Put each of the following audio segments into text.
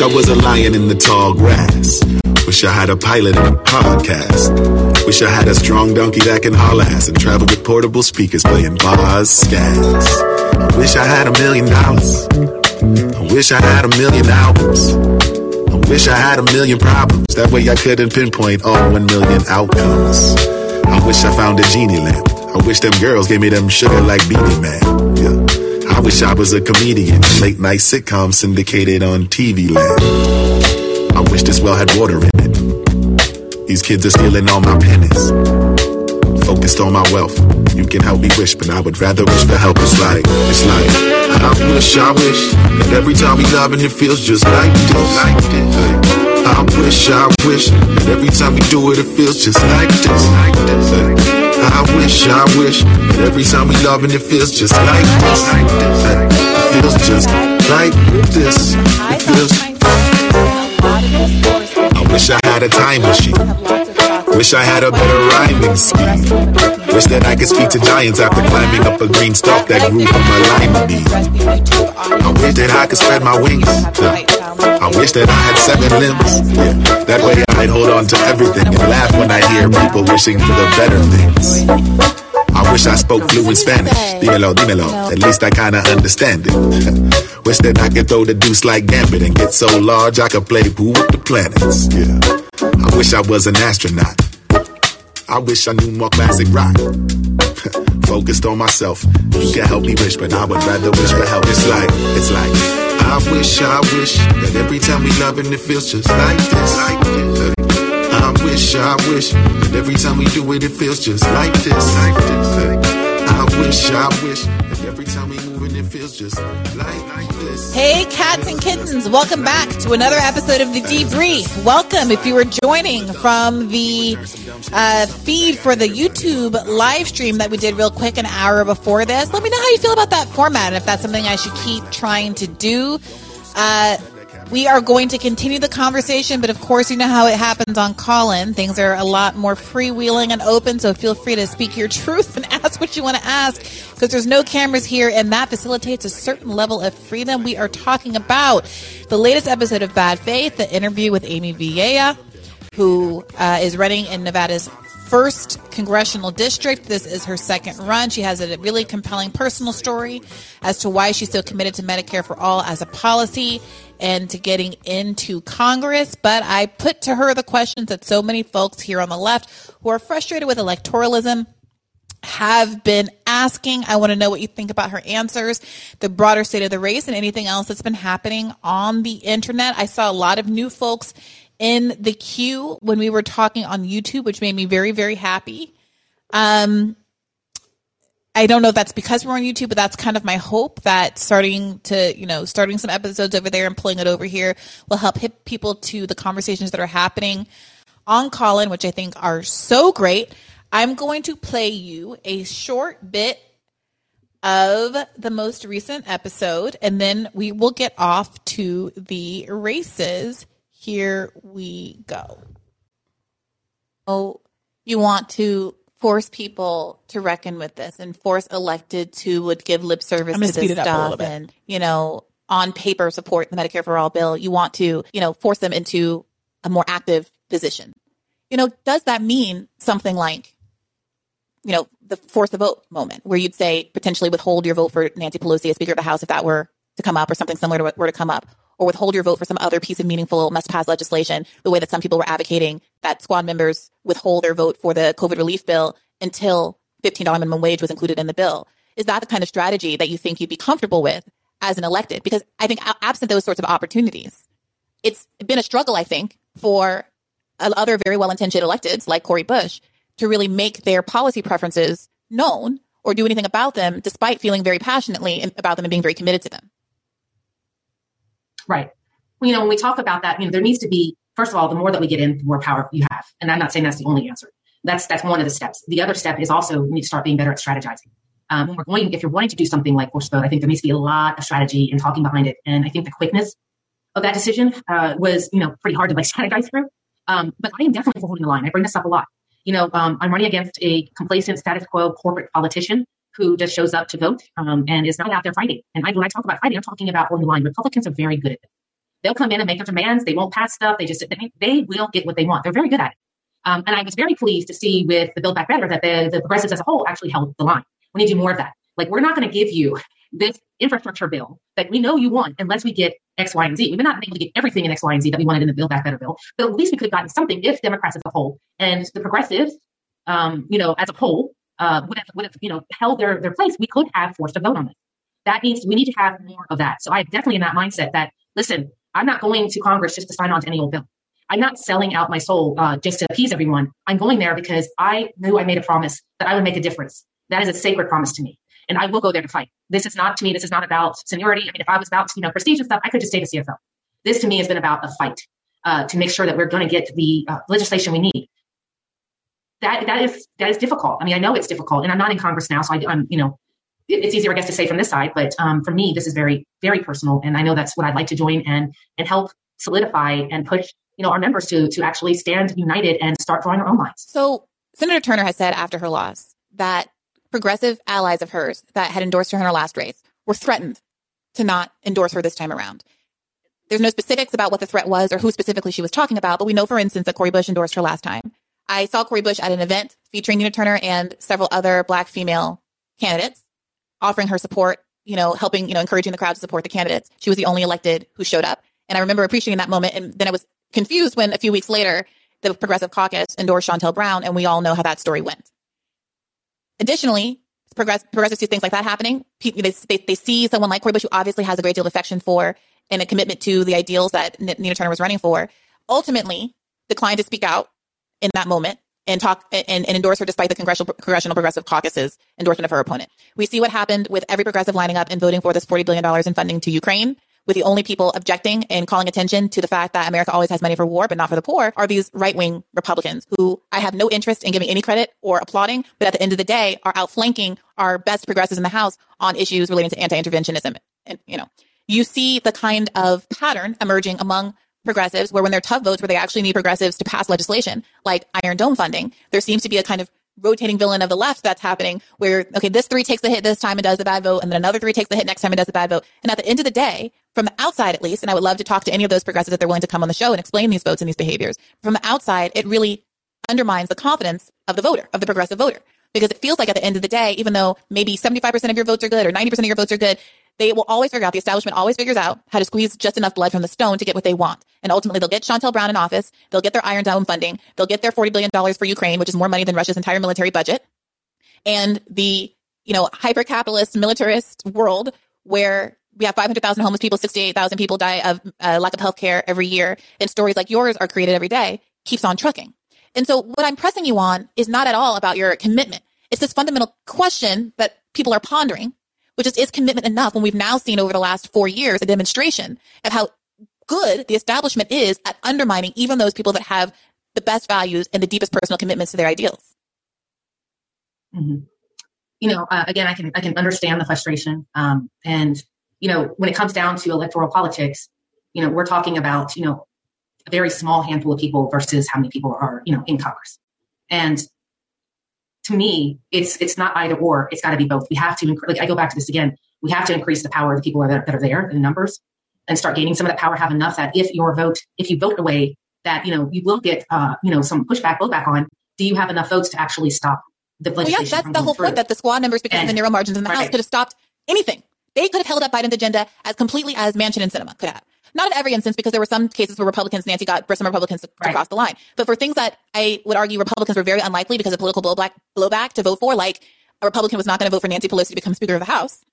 Wish I was a lion in the tall grass. Wish I had a pilot in a podcast. Wish I had a strong donkey that can haul ass and travel with portable speakers playing bars, scats. Wish I had $1 million. I wish I had 1 million albums. I wish I had 1 million problems. That way I couldn't pinpoint all 1 million outcomes. I wish I found a genie lamp. I wish them girls gave me them sugar like Beanie Man. Yeah. I wish I was a comedian. Late night sitcom syndicated on TV Land. I wish this well had water in it. These kids are stealing all my pennies. Focused on my wealth. You can help me wish, but I would rather wish for help. It's like I wish that every time we loving it feels just like this. I wish that every time we do it, it feels just like this. I wish that every time we loving it feels just like this. It feels just like this. It feels. I wish I had a time machine. Wish I had a better rhyming scheme. Wish that I could speak to giants after climbing up a green stalk that grew from my lima bean. I wish that I could spread my wings. I wish that I had 7 limbs. Yeah. That way I'd hold on to everything and laugh when I hear people wishing for the better things. I wish I spoke fluent Spanish. Dímelo, dímelo. At least I kinda understand it. Wish that I could throw the deuce like Gambit and get so large I could play pool with the planets. Yeah. I wish I was an astronaut. I wish I knew more classic rock. Focused on myself. You can help me wish, but I would rather wish for help. It's like I wish that every time we loving it feels just like this. I wish that every time we do it, it feels just like this. I wish that every time we moving, it feels just like this. Hey, cats and kittens, welcome back to another episode of The Debrief. Welcome if you were joining from the feed for the YouTube live stream that we did real quick an hour before this. Let me know how you feel about that format and if that's something I should keep trying to do. We are going to continue the conversation, but of course, you know how it happens on call-in. Things are a lot more freewheeling and open, so feel free to speak your truth and ask what you want to ask, because there's no cameras here, and that facilitates a certain level of freedom. We are talking about the latest episode of Bad Faith, the interview with Amy Vieira, who is running in Nevada's first congressional district. This is her second run. She has a really compelling personal story as to why she's so committed to Medicare for All as a policy and to getting into Congress. But I put to her the questions that so many folks here on the left who are frustrated with electoralism have been asking. I want to know what you think about her answers, the broader state of the race, and anything else that's been happening on the internet. I saw a lot of new folks in the queue when we were talking on YouTube, which made me very, very happy. I don't know if that's because we're on YouTube, but that's kind of my hope, that starting some episodes over there and pulling it over here will help hit people to the conversations that are happening on call-in, which I think are so great. I'm going to play you a short bit of the most recent episode, and then we will get off to the races. Here we go. Oh, you want to force people to reckon with this and force elected to would give lip service to this stuff and, on paper support the Medicare for All bill. You want to, force them into a more active position. Does that mean something like, the force the vote moment where you'd say potentially withhold your vote for Nancy Pelosi as Speaker of the House if that were to come up or something similar to what were to come up? Or withhold your vote for some other piece of meaningful must-pass legislation, the way that some people were advocating that squad members withhold their vote for the COVID relief bill until $15 minimum wage was included in the bill. Is that the kind of strategy that you think you'd be comfortable with as an elected? Because I think absent those sorts of opportunities, it's been a struggle, I think, for other very well-intentioned electeds like Cori Bush to really make their policy preferences known or do anything about them, despite feeling very passionately about them and being very committed to them. Right. Well, when we talk about that, there needs to be, first of all, the more that we get in, the more power you have. And I'm not saying that's the only answer. That's one of the steps. The other step is also we need to start being better at strategizing. If you're wanting to do something like force vote, I think there needs to be a lot of strategy and talking behind it. And I think the quickness of that decision was, pretty hard to strategize through. But I am definitely holding the line. I bring this up a lot. I'm running against a complacent status quo corporate politician who just shows up to vote and is not out there fighting. And when I talk about fighting, I'm talking about holding the line. Republicans are very good at this. They'll come in and make their demands. They won't pass stuff. They will get what they want. They're very good at it. And I was very pleased to see with the Build Back Better that the progressives as a whole actually held the line. We need to do more of that. Like, we're not going to give you this infrastructure bill that we know you want unless we get X, Y, and Z. We may not be able to get everything in X, Y, and Z that we wanted in the Build Back Better bill, but at least we could have gotten something if Democrats as a whole and the progressives, as a whole, would have held their place. We could have forced a vote on it. That means we need to have more of that. So I'm definitely in that mindset that, listen, I'm not going to Congress just to sign on to any old bill. I'm not selling out my soul just to appease everyone. I'm going there because I knew I made a promise that I would make a difference. That is a sacred promise to me. And I will go there to fight. This is not, to me, this is not about seniority. I mean, if I was about, prestige and stuff, I could just stay to CFO. This, to me, has been about a fight to make sure that we're going to get the legislation we need. That is difficult. I mean, I know it's difficult, and I'm not in Congress now, so it's easier, I guess, to say from this side. But for me, this is very, very personal, and I know that's what I'd like to join and help solidify and push, our members to actually stand united and start drawing our own lines. So Senator Turner has said after her loss that progressive allies of hers that had endorsed her in her last race were threatened to not endorse her this time around. There's no specifics about what the threat was or who specifically she was talking about, but we know, for instance, that Cori Bush endorsed her last time. I saw Cori Bush at an event featuring Nina Turner and several other Black female candidates, offering her support, encouraging the crowd to support the candidates. She was the only elected who showed up. And I remember appreciating that moment. And then I was confused when a few weeks later, the Progressive Caucus endorsed Shantel Brown. And we all know how that story went. Additionally, progressives see things like that happening. They see someone like Cori Bush, who obviously has a great deal of affection for and a commitment to the ideals that Nina Turner was running for, ultimately declined to speak out in that moment and endorse her despite the Congressional Progressive Caucus's endorsement of her opponent. We see what happened with every progressive lining up and voting for this $40 billion in funding to Ukraine, with the only people objecting and calling attention to the fact that America always has money for war, but not for the poor, are these right-wing Republicans who I have no interest in giving any credit or applauding, but at the end of the day are outflanking our best progressives in the House on issues relating to anti-interventionism. And, you see the kind of pattern emerging among progressives where, when they're tough votes, where they actually need progressives to pass legislation, like Iron Dome funding, there seems to be a kind of rotating villain of the left that's happening where, okay, this three takes the hit this time and does the bad vote, and then another three takes the hit next time and does the bad vote. And at the end of the day, from the outside at least, and I would love to talk to any of those progressives if they're willing to come on the show and explain these votes and these behaviors, from the outside, it really undermines the confidence of the voter, of the progressive voter, because it feels like at the end of the day, even though maybe 75% of your votes are good or 90% of your votes are good, they will always figure out, the establishment always figures out how to squeeze just enough blood from the stone to get what they want. And ultimately, they'll get Shantel Brown in office. They'll get their Iron Dome funding. They'll get their $40 billion for Ukraine, which is more money than Russia's entire military budget. And the, hyper-capitalist, militarist world where we have 500,000 homeless people, 68,000 people die of lack of healthcare every year, and stories like yours are created every day, keeps on trucking. And so what I'm pressing you on is not at all about your commitment. It's this fundamental question that people are pondering, which is commitment enough, when we've now seen over the last 4 years a demonstration of how good the establishment is at undermining even those people that have the best values and the deepest personal commitments to their ideals? Mm-hmm. Again, I can understand the frustration. When it comes down to electoral politics, we're talking about, a very small handful of people versus how many people are, in Congress. And to me, it's not either or. It's got to be both. We have to, I go back to this again. We have to increase the power of the people that are there in the numbers, and start gaining some of that power. Have enough that if you vote in a way that you will get some blowback on. Do you have enough votes to actually stop the legislation? Well, yes, that's the whole point. That the squad numbers, because of the narrow margins in the House, could have stopped anything. They could have held up Biden's agenda as completely as Manchin and Sinema could have. Not in every instance, because there were some cases where Republicans to cross the line. But for things that I would argue Republicans were very unlikely because of political blowback to vote for, like a Republican was not going to vote for Nancy Pelosi to become Speaker of the House.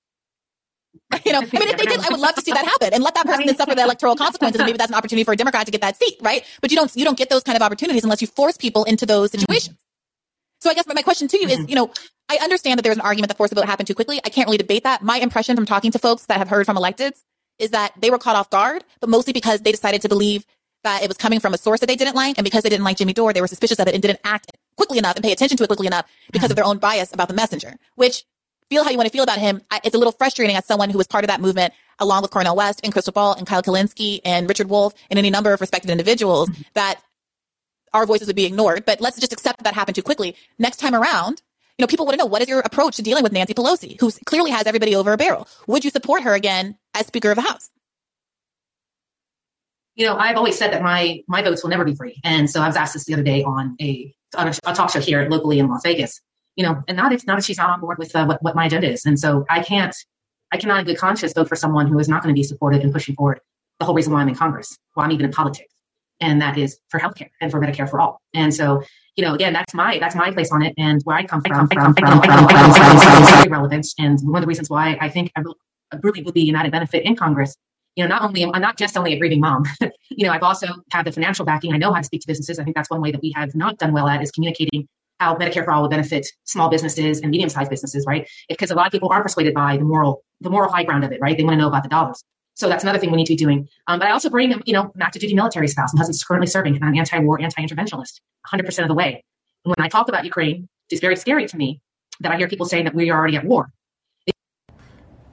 If they did, I would love to see that happen and let that person then suffer the electoral consequences. And maybe that's an opportunity for a Democrat to get that seat, right? But you don't get those kind of opportunities unless you force people into those situations. Mm-hmm. So I guess my question to you is, I understand that there's an argument that force a vote happened too quickly. I can't really debate that. My impression from talking to folks that have heard from electeds is that they were caught off guard, but mostly because they decided to believe that it was coming from a source that they didn't like. And because they didn't like Jimmy Dore, they were suspicious of it and didn't act quickly enough and pay attention to it quickly enough because of their own bias about the messenger, which, feel how you want to feel about him. It's a little frustrating as someone who was part of that movement, along with Cornel West and Crystal Ball and Kyle Kulinski and Richard Wolff and any number of respected individuals, that our voices would be ignored. But let's just accept that happened too quickly. Next time around, people want to know, what is your approach to dealing with Nancy Pelosi, who clearly has everybody over a barrel? Would you support her again as Speaker of the House? You know, I've always said that my votes will never be free. And so I was asked this the other day on a talk show here locally in Las Vegas, you know, and not if she's not on board with what my agenda is. And so I cannot in good conscience vote for someone who is not going to be supportive in pushing forward the whole reason why I'm in Congress, why I'm even in politics. And that is for healthcare and for Medicare for all. And so, you know, again, that's my place on it. And where I come from, it's very relevant. And one of the reasons why I think I really would be an added benefit in Congress, you know, I'm not just only a grieving mom, you know, I've also had the financial backing. I know how to speak to businesses. I think that's one way that we have not done well at is communicating how Medicare for all will benefit small businesses and medium-sized businesses, right? Because a lot of people are persuaded by the moral high ground of it, right? They want to know about the dollars. So that's another thing we need to be doing. But I also bring, you know, an active duty military spouse. My husband's currently serving, and I'm anti-war, anti-interventionist, 100% of the way. And when I talk about Ukraine, it's very scary to me that I hear people saying that we are already at war.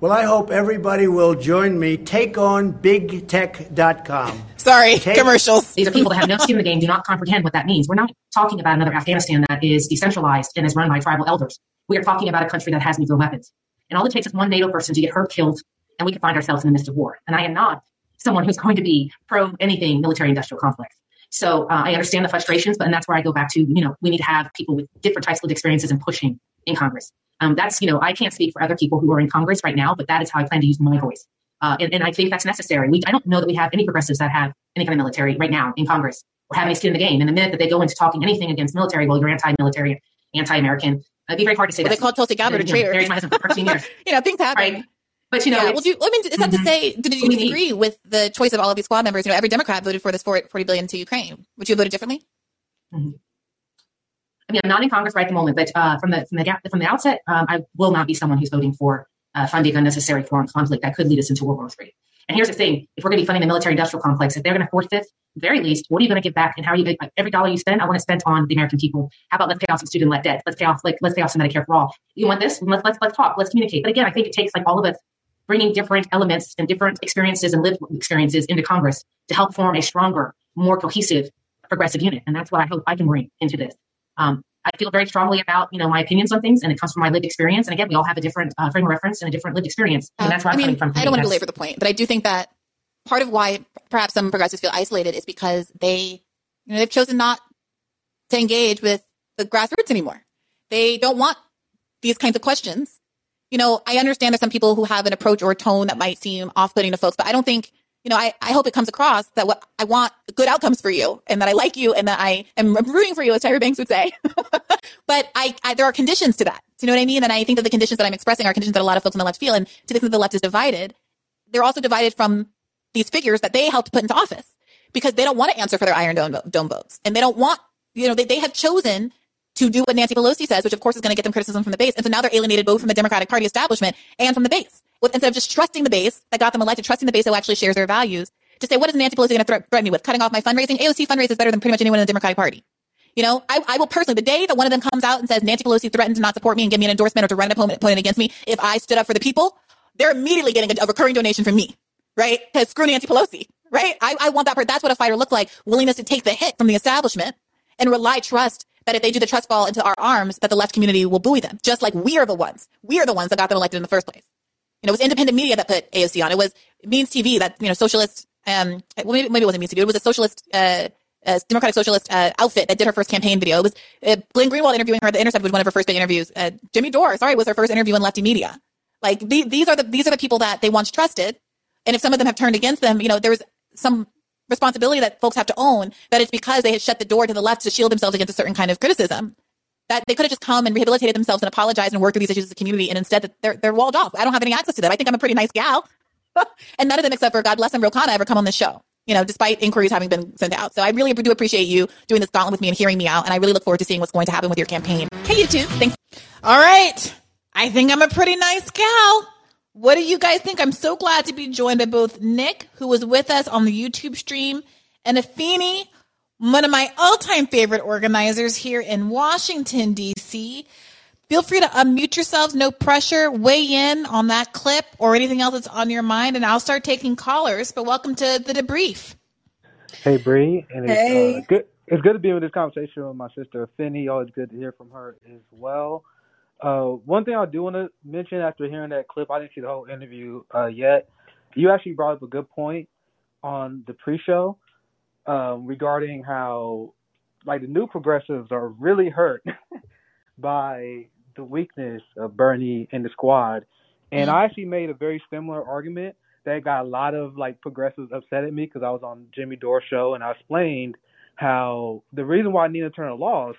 Well, I hope everybody will join me. Take on BigTech.com. Sorry, commercials. These are people that have no skin in the game, do not comprehend what that means. We're not talking about another Afghanistan that is decentralized and is run by tribal elders. We are talking about a country that has nuclear weapons. And all it takes is one NATO person to get hurt, killed, and we can find ourselves in the midst of war. And I am not someone who's going to be pro anything military-industrial complex. So I understand the frustrations, but and that's where I go back to, you know, we need to have people with different types of experiences and pushing in Congress. That's, you know, I can't speak for other people who are in Congress right now, but that is how I plan to use my voice. And I think that's necessary. I don't know that we have any progressives that have any kind of military right now in Congress or have any skin in the game. And the minute that they go into talking anything against military, well, you're anti-military, anti-American. It'd be very hard to say that. They call Tulsi Gabbard a traitor. You know, things happen. Right? But, you know, it's not to say, did you disagree with the choice of all of these squad members? You know, every Democrat voted for this $40 billion to Ukraine. Would you have voted differently? Mm-hmm. I mean, I'm not in Congress right at the moment, but from the outset, I will not be someone who's voting for funding unnecessary foreign conflict that could lead us into World War III. And here's the thing: if we're going to be funding the military-industrial complex, if they're going to forfeit, at the very least, what are you going to give back? And how are you going to, every dollar you spend? I want to spend on the American people. How about let's pay off some student-led debt? Let's pay off some Medicare for all. You want this? Let's talk. Let's communicate. But again, I think it takes all of us bringing different elements and different experiences and lived experiences into Congress to help form a stronger, more cohesive, progressive unit. And that's what I hope I can bring into this. I feel very strongly about, you know, my opinions on things, and it comes from my lived experience. And again, we all have a different frame of reference and a different lived experience. And that's where I'm coming from. I don't want to belabor the point, but I do think that part of why perhaps some progressives feel isolated is because they've chosen not to engage with the grassroots anymore. They don't want these kinds of questions. You know, I understand there's some people who have an approach or a tone that might seem off-putting to folks, but I don't think, you know, I hope it comes across that what I want good outcomes for you and that I like you and that I am rooting for you, as Tyra Banks would say. But there are conditions to that. Do you know what I mean? And I think that the conditions that I'm expressing are conditions that a lot of folks on the left feel. And to the extent that the left is divided, they're also divided from these figures that they helped put into office because they don't want to answer for their Iron Dome votes. And they don't want, you know, they have chosen to do what Nancy Pelosi says, which of course is going to get them criticism from the base. And so now they're alienated both from the Democratic Party establishment and from the base. Instead of just trusting the base that got them elected, trusting the base that actually shares their values, to say, what is Nancy Pelosi going to threaten me with? Cutting off my fundraising? AOC fundraises better than pretty much anyone in the Democratic Party. You know, I will personally, the day that one of them comes out and says, Nancy Pelosi threatened to not support me and give me an endorsement or to run an opponent against me, if I stood up for the people, they're immediately getting a recurring donation from me, right? Because screw Nancy Pelosi, right? I want that part. That's what a fighter looked like, willingness to take the hit from the establishment and rely trust that if they do the trust fall into our arms, that the left community will buoy them, just like we are the ones. We are the ones that got them elected in the first place. You know, it was independent media that put AOC on. It was Means TV that, you know, socialist, maybe it wasn't Means TV. It was a socialist, democratic socialist outfit that did her first campaign video. It was Glenn Greenwald interviewing her at The Intercept was one of her first big interviews. Jimmy Dore, was her first interview in lefty media. Like these are the people that they once trusted. And if some of them have turned against them, you know, there was some responsibility that folks have to own that it's because they had shut the door to the left to shield themselves against a certain kind of criticism. That they could have just come and rehabilitated themselves and apologized and worked through these issues as a community, and instead that they're walled off. I don't have any access to them. I think I'm a pretty nice gal. And none of them, except for God bless them, Rokana, ever come on this show, you know, despite inquiries having been sent out. So I really do appreciate you doing this gauntlet with me and hearing me out. And I really look forward to seeing what's going to happen with your campaign. Okay, you two. Thanks. All right. I think I'm a pretty nice gal. What do you guys think? I'm so glad to be joined by both Nick, who was with us on the YouTube stream, and Afeni, one of my all-time favorite organizers here in Washington, D.C. Feel free to unmute yourselves. No pressure. Weigh in on that clip or anything else that's on your mind, and I'll start taking callers. But welcome to The Debrief. Hey, Bree. And hey. It's good to be in this conversation with my sister, Afeni. Always good to hear from her as well. One thing I do want to mention after hearing that clip, I didn't see the whole interview yet. You actually brought up a good point on the pre-show regarding how, like, the new progressives are really hurt by the weakness of Bernie and the squad. And I actually made a very similar argument that got a lot of, like, progressives upset at me because I was on Jimmy Dore's show and I explained how the reason why Nina Turner lost,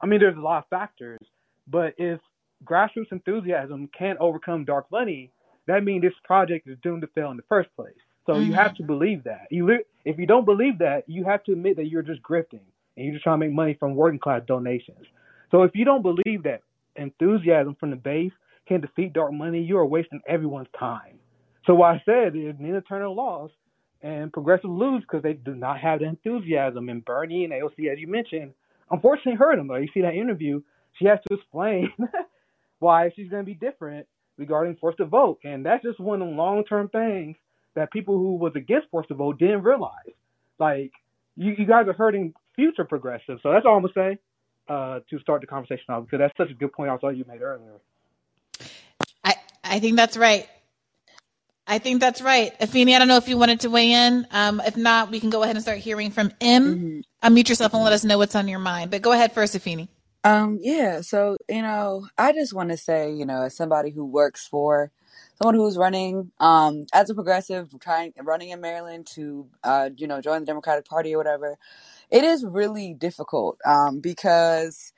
I mean, there's a lot of factors, but if grassroots enthusiasm can't overcome dark money, that means this project is doomed to fail in the first place. So you have to believe that. If you don't believe that, you have to admit that you're just grifting and you're just trying to make money from working class donations. So if you don't believe that enthusiasm from the base can defeat dark money, you are wasting everyone's time. So what I said is Nina Turner lost and progressive lose because they do not have the enthusiasm. And Bernie and AOC, as you mentioned, unfortunately hurt them. Though. You see that interview, she has to explain why she's going to be different regarding force to vote. And that's just one of the long-term things that people who was against force to vote didn't realize. Like, you guys are hurting future progressives. So that's all I'm going to say to start the conversation off, because that's such a good point I saw you made earlier. I think that's right. Afeni, I don't know if you wanted to weigh in. If not, we can go ahead and start hearing from M. Unmute yourself and let us know what's on your mind. But go ahead first, Afeni. Yeah. So, I just want to say, as somebody who works for someone who's running as a progressive, running in Maryland to, join the Democratic Party or whatever, it is really difficult because,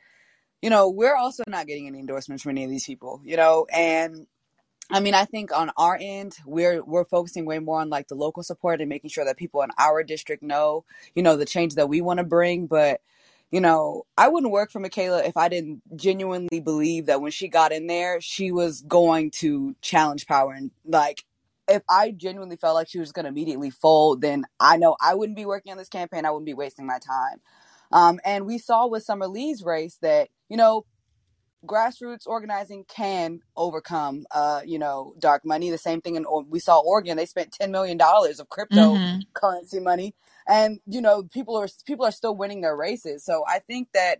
we're also not getting any endorsements from any of these people, and I mean, I think on our end, we're focusing way more on like the local support and making sure that people in our district know, the change that we want to bring. But, I wouldn't work for Michaela if I didn't genuinely believe that when she got in there, she was going to challenge power. And like, if I genuinely felt like she was going to immediately fold, then I know I wouldn't be working on this campaign. I wouldn't be wasting my time. And we saw with Summer Lee's race that, grassroots organizing can overcome, dark money. The same thing we saw Oregon. They spent $10 million of crypto currency money, and people are still winning their races. So I think that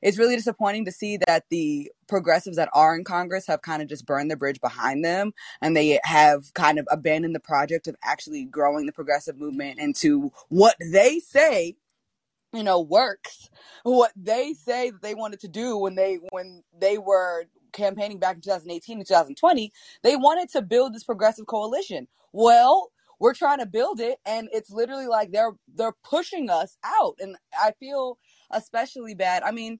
it's really disappointing to see that the progressives that are in Congress have kind of just burned the bridge behind them, and they have kind of abandoned the project of actually growing the progressive movement into what they say works, what they say that they wanted to do when they were campaigning back in 2018 and 2020. They wanted to build this progressive coalition. Well, we're trying to build it, and it's literally like they're pushing us out, and I feel especially bad. I mean,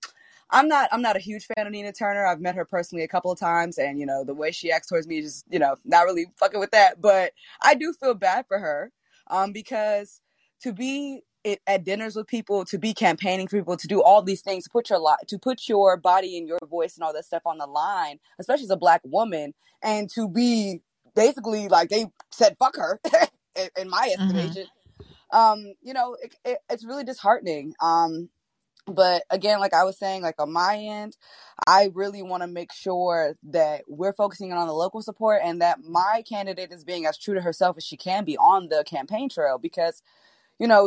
I'm not a huge fan of Nina Turner. I've met her personally a couple of times, and the way she acts towards me is just, not really fucking with that, but I do feel bad for her because to be at dinners with people, to be campaigning for people, to do all these things, to put your body and your voice and all that stuff on the line, especially as a Black woman, and to be basically like they said, fuck her, in my estimation. It's really disheartening. But again, like I was saying, like on my end, I really want to make sure that we're focusing on the local support and that my candidate is being as true to herself as she can be on the campaign trail, because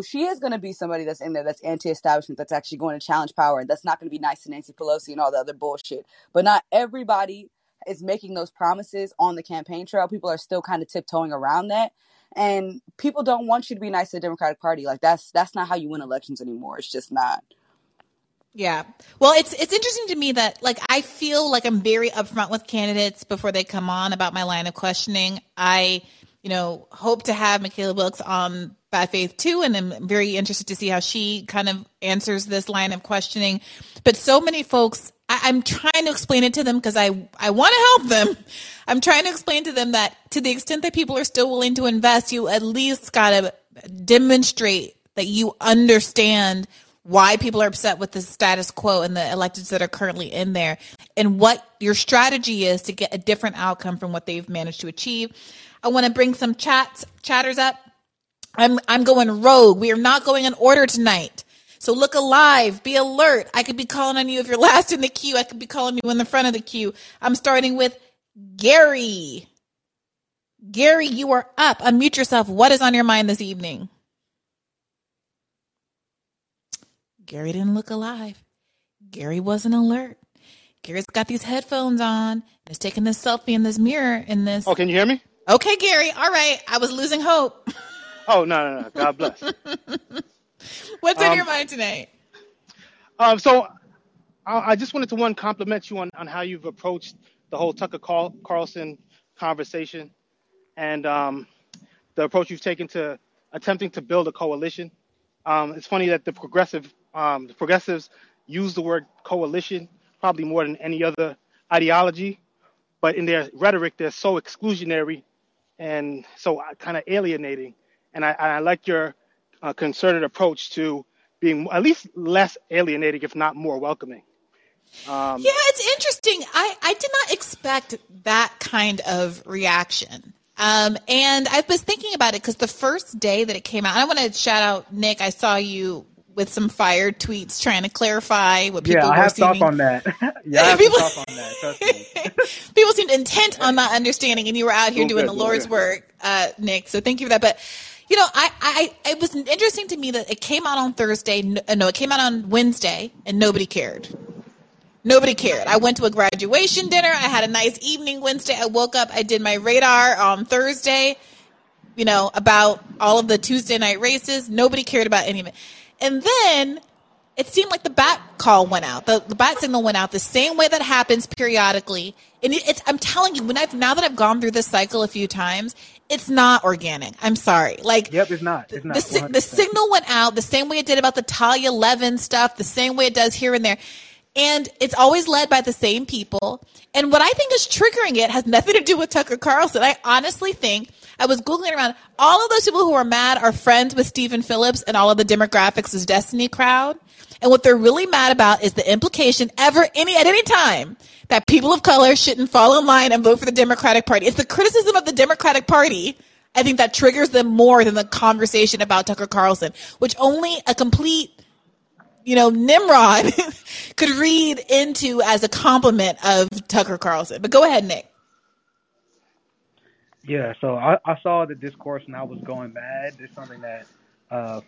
she is going to be somebody that's in there that's anti-establishment, that's actually going to challenge power, and that's not going to be nice to Nancy Pelosi and all the other bullshit. But not everybody is making those promises on the campaign trail. People are still kind of tiptoeing around that. And people don't want you to be nice to the Democratic Party. Like, that's not how you win elections anymore. It's just not. Yeah. Well, it's interesting to me that, like, I feel like I'm very upfront with candidates before they come on about my line of questioning. I, hope to have Michaela Wilkes on By Faith too, and I'm very interested to see how she kind of answers this line of questioning. But so many folks, I'm trying to explain it to them because I want to help them. I'm trying to explain to them that to the extent that people are still willing to invest, you at least gotta demonstrate that you understand why people are upset with the status quo and the electeds that are currently in there, and what your strategy is to get a different outcome from what they've managed to achieve. I want to bring some chatters up. I'm going rogue. We are not going in order tonight. So look alive, be alert. I could be calling on you if you're last in the queue. I could be calling you in the front of the queue. I'm starting with Gary. Gary, you are up. Unmute yourself. What is on your mind this evening? Gary didn't look alive. Gary wasn't alert. Gary's got these headphones on and is taking this selfie in this mirror. Oh, can you hear me? Okay, Gary. All right. I was losing hope. Oh, no. God bless. What's on your mind tonight? So I just wanted to, one, compliment you on how you've approached the whole Tucker Carlson conversation and the approach you've taken to attempting to build a coalition. It's funny that the progressives use the word coalition probably more than any other ideology, but in their rhetoric, they're so exclusionary and so kind of alienating. And I like your concerted approach to being at least less alienating, if not more welcoming. Yeah, it's interesting. I did not expect that kind of reaction. And I was thinking about it because the first day that it came out, I want to shout out, Nick, I saw you with some fire tweets trying to clarify what people were seeming. Yeah, I have to stop on that. People seemed intent on not understanding, and you were out here doing the Lord's work, Nick. So thank you for that. But, you know, it was interesting to me that it came out on it came out on Wednesday, and nobody cared. Nobody cared. I went to a graduation dinner. I had a nice evening Wednesday. I woke up. I did my radar on Thursday, you know, about all of the Tuesday night races. Nobody cared about any of it. And then it seemed like the bat call went out. The bat signal went out the same way that happens periodically. And I'm telling you, now that I've gone through this cycle a few times, it's not organic. I'm sorry. Yep, it's not. It's not. The signal went out the same way it did about the Talia Levin stuff, the same way it does here and there. And it's always led by the same people. And what I think is triggering it has nothing to do with Tucker Carlson. I honestly think, I was Googling around, all of those people who are mad are friends with Stephen Phillips and all of the Demographics is Destiny crowd. And what they're really mad about is the implication at any time that people of color shouldn't fall in line and vote for the Democratic Party. It's the criticism of the Democratic Party, I think, that triggers them more than the conversation about Tucker Carlson, which only a complete Nimrod could read into as a compliment of Tucker Carlson. But go ahead, Nick. Yeah, so I saw the discourse and I was going mad. It's something that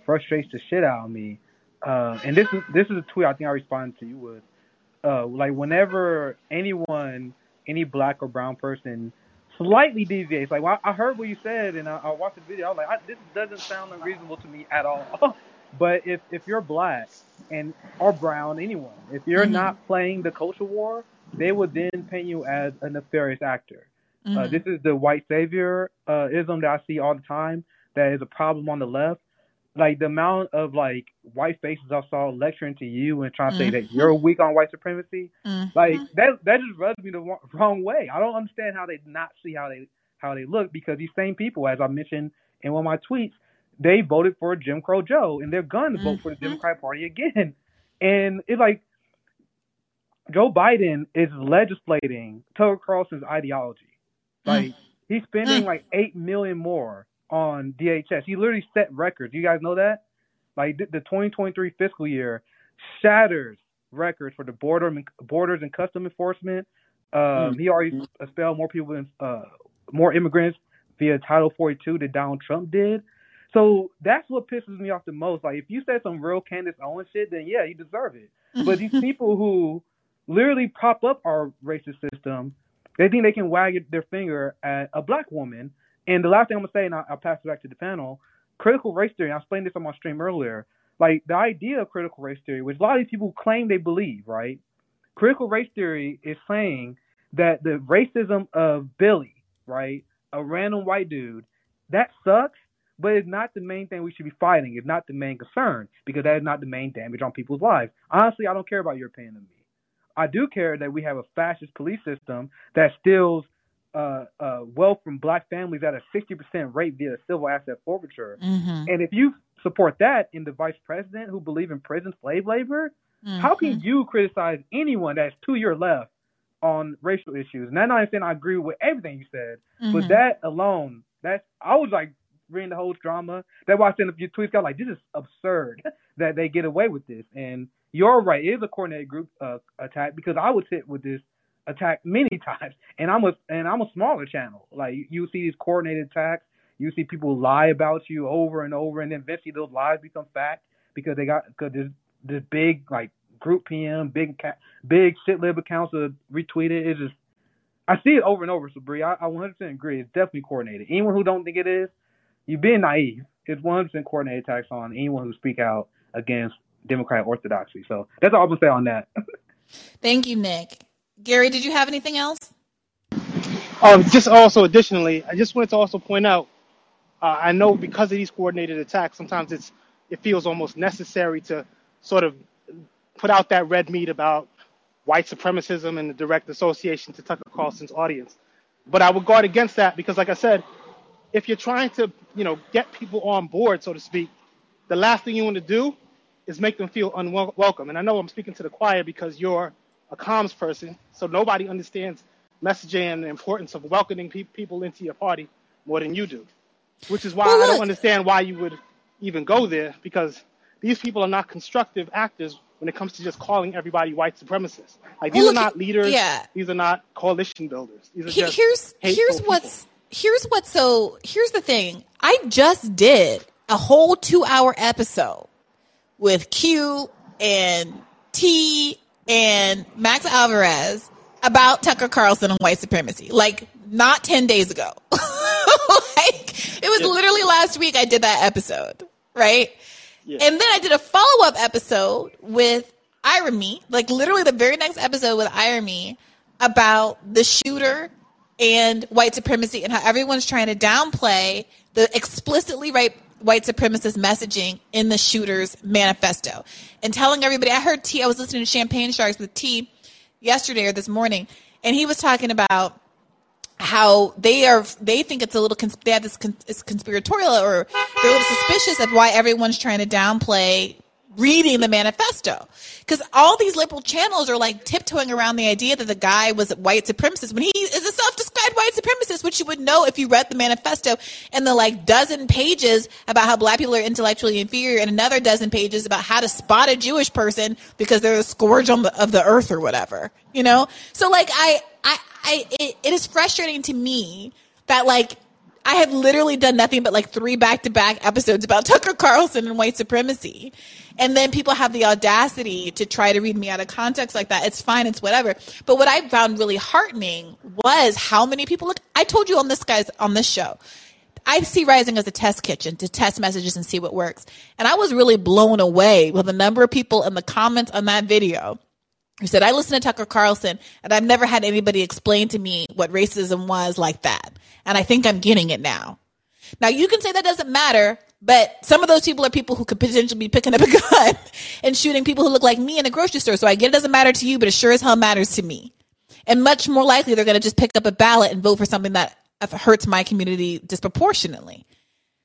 frustrates the shit out of me. And this is a tweet I think I responded to you with. Whenever any black or brown person slightly deviates, I heard what you said and I watched the video. I was like, this doesn't sound unreasonable to me at all. But if you're black or brown, anyone, if you're not playing the culture war, they would then paint you as a nefarious actor. Mm-hmm. This is the white saviorism that I see all the time. That is a problem on the left. The amount of white faces I saw lecturing to you and trying to say that you're weak on white supremacy, that just rubs me the wrong way. I don't understand how they not see how they look, because these same people, as I mentioned in one of my tweets, they voted for Jim Crow Joe, and they're going to vote for the Democratic Party again. And it's Joe Biden is legislating Tucker Carlson's ideology. He's spending $8 million more on DHS. He literally set records. You guys know that? The 2023 fiscal year shatters records for the borders and custom enforcement. He already expelled more people, more immigrants via Title 42 than Donald Trump did. So that's what pisses me off the most. If you said some real Candace Owens shit, then yeah, you deserve it. But these people who literally prop up our racist system, they think they can wag their finger at a black woman. And the last thing I'm going to say, and I'll pass it back to the panel, critical race theory, I explained this on my stream earlier, the idea of critical race theory, which a lot of these people claim they believe, right? Critical race theory is saying that the racism of Billy, right, a random white dude, that sucks. But it's not the main thing we should be fighting. It's not the main concern, because that is not the main damage on people's lives. Honestly, I don't care about your opinion of me. I do care that we have a fascist police system that steals wealth from black families at a 60% rate via civil asset forfeiture. Mm-hmm. And if you support that in the vice president who believe in prison slave labor, how can you criticize anyone that's to your left on racial issues? And I'm not saying I agree with everything you said, but that alone, I was reading the whole drama. That's why I sent a few tweets. I was this is absurd that they get away with this. And you're right. It is a coordinated group attack, because I was hit with this attack many times. And I'm a smaller channel. You see these coordinated attacks. You see people lie about you over and over. And then eventually those lies become fact because they got this big group PM, big shitlib accounts are retweeted. It's just, I see it over and over. So Bree, I 100% agree. It's definitely coordinated. Anyone who don't think it is, you're being naive. is 100% coordinated attacks on anyone who speak out against Democratic orthodoxy. So that's all I'm going to say on that. Thank you, Nick. Gary, did you have anything else? Just also additionally, I just wanted to also point out, I know because of these coordinated attacks, sometimes it feels almost necessary to sort of put out that red meat about white supremacism and the direct association to Tucker Carlson's audience. But I would guard against that because, like I said, if you're trying to, get people on board, so to speak, the last thing you want to do is make them feel unwelcome. And I know I'm speaking to the choir because you're a comms person, so nobody understands messaging and the importance of welcoming people into your party more than you do, which is why I don't understand why you would even go there, because these people are not constructive actors when it comes to just calling everybody white supremacists. Like, these are not leaders. Yeah. These are not coalition builders. These are just here's the thing. I just did a whole 2-hour episode with Q and T and Max Alvarez about Tucker Carlson and white supremacy, like not 10 days ago. It was literally last week I did that episode, right? Yeah. And then I did a follow-up episode with Iremy, like literally the very next episode with Iremy, about the shooter and white supremacy and how everyone's trying to downplay the explicitly white supremacist messaging in the shooter's manifesto. And telling everybody, I was listening to Champagne Sharks with T yesterday or this morning, and he was talking about how they think it's a little, they have this conspiratorial, or they're a little suspicious of why everyone's trying to downplay reading the manifesto. Because all these liberal channels are like tiptoeing around the idea that the guy was a white supremacist when he is a self-described white supremacist, which you would know if you read the manifesto and the like dozen pages about how black people are intellectually inferior and another dozen pages about how to spot a Jewish person because they're a scourge of the earth or whatever, So like it is frustrating to me that like I have literally done nothing but like 3 back-to-back episodes about Tucker Carlson and white supremacy. And then people have the audacity to try to read me out of context like that. It's fine. It's whatever. But what I found really heartening was how many people look. I told you on this show, I see Rising as a test kitchen to test messages and see what works. And I was really blown away with the number of people in the comments on that video who said, I listen to Tucker Carlson and I've never had anybody explain to me what racism was like that. And I think I'm getting it now. Now, you can say that doesn't matter, but some of those people are people who could potentially be picking up a gun and shooting people who look like me in a grocery store. So I get it doesn't matter to you, but it sure as hell matters to me. And much more likely, they're going to just pick up a ballot and vote for something that hurts my community disproportionately.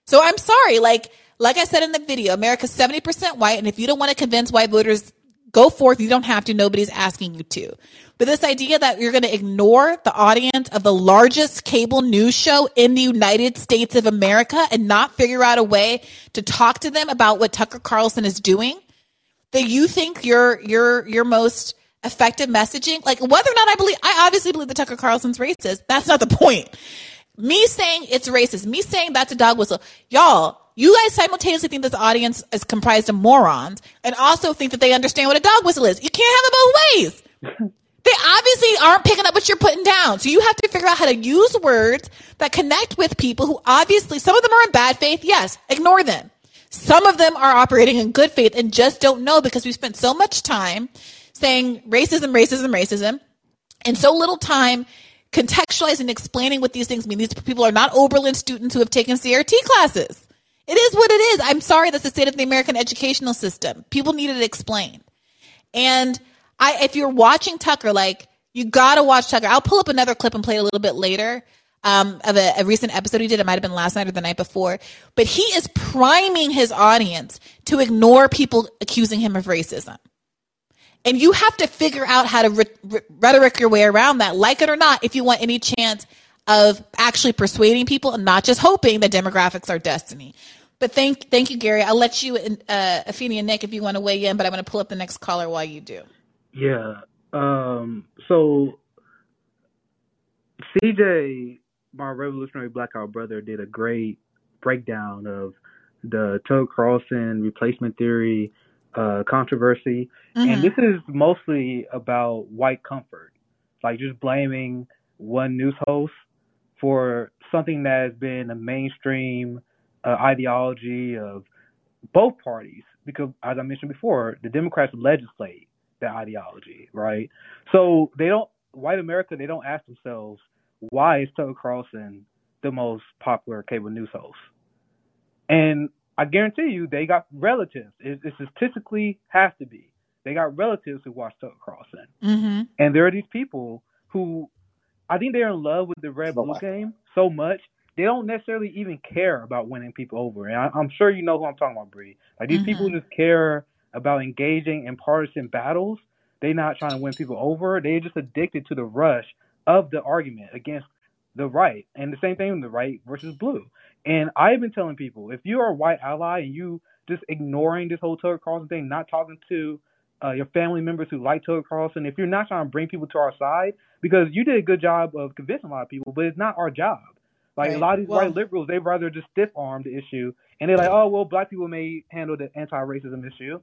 So I'm sorry. Like I said in the video, America's 70% white. And if you don't want to convince white voters, go forth. You don't have to. Nobody's asking you to. But this idea that you're going to ignore the audience of the largest cable news show in the United States of America and not figure out a way to talk to them about what Tucker Carlson is doing, that you think your most effective messaging, like whether or not I obviously believe that Tucker Carlson's racist. That's not the point. Me saying it's racist, me saying that's a dog whistle. Y'all, you guys simultaneously think this audience is comprised of morons and also think that they understand what a dog whistle is. You can't have it both ways. They obviously aren't picking up what you're putting down. So you have to figure out how to use words that connect with people who obviously, some of them are in bad faith. Yes, ignore them. Some of them are operating in good faith and just don't know because we spent so much time saying racism, racism, racism, and so little time contextualizing and explaining what these things mean. These people are not Oberlin students who have taken CRT classes. It is what it is. I'm sorry, that's the state of the American educational system. People need it explained. And if you're watching Tucker, like, you got to watch Tucker. I'll pull up another clip and play it a little bit later of a recent episode he did. It might have been last night or the night before. But he is priming his audience to ignore people accusing him of racism. And you have to figure out how to rhetoric your way around that, like it or not, if you want any chance of actually persuading people and not just hoping that demographics are destiny. But thank you, Gary. I'll let you, Afeni and Nick, if you want to weigh in, but I'm going to pull up the next caller while you do. Yeah. So CJ, my revolutionary blackout brother, did a great breakdown of the Tucker Carlson replacement theory controversy. Mm-hmm. And this is mostly about white comfort, like just blaming one news host for something that has been a mainstream ideology of both parties, because as I mentioned before, the Democrats legislate the ideology, right? So they don't, white America, they don't ask themselves, why is Tucker Carlson the most popular cable news host? And I guarantee you, they got relatives. It statistically has to be. They got relatives who watch Tucker Carlson. Mm-hmm. And there are these people who, I think they're in love with the red-blue game so much, they don't necessarily even care about winning people over. And I'm sure you know who I'm talking about, Bree. Like, these mm-hmm. people who just care about engaging in partisan battles, they're not trying to win people over. They're just addicted to the rush of the argument against the right. And the same thing with the right versus blue. And I've been telling people, if you are a white ally and you just ignoring this whole Tucker Carlson thing, not talking to your family members who like Tucker Carlson, if you're not trying to bring people to our side, because you did a good job of convincing a lot of people, but it's not our job. Like, right. A lot of these white liberals, they'd rather just stiff-arm the issue. And they're like, oh, well, black people may handle the anti-racism issue.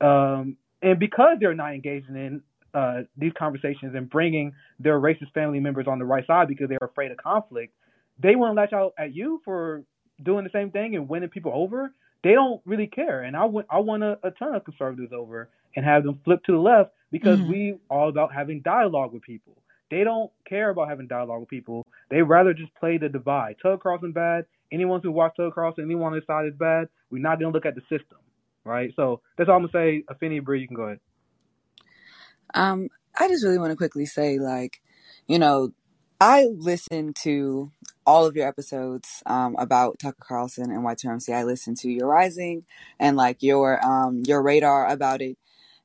And because they're not engaging in these conversations and bringing their racist family members on the right side because they're afraid of conflict, they won't lash out at you for doing the same thing and winning people over. They don't really care. And I won a ton of conservatives over and have them flip to the left because mm-hmm. we all about having dialogue with people. They don't care about having dialogue with people. They rather just play the divide. Tucker Carlson bad. Anyone who watched Tucker Carlson, anyone on his side is bad. We're not going to look at the system, right? So that's all I'm going to say. Afeni, Bree, you can go ahead. I just really want to quickly say, like, you know, I listened to all of your episodes about Tucker Carlson and Y2MC. I listened to your Rising and like your Radar about it.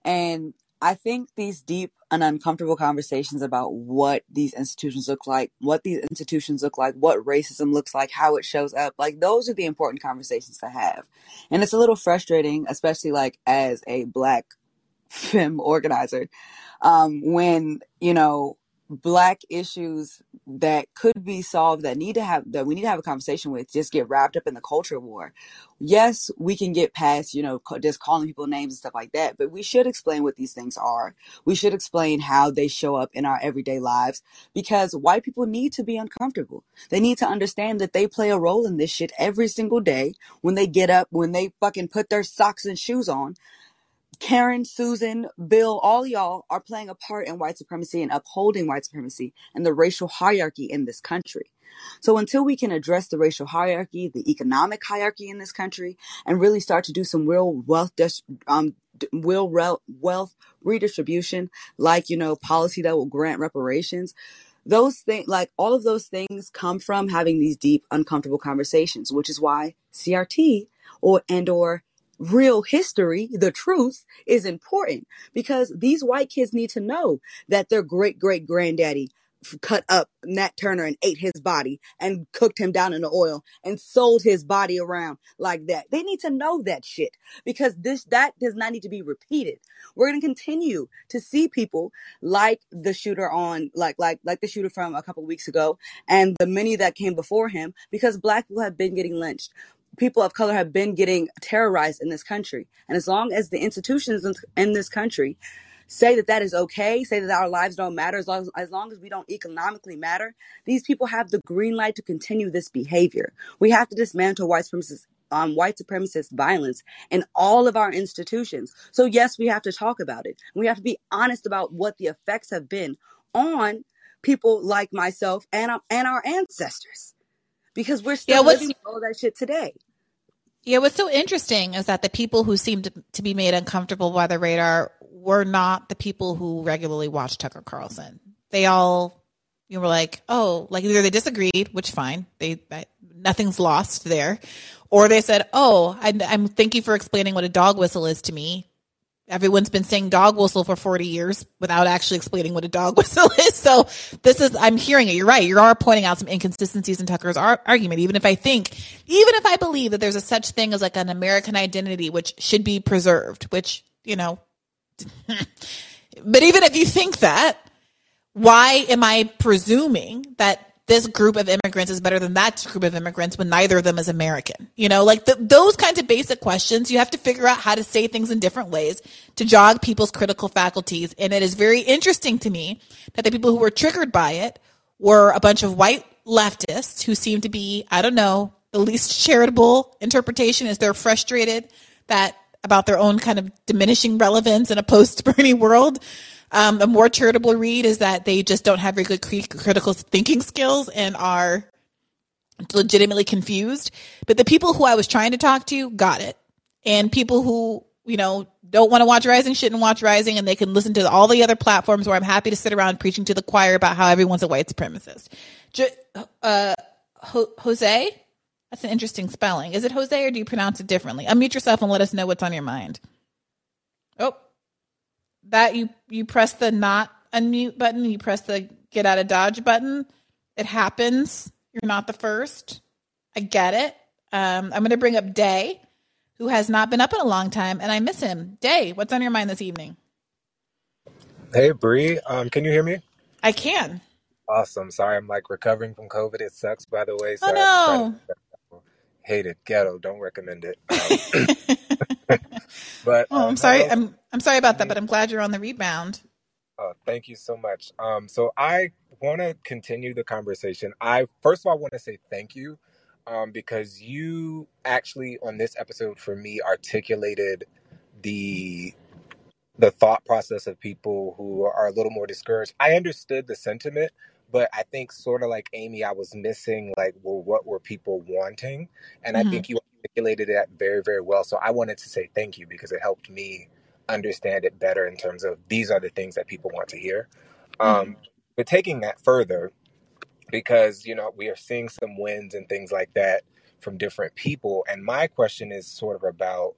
And I think these deep and uncomfortable conversations about what these institutions look like, what racism looks like, how it shows up, like those are the important conversations to have. And it's a little frustrating, especially like as a Black femme organizer, when, you know, Black issues that could be solved, that we need to have a conversation with, just get wrapped up in the culture war. Yes, we can get past, you know, just calling people names and stuff like that, but we should explain what these things are. We should explain how they show up in our everyday lives, because white people need to be uncomfortable. They need to understand that they play a role in this shit every single day. When they get up, when they fucking put their socks and shoes on, Karen, Susan, Bill, all y'all are playing a part in white supremacy and upholding white supremacy and the racial hierarchy in this country. So until we can address the racial hierarchy, the economic hierarchy in this country, and really start to do some real wealth redistribution, like, you know, policy that will grant reparations, those things, like all of those things come from having these deep, uncomfortable conversations, which is why CRT or real history, the truth, is important, because these white kids need to know that their great-great-granddaddy cut up Nat Turner and ate his body and cooked him down in the oil and sold his body around like that. They need to know that shit, because that does not need to be repeated. We're going to continue to see people like the shooter the shooter from a couple weeks ago and the many that came before him, because Black people have been getting lynched. People of color have been getting terrorized in this country. And as long as the institutions in this country say that is okay, say that our lives don't matter, as long as we don't economically matter, these people have the green light to continue this behavior. We have to dismantle white supremacist violence in all of our institutions. So yes, we have to talk about it. We have to be honest about what the effects have been on people like myself and our ancestors. Because we're still living all that shit today. Yeah, what's so interesting is that the people who seemed to be made uncomfortable by the Radar were not the people who regularly watched Tucker Carlson. They all, you were like, oh, like either they disagreed, which fine, nothing's lost there, or they said, oh, I'm thank you for explaining what a dog whistle is to me. Everyone's been saying dog whistle for 40 years without actually explaining what a dog whistle is. So I'm hearing it. You're right. You are pointing out some inconsistencies in Tucker's argument. Even if I believe that there's a such thing as like an American identity, which should be preserved, which, you know, but even if you think that, why am I presuming that this group of immigrants is better than that group of immigrants when neither of them is American? You know, like those kinds of basic questions, you have to figure out how to say things in different ways to jog people's critical faculties. And it is very interesting to me that the people who were triggered by it were a bunch of white leftists who seem to be, I don't know, the least charitable interpretation is they're frustrated that about their own kind of diminishing relevance in a post-Bernie world. A more charitable read is that they just don't have very good critical thinking skills and are legitimately confused. But the people who I was trying to talk to got it. And people who, you know, don't want to watch Rising shouldn't watch Rising, and they can listen to all the other platforms where I'm happy to sit around preaching to the choir about how everyone's a white supremacist. Jose? That's an interesting spelling. Is it Jose or do you pronounce it differently? Unmute yourself and let us know what's on your mind. Oh, that you press the not unmute button. You press the get out of Dodge button. It happens. You're not the first. I get it. I'm going to bring up Day, who has not been up in a long time, and I miss him. Day, what's on your mind this evening? Hey, Bree. Can you hear me? I can. Awesome. Sorry, I'm like recovering from COVID. It sucks, by the way. So no. Hate it. Ghetto. Don't recommend it. But I'm sorry. I'm sorry about that, but I'm glad you're on the rebound. Thank you so much. So I want to continue the conversation. First of all, I want to say thank you. Because you actually on this episode for me articulated the thought process of people who are a little more discouraged. I understood the sentiment, but I think sort of like Amy, I was missing like, well, what were people wanting? And I think you articulated that very, very well. So I wanted to say thank you because it helped me understand it better in terms of these are the things that people want to hear. But taking that further, because, you know, we are seeing some wins and things like that from different people. And my question is sort of about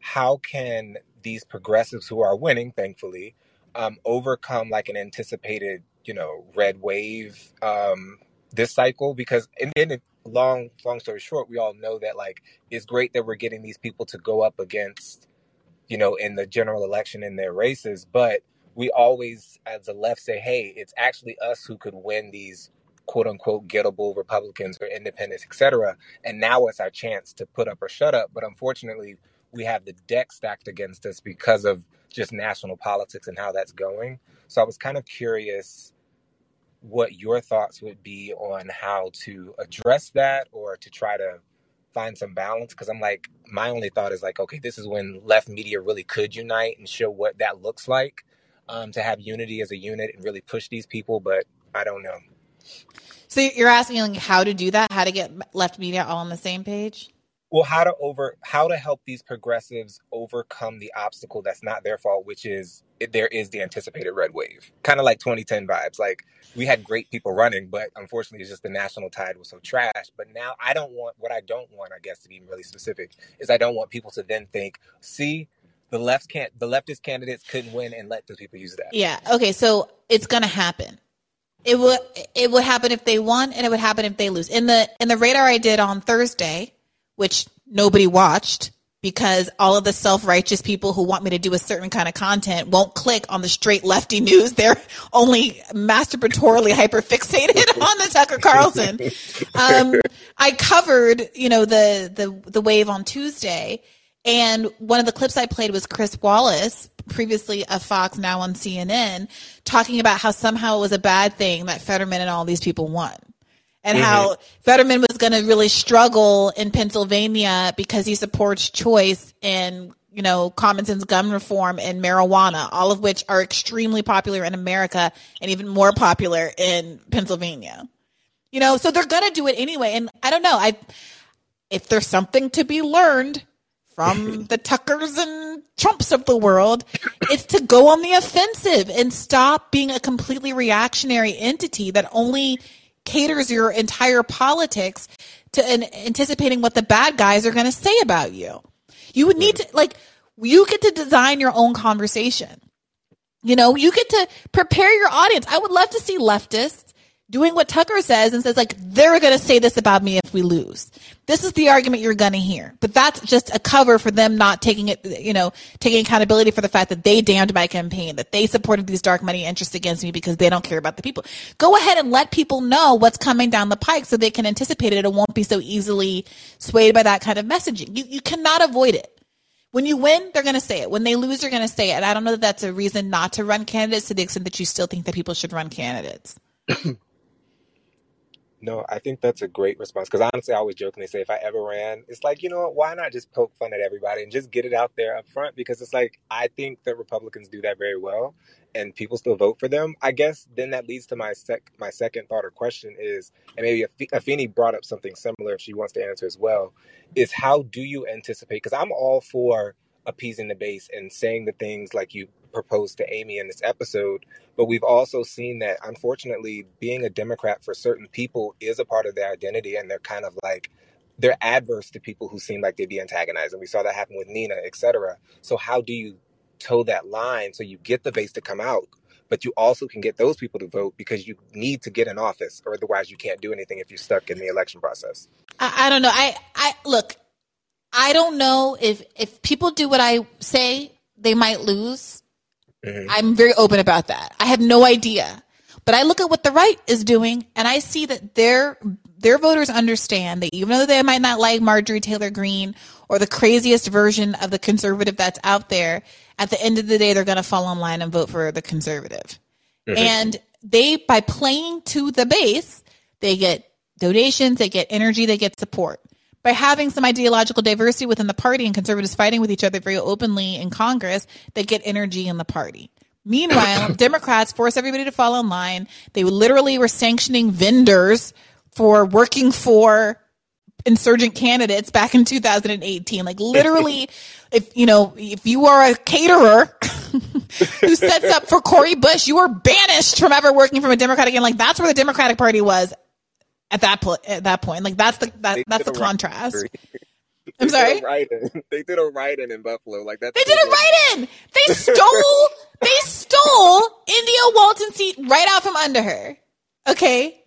how can these progressives who are winning, thankfully, overcome like an anticipated, you know, red wave this cycle? Because in the long story short, we all know that like it's great that we're getting these people to go up against, you know, in the general election in their races. But we always, as the left, say, hey, it's actually us who could win these quote unquote gettable Republicans or independents, et cetera. And now it's our chance to put up or shut up. But unfortunately, we have the deck stacked against us because of just national politics and how that's going. So I was kind of curious what your thoughts would be on how to address that or to try to find some balance. Because I'm like, my only thought is like, OK, this is when left media really could unite and show what that looks like to have unity as a unit and really push these people. But I don't know. So you're asking like how to do that, how to get left media all on the same page? Well, how to help these progressives overcome the obstacle that's not their fault, which is there is the anticipated red wave, kind of like 2010 vibes. Like we had great people running, but unfortunately, it's just the national tide was so trash. But now I guess, to be really specific, is I don't want people to then think, see, the leftist candidates couldn't win and let those people use that. Yeah. Okay. So it's going to happen. It would happen if they won, and it would happen if they lose. In the radar I did on Thursday, which nobody watched because all of the self-righteous people who want me to do a certain kind of content won't click on the straight lefty news. They're only masturbatorily hyperfixated on the Tucker Carlson. I covered, you know, the wave on Tuesday, and one of the clips I played was Chris Wallace, previously of Fox, now on CNN, talking about how somehow it was a bad thing that Fetterman and all these people won, and how Fetterman was going to really struggle in Pennsylvania because he supports choice and, you know, common sense gun reform and marijuana, all of which are extremely popular in America and even more popular in Pennsylvania. You know, so they're going to do it anyway. And I don't know, if there's something to be learned from the Tuckers and Trumps of the world, it's to go on the offensive and stop being a completely reactionary entity that only caters your entire politics to anticipating what the bad guys are going to say about you. You would need to, like, you get to design your own conversation. You know, you get to prepare your audience. I would love to see leftists doing what Tucker says like, they're going to say this about me if we lose. This is the argument you're going to hear. But that's just a cover for them not taking it, you know, taking accountability for the fact that they damned my campaign, that they supported these dark money interests against me because they don't care about the people. Go ahead and let people know what's coming down the pike so they can anticipate it and won't be so easily swayed by that kind of messaging. You cannot avoid it. When you win, they're going to say it. When they lose, they're going to say it. And I don't know that that's a reason not to run candidates to the extent that you still think that people should run candidates. No, I think that's a great response because honestly, I always jokingly say if I ever ran, it's like, you know what, why not just poke fun at everybody and just get it out there up front? Because it's like, I think that Republicans do that very well and people still vote for them. I guess then that leads to my second thought or question is, and maybe Afeni brought up something similar if she wants to answer as well, is how do you anticipate? Because I'm all for appeasing the base and saying the things like you proposed to Amy in this episode, but we've also seen that unfortunately being a Democrat for certain people is a part of their identity, and they're kind of like they're adverse to people who seem like they'd be antagonized, and we saw that happen with Nina, etc. So how do you toe that line so you get the base to come out, but you also can get those people to vote because you need to get in office, or otherwise you can't do anything if you're stuck in the election process? I don't know. I look, I don't know if people do what I say, they might lose. Mm-hmm. I'm very open about that. I have no idea. But I look at what the right is doing, and I see that their voters understand that even though they might not like Marjorie Taylor Greene or the craziest version of the conservative that's out there, at the end of the day, they're going to fall in line and vote for the conservative. Mm-hmm. And they, by playing to the base, they get donations, they get energy, they get support. By having some ideological diversity within the party and conservatives fighting with each other very openly in Congress, they get energy in the party. Meanwhile, Democrats force everybody to fall in line. They literally were sanctioning vendors for working for insurgent candidates back in 2018. Like literally, if you are a caterer who sets up for Cori Bush, you are banished from ever working from a Democratic. And like that's where the Democratic Party was at that point, like that's the contrast. I'm sorry. They did a write-in in Buffalo, like that. They did a write-in. They stole. They stole India Walton's seat right out from under her. Okay,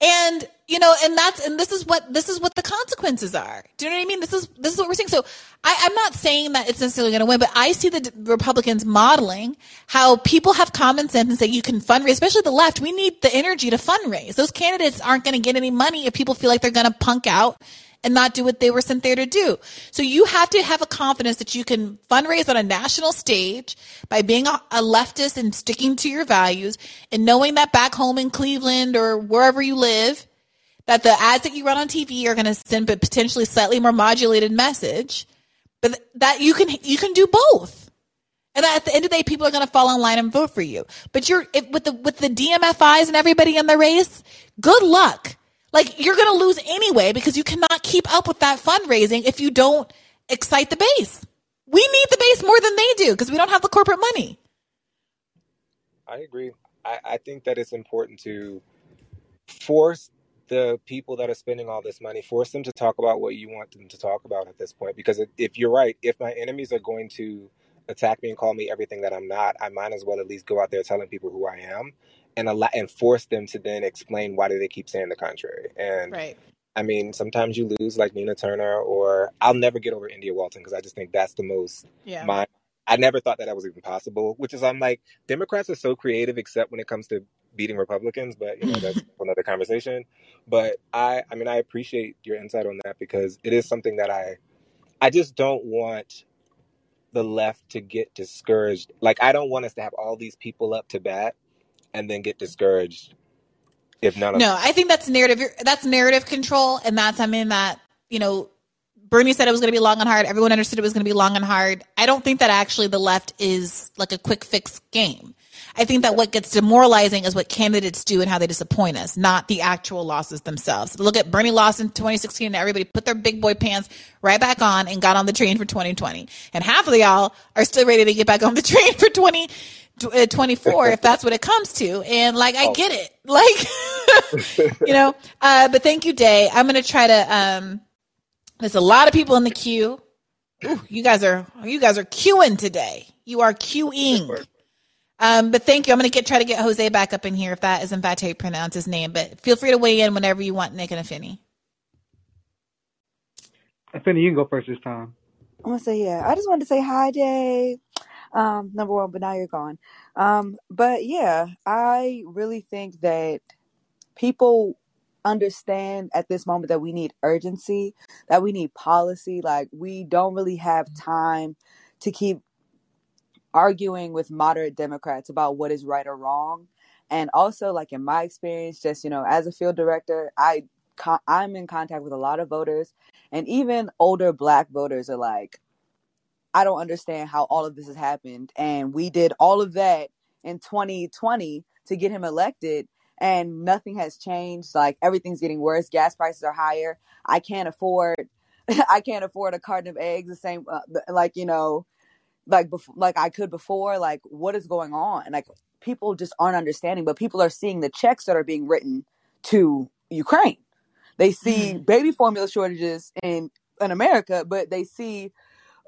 and this is what the consequences are. Do you know what I mean? This is what we're seeing. So I'm not saying that it's necessarily going to win, but I see the Republicans modeling how people have common sense and say you can fundraise, especially the left. We need the energy to fundraise. Those candidates aren't going to get any money if people feel like they're going to punk out and not do what they were sent there to do. So you have to have a confidence that you can fundraise on a national stage by being a leftist and sticking to your values and knowing that back home in Cleveland or wherever you live, that the ads that you run on TV are going to send a potentially slightly more modulated message. But that you can do both, and at the end of the day, people are going to fall in line and vote for you. But with the DMFIs and everybody in the race, good luck. Like you're going to lose anyway because you cannot keep up with that fundraising if you don't excite the base. We need the base more than they do because we don't have the corporate money. I agree. I think that it's important to force the people that are spending all this money, force them to talk about what you want them to talk about at this point. Because if you're right, if my enemies are going to attack me and call me everything that I'm not, I might as well at least go out there telling people who I am and force them to then explain why do they keep saying the contrary. And right. I mean, sometimes you lose like Nina Turner, or I'll never get over India Walton because I just think that's the most I never thought that was even possible, which is I'm like, Democrats are so creative except when it comes to beating Republicans, but that's another conversation. But I mean, I appreciate your insight on that because it is something that I just don't want the left to get discouraged. Like, I don't want us to have all these people up to bat and then get discouraged if none of them. No, I think that's narrative. That's narrative control, and that's something that Bernie said it was going to be long and hard. Everyone understood it was going to be long and hard. I don't think that actually the left is like a quick fix game. I think that what gets demoralizing is what candidates do and how they disappoint us, not the actual losses themselves. Look at Bernie lost in 2016 and everybody put their big boy pants right back on and got on the train for 2020. And half of y'all are still ready to get back on the train for 2024 if that's what it comes to. And like, I get it. Like, but thank you, Day. I'm going to try to, there's a lot of people in the queue. Ooh, you guys are queuing today. You are queuing. But thank you. I'm going to try to get Jose back up in here if that is in fact how you pronounce his name. But feel free to weigh in whenever you want, Nick and Afeni. Afeni, you can go first this time. I'm going to say, I just wanted to say hi, Day. Number one, but now you're gone. But yeah, I really think that people understand at this moment that we need urgency, that we need policy. Like, we don't really have time to keep arguing with moderate Democrats about what is right or wrong. And also, like, in my experience, just, you know, as a field director, I'm in contact with a lot of voters, and even older Black voters are like, I don't understand how all of this has happened. And we did all of that in 2020 to get him elected, and nothing has changed. Like, everything's getting worse. Gas prices are higher. I can't afford a carton of eggs. The same, like, you know, like I could before. Like, what is going on? And, like, people just aren't understanding, but people are seeing the checks that are being written to Ukraine. They see baby formula shortages in America, but they see,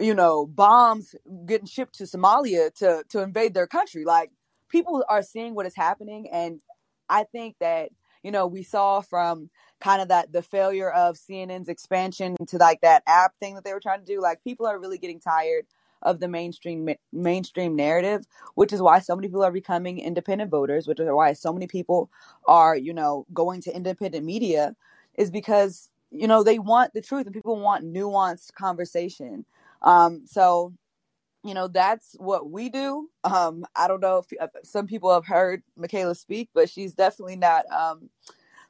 you know, bombs getting shipped to Somalia to invade their country. Like, people are seeing what is happening. And I think that, you know, we saw from kind of that the failure of CNN's expansion to, like, that app thing that they were trying to do. Like, people are really getting tired of the mainstream narrative, which is why so many people are becoming independent voters, which is why so many people are, you know, going to independent media, is because, you know, they want the truth and people want nuanced conversation. So, you know, that's what we do. I don't know if some people have heard Michaela speak, but she's definitely not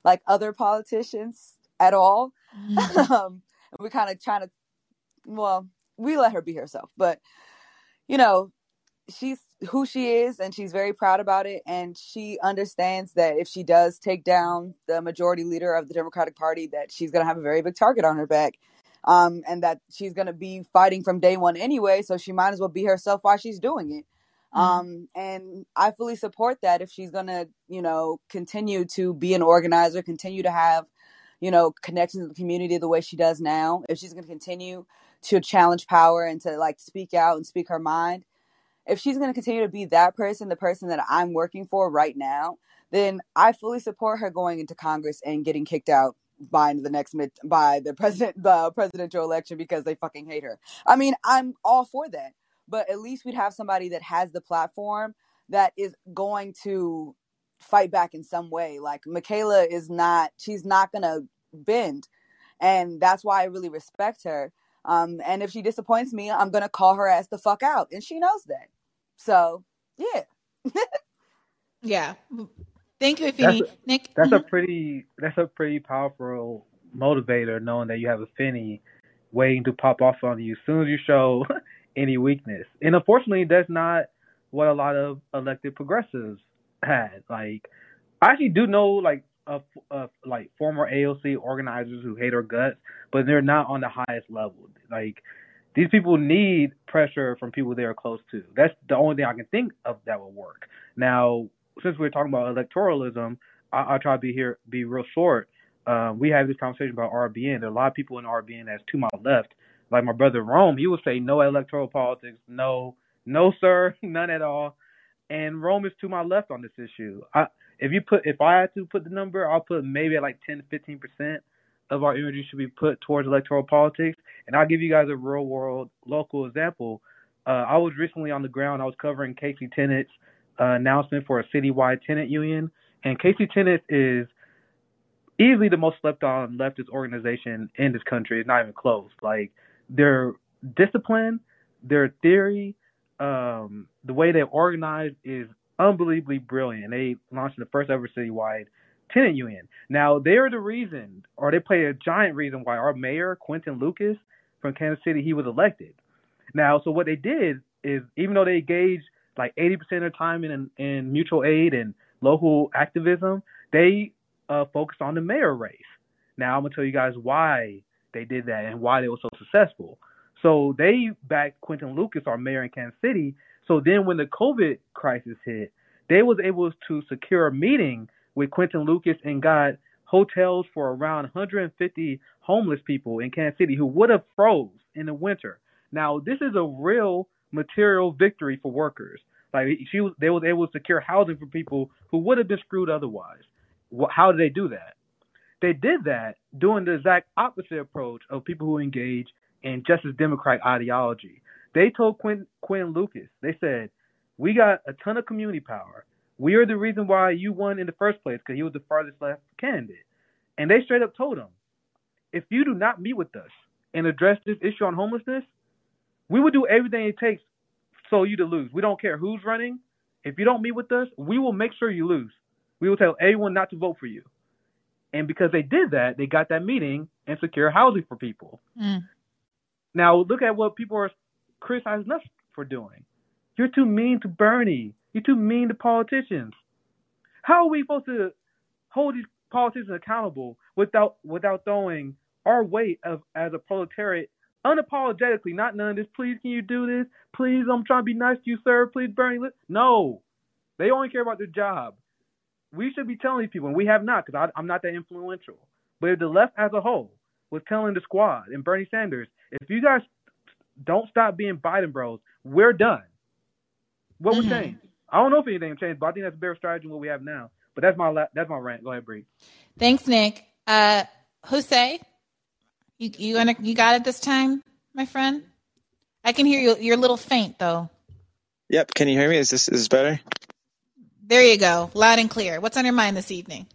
like other politicians at all. Mm-hmm. We're kind of trying to, well, we let her be herself, but, you know, she's who she is, and she's very proud about it. And she understands that if she does take down the majority leader of the Democratic Party, that she's going to have a very big target on her back. And that she's going to be fighting from day one anyway, so she might as well be herself while she's doing it. Mm-hmm. And I fully support that if she's going to, you know, continue to be an organizer, continue to have, you know, connections with the community the way she does now. If she's going to continue to challenge power and to, like, speak out and speak her mind. If she's going to continue to be that person, the person that I'm working for right now, then I fully support her going into Congress and getting kicked out by the presidential election because they fucking hate her. I mean, I'm all for that, but at least we'd have somebody that has the platform that is going to fight back in some way. Like, Michaela she's not going to bend. And that's why I really respect her. And if she disappoints me, I'm going to call her ass the fuck out. And she knows that. So, yeah. Yeah. Thank you, Afeni. Nick? That's a pretty powerful motivator, knowing that you have Afeni waiting to pop off on you as soon as you show any weakness. And unfortunately, that's not what a lot of elected progressives had. Like, I actually do know, like, like, former AOC organizers who hate her guts, but they're not on the highest level. Like, these people need pressure from people they are close to. That's the only thing I can think of that will work. Now, since we're talking about electoralism, I'll try to be real short. We had this conversation about RBN. There are a lot of people in RBN that's to my left. Like my brother Rome, he would say no electoral politics, no sir, none at all. And Rome is to my left on this issue. If I had to put the number, I'll put maybe like 10 to 15% of our energy should be put towards electoral politics. And I'll give you guys a real world local example. I was recently on the ground. I was covering Casey Tennett's announcement for a citywide tenant union. And Casey Tennant is easily the most slept on leftist organization in this country. It's not even close. Like, their discipline, their theory, the way they organize is unbelievably brilliant. They launched the first ever citywide tenant union. Now, they're the reason, or they play a giant reason why our mayor, Quentin Lucas from Kansas City, he was elected. Now, so what they did is, even though they gauged like 80% of their time in mutual aid and local activism, they focused on the mayor race. Now, I'm going to tell you guys why they did that and why they were so successful. So they backed Quentin Lucas, our mayor in Kansas City. So then when the COVID crisis hit, they was able to secure a meeting with Quentin Lucas and got hotels for around 150 homeless people in Kansas City who would have froze in the winter. Now, this is a real material victory for workers. Like, they was able to secure housing for people who would have been screwed otherwise. How did they do that? They did that doing the exact opposite approach of people who engage in Justice Democrat ideology. They told Quentin Lucas, they said, we got a ton of community power. We are the reason why you won in the first place, because he was the farthest left candidate. And they straight up told him, if you do not meet with us and address this issue on homelessness, we will do everything it takes so you to lose. We don't care who's running. If you don't meet with us, we will make sure you lose. we will tell everyone not to vote for you. And because they did that, they got that meeting and secure housing for people. Mm. Now, look at what people are criticizing us for doing. You're too mean to Bernie. You're too mean to politicians. How are we supposed to hold these politicians accountable without throwing our weight as a proletariat unapologetically? Not none of this. Please, can you do this? Please, I'm trying to be nice to you, sir. Please, Bernie. No. They only care about their job. We should be telling these people, and we have not, because I'm not that influential. But if the left as a whole was telling the squad and Bernie Sanders, if you guys don't stop being Biden bros, we're done. What would change? I don't know if anything would change, but I think that's a better strategy than what we have now. But that's my rant. Go ahead, Bree. Thanks, Nick. Jose, you got it this time, my friend? I can hear you. You're a little faint, though. Yep. Can you hear me? Is this better? There you go. Loud and clear. What's on your mind this evening?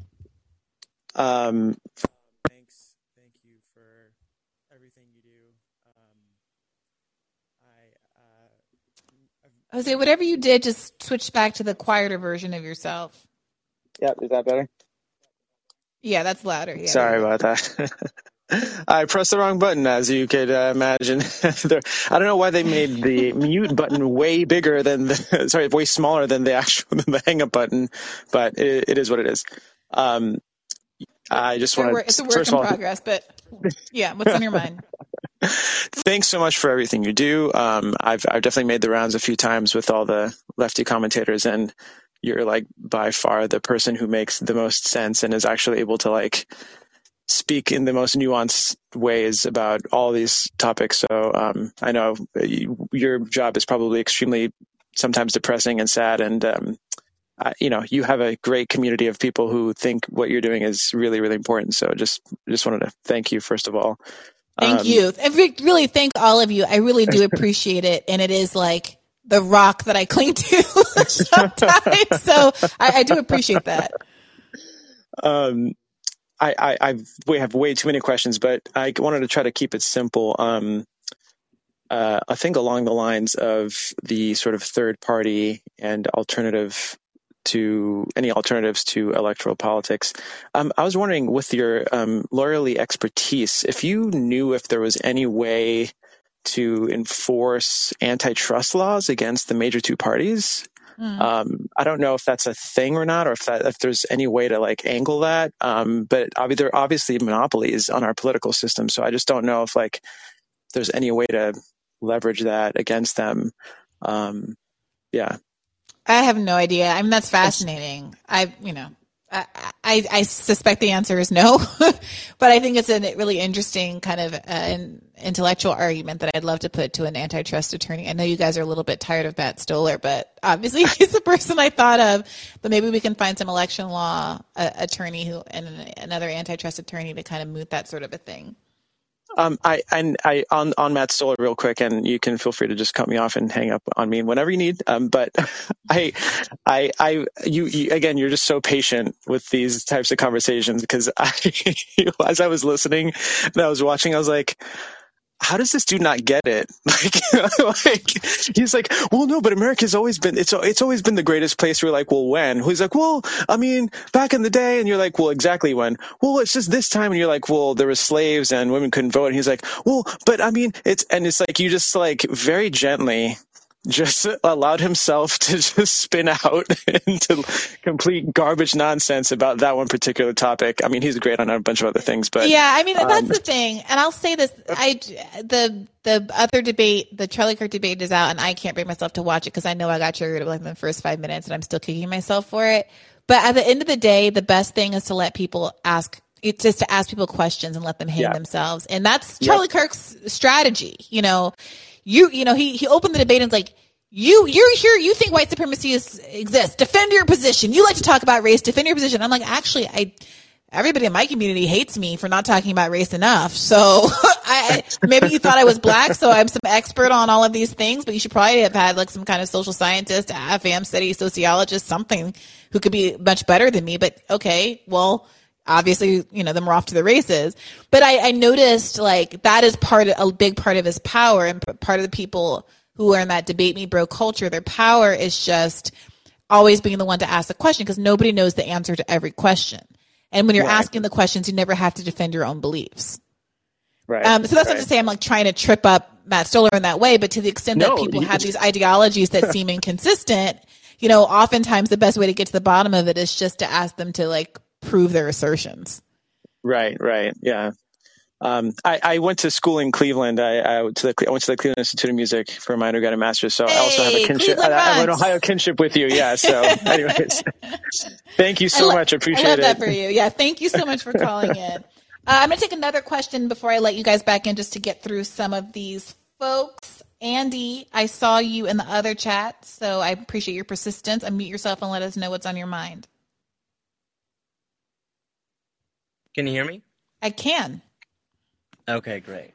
Thanks. Thank you for everything you do. Jose, whatever you did, just switch back to the quieter version of yourself. Yep. Is that better? Yeah, that's louder. Yeah, sorry about that. I pressed the wrong button, as you could imagine. I don't know why they made the mute button way smaller than the actual hang-up button, but it is what it is. I just want to. It's a work in progress, but yeah, what's on your mind? Thanks so much for everything you do. I've definitely made the rounds a few times with all the lefty commentators, and you're like by far the person who makes the most sense and is actually able to like speak in the most nuanced ways about all these topics. So I know your job is probably extremely sometimes depressing and sad. And, you have a great community of people who think what you're doing is really, really important. So just wanted to thank you, first of all. Thank you. I really thank all of you. I really do appreciate it. And it is like the rock that I cling to sometimes. So I do appreciate that. We have way too many questions, but I wanted to try to keep it simple. I think along the lines of the sort of third party and alternatives to electoral politics. I was wondering, with your lawyerly expertise, if you knew if there was any way to enforce antitrust laws against the major two parties. Mm. I don't know if that's a thing or not, or if there's any way to like angle that. But there are obviously monopolies on our political system, so I just don't know if like there's any way to leverage that against them. Yeah, I have no idea. I mean, that's fascinating. I suspect the answer is no, but I think it's a really interesting kind of an intellectual argument that I'd love to put to an antitrust attorney. I know you guys are a little bit tired of Matt Stoller, but obviously he's the person I thought of, but maybe we can find some election law attorney and another antitrust attorney to kind of moot that sort of a thing. On Matt Stoller real quick, and you can feel free to just cut me off and hang up on me whenever you need. But you again, you're just so patient with these types of conversations, because as I was listening and I was watching, I was like, how does this dude not get it? He's like, well, no, but America's always been, it's always been the greatest place. We're like, well, when? He's like, well, I mean, back in the day. And you're like, well, exactly when? Well, it's just this time. And you're like, well, there were slaves and women couldn't vote. And he's like, well, but I mean, it's like, you just like very gently just allowed himself to just spin out into complete garbage nonsense about that one particular topic. I mean, he's great on a bunch of other things, but yeah, I mean, that's the thing. And I'll say this, the other debate, the Charlie Kirk debate is out, and I can't bring myself to watch it because I know I got triggered within the first 5 minutes and I'm still kicking myself for it. But at the end of the day, the best thing is to let people ask. It's just to ask people questions and let them hang themselves. And that's Charlie Kirk's strategy. He opened the debate and was like, you're here. You think white supremacy exists. Defend your position. You like to talk about race. Defend your position. I'm like, actually, everybody in my community hates me for not talking about race enough. So maybe you thought I was black, so I'm some expert on all of these things, but you should probably have had like some kind of social scientist, fam study, sociologist, something who could be much better than me. But okay, well, obviously, them are off to the races. But I noticed like that is a big part of his power, and part of the people who are in that debate me bro culture, their power is just always being the one to ask the question, because nobody knows the answer to every question. And when you're asking the questions, you never have to defend your own beliefs. Right. So that's not to say I'm like trying to trip up Matt Stoller in that way, but to the extent that people have these ideologies that seem inconsistent, you know, oftentimes the best way to get to the bottom of it is just to ask them to like prove their assertions. Right. Right. Yeah. I went to school in Cleveland. I went to the Cleveland Institute of Music for mine, who got a master's. So I also have a kinship. I have an Ohio kinship with you. Yeah. So anyways, thank you so much. I appreciate it. I love that for you. Yeah. Thank you so much for calling in. I'm going to take another question before I let you guys back in, just to get through some of these folks. Andy, I saw you in the other chat, so I appreciate your persistence. Unmute yourself and let us know what's on your mind. Can you hear me? I can. Okay, great.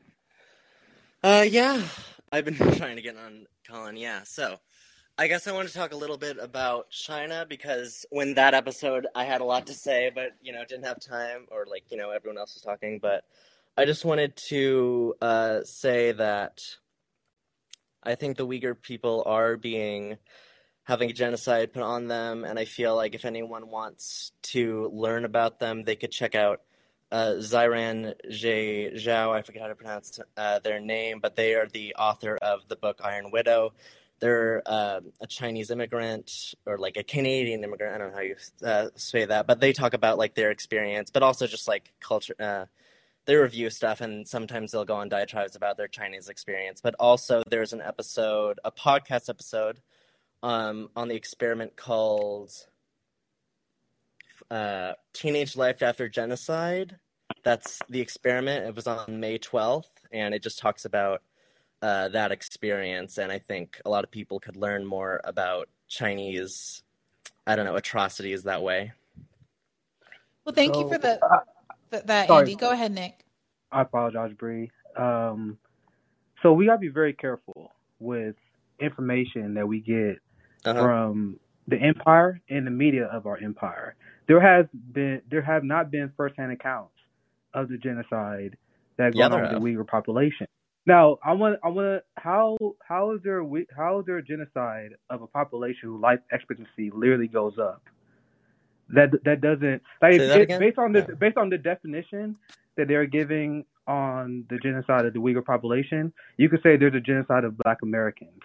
Yeah, I've been trying to get on Colin. Yeah, so I guess I want to talk a little bit about China, because when that episode, I had a lot to say, but, you know, didn't have time, or like, you know, everyone else was talking. But I just wanted to say that I think the Uyghur people are having a genocide put on them. And I feel like if anyone wants to learn about them, they could check out Ziran Zhao, I forget how to pronounce their name, but they are the author of the book Iron Widow. They're a Chinese immigrant, or like a Canadian immigrant. I don't know how you say that, but they talk about like their experience, but also just like culture. They review stuff, and sometimes they'll go on diatribes about their Chinese experience. But also there's an episode, a podcast episode on the experiment called Teenage Life After Genocide. That's the experiment. It was on May 12th, and it just talks about that experience. And I think a lot of people could learn more about Chinese, I don't know, atrocities that way. Well, thank you for that, Andy. Go ahead, Nick. I apologize, Bree. So we got to be very careful with information that we get from the empire and the media of our empire. There have not been firsthand accounts of the genocide that goes on with the Uyghur population. Now, how is there a genocide of a population whose life expectancy literally goes up? That doesn't, like, based on the definition that they're giving on the genocide of the Uyghur population, you could say there's a genocide of Black Americans.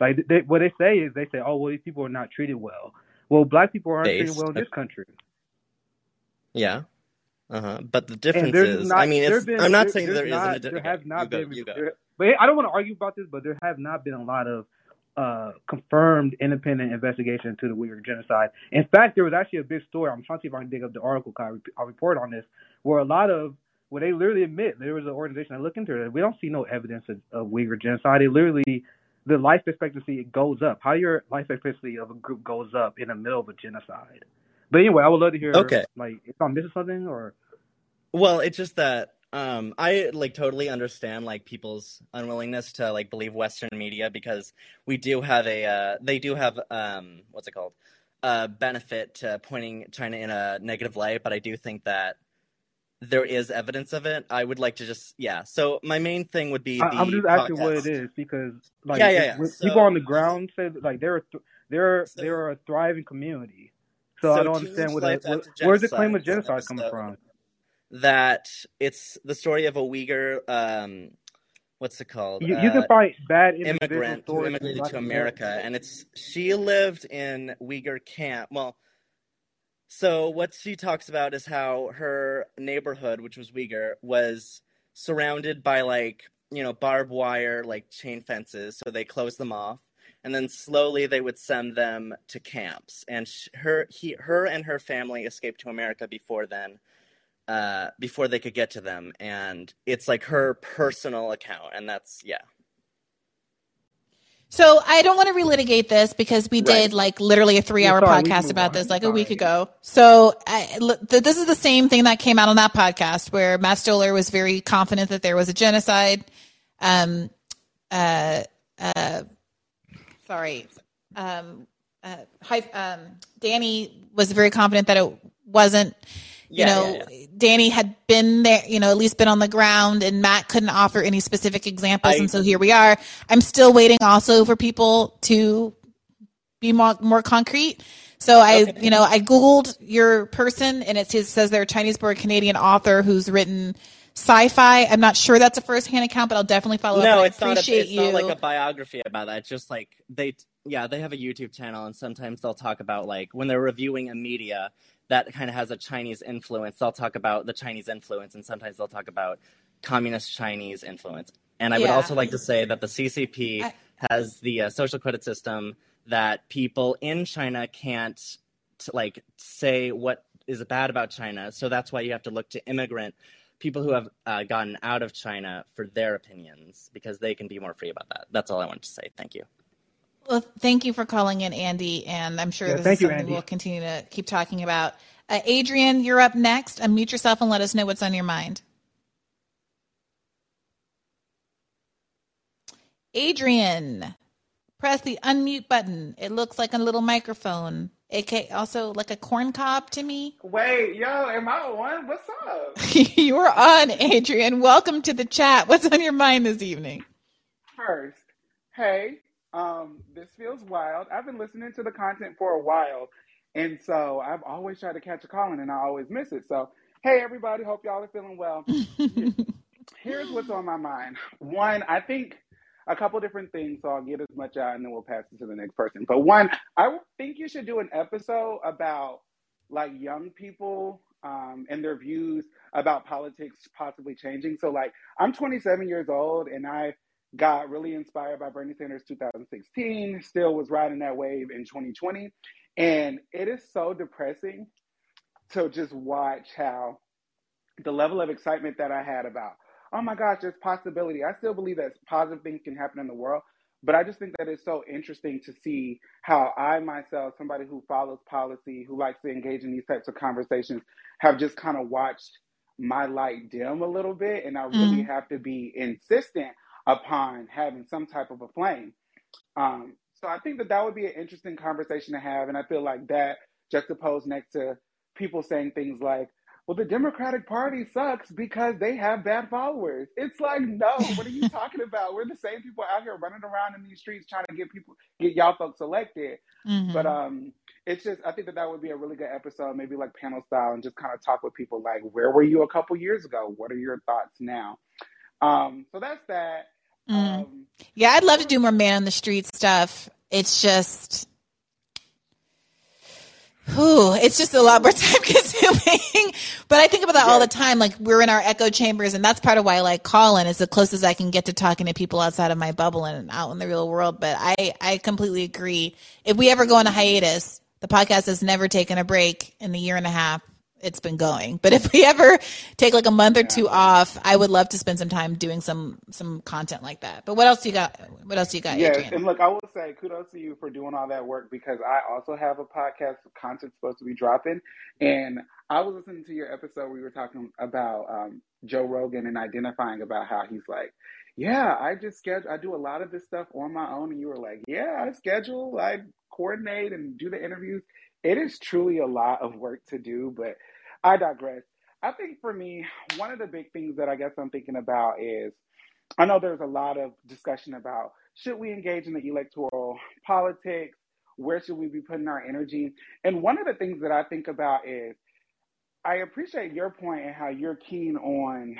Like, what they say, oh, well, these people are not treated well. Well, Black people aren't treated well in this country. Yeah. But the difference is, But I don't want to argue about this, but there have not been a lot of confirmed independent investigation to the Uyghur genocide. In fact, there was actually a big story. I'm trying to see if I can dig up the article. I'll report on this, where they literally admit there was an organization that looked into it. We don't see no evidence of Uyghur genocide. The life expectancy, it goes up. How your life expectancy of a group goes up in the middle of a genocide. But anyway, I would love to hear, like, if I'm missing something or... Well, it's just that I, like, totally understand, like, people's unwillingness to, like, believe Western media, because we do have benefit to pointing China in a negative light, but I do think that there is evidence of it. I would like to just, So my main thing would be I'm just asking what it is, because, like, people on the ground say, like, they're a thriving community. So I don't understand where's the claim of genocide coming from? That it's the story of a Uyghur, You can find bad immigrant who immigrated to America, and she lived in Uyghur camp. Well, so what she talks about is how her neighborhood, which was Uyghur, was surrounded by, like, you know, barbed wire, like chain fences, so they closed them off. And then slowly they would send them to camps. And her and her family escaped to America before then, before they could get to them. And it's like her personal account. And that's. So I don't want to relitigate this, because we did like literally a 3-hour podcast about this like a week ago. So this is the same thing that came out on that podcast, where Matt Stoller was very confident that there was a genocide. Danny was very confident that it wasn't. Danny had been there, you know, at least been on the ground, and Matt couldn't offer any specific examples, and so here we are. I'm still waiting also for people to be more concrete. So I Googled your person, and it says they're a Chinese-born Canadian author who's written sci-fi. I'm not sure that's a first-hand account, but I'll definitely follow up. It's not like a biography about that. It's just like they have a YouTube channel, and sometimes they'll talk about like when they're reviewing a media that kind of has a Chinese influence. They'll talk about the Chinese influence, and sometimes they'll talk about communist Chinese influence. And I would also like to say that the CCP has the social credit system that people in China can't say what is bad about China. So that's why you have to look to immigrant people who have gotten out of China for their opinions, because they can be more free about that. That's all I wanted to say. Thank you. Well, thank you for calling in, Andy, and I'm sure this is something Andy. We'll continue to keep talking about. Adrian, you're up next. Unmute yourself and let us know what's on your mind. Adrian, press the unmute button. It looks like a little microphone, aka also like a corn cob to me. Wait, yo, am I on? What's up? You're on, Adrian. Welcome to the chat. What's on your mind this evening? First, hey. This feels wild. I've been listening to the content for a while, and so I've always tried to catch a call in, and I always miss it. So, hey, everybody, hope y'all are feeling well. Here's what's on my mind. One, I think a couple different things, so I'll get as much out, and then we'll pass it to the next person. But one, I think you should do an episode about, young people and their views about politics possibly changing. So, I'm 27 years old, and I got really inspired by Bernie Sanders 2016, still was riding that wave in 2020. And it is so depressing to just watch how the level of excitement that I had about, oh my gosh, there's possibility. I still believe that positive things can happen in the world, but I just think that it's so interesting to see how I myself, somebody who follows policy, who likes to engage in these types of conversations, have just kind of watched my light dim a little bit. And I really have to be insistent upon having some type of a flame. So I think that would be an interesting conversation to have. And I feel like that juxtaposed next to people saying things like, well, the Democratic Party sucks because they have bad followers. It's like, no, what are you talking about? We're the same people out here running around in these streets trying to get y'all folks elected. Mm-hmm. But it's just, I think that would be a really good episode, maybe like panel style, and just kind of talk with people like, where were you a couple years ago? What are your thoughts now? So that's that. I'd love to do more man on the street stuff. It's just, a lot more time consuming, but I think about that all the time. We're in our echo chambers, and that's part of why I call in, is the closest I can get to talking to people outside of my bubble and out in the real world. But I completely agree. If we ever go on a hiatus, the podcast has never taken a break in the 1.5 years. It's been going. But if we ever take a month or two off, I would love to spend some time doing some content like that. But what else do you got? Yes, Adrian? And I will say kudos to you for doing all that work, because I also have a podcast content supposed to be dropping. And I was listening to your episode where you were talking about Joe Rogan and identifying about how he's like, yeah, I do a lot of this stuff on my own. And you were like, yeah, I schedule, I coordinate and do the interviews. It is truly a lot of work to do, but I digress. I think for me, one of the big things that I guess I'm thinking about is, I know there's a lot of discussion about, should we engage in the electoral politics? Where should we be putting our energy? And one of the things that I think about is, I appreciate your point and how you're keen on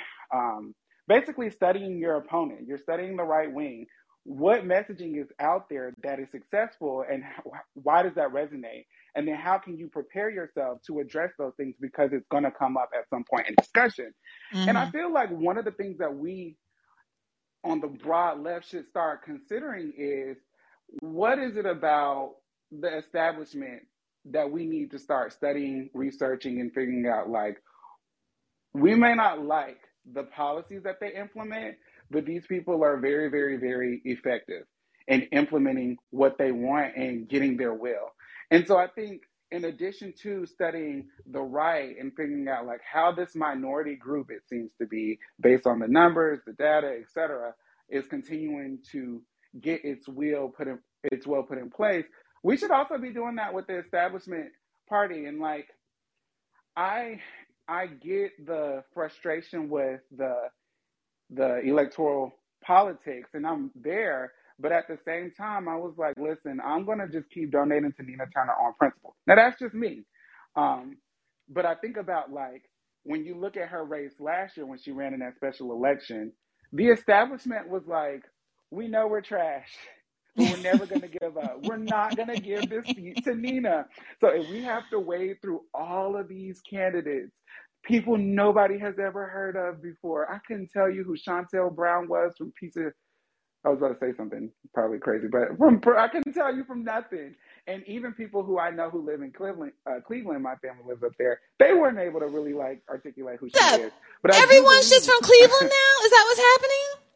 basically studying your opponent. You're studying the right wing. What messaging is out there that is successful, and why does that resonate? And then how can you prepare yourself to address those things, because it's going to come up at some point in discussion. Mm-hmm. And I feel like one of the things that we on the broad left should start considering is, what is it about the establishment that we need to start studying, researching, and figuring out, we may not like the policies that they implement, but these people are very, very, very effective in implementing what they want and getting their will. And so I think, in addition to studying the right and figuring out how this minority group, it seems to be based on the numbers, the data, et cetera, is continuing to get its will put in place, we should also be doing that with the establishment party. And I get the frustration with the electoral politics, and I'm there, But at the same time, I was like, listen, I'm going to just keep donating to Nina Turner on principle. Now, that's just me. But I think about, like, when you look at her race last year when she ran in that special election, the establishment was like, we know we're trash, but we're never going to give up. We're not going to give this seat to Nina. So if we have to wade through all of these candidates, people nobody has ever heard of before. I couldn't tell you who Chantel Brown was from I was about to say something probably crazy, but I couldn't tell you from nothing. And even people who I know who live in Cleveland, my family lives up there, they weren't able to really like articulate who she is. But everyone's just from Cleveland now? Is that what's happening?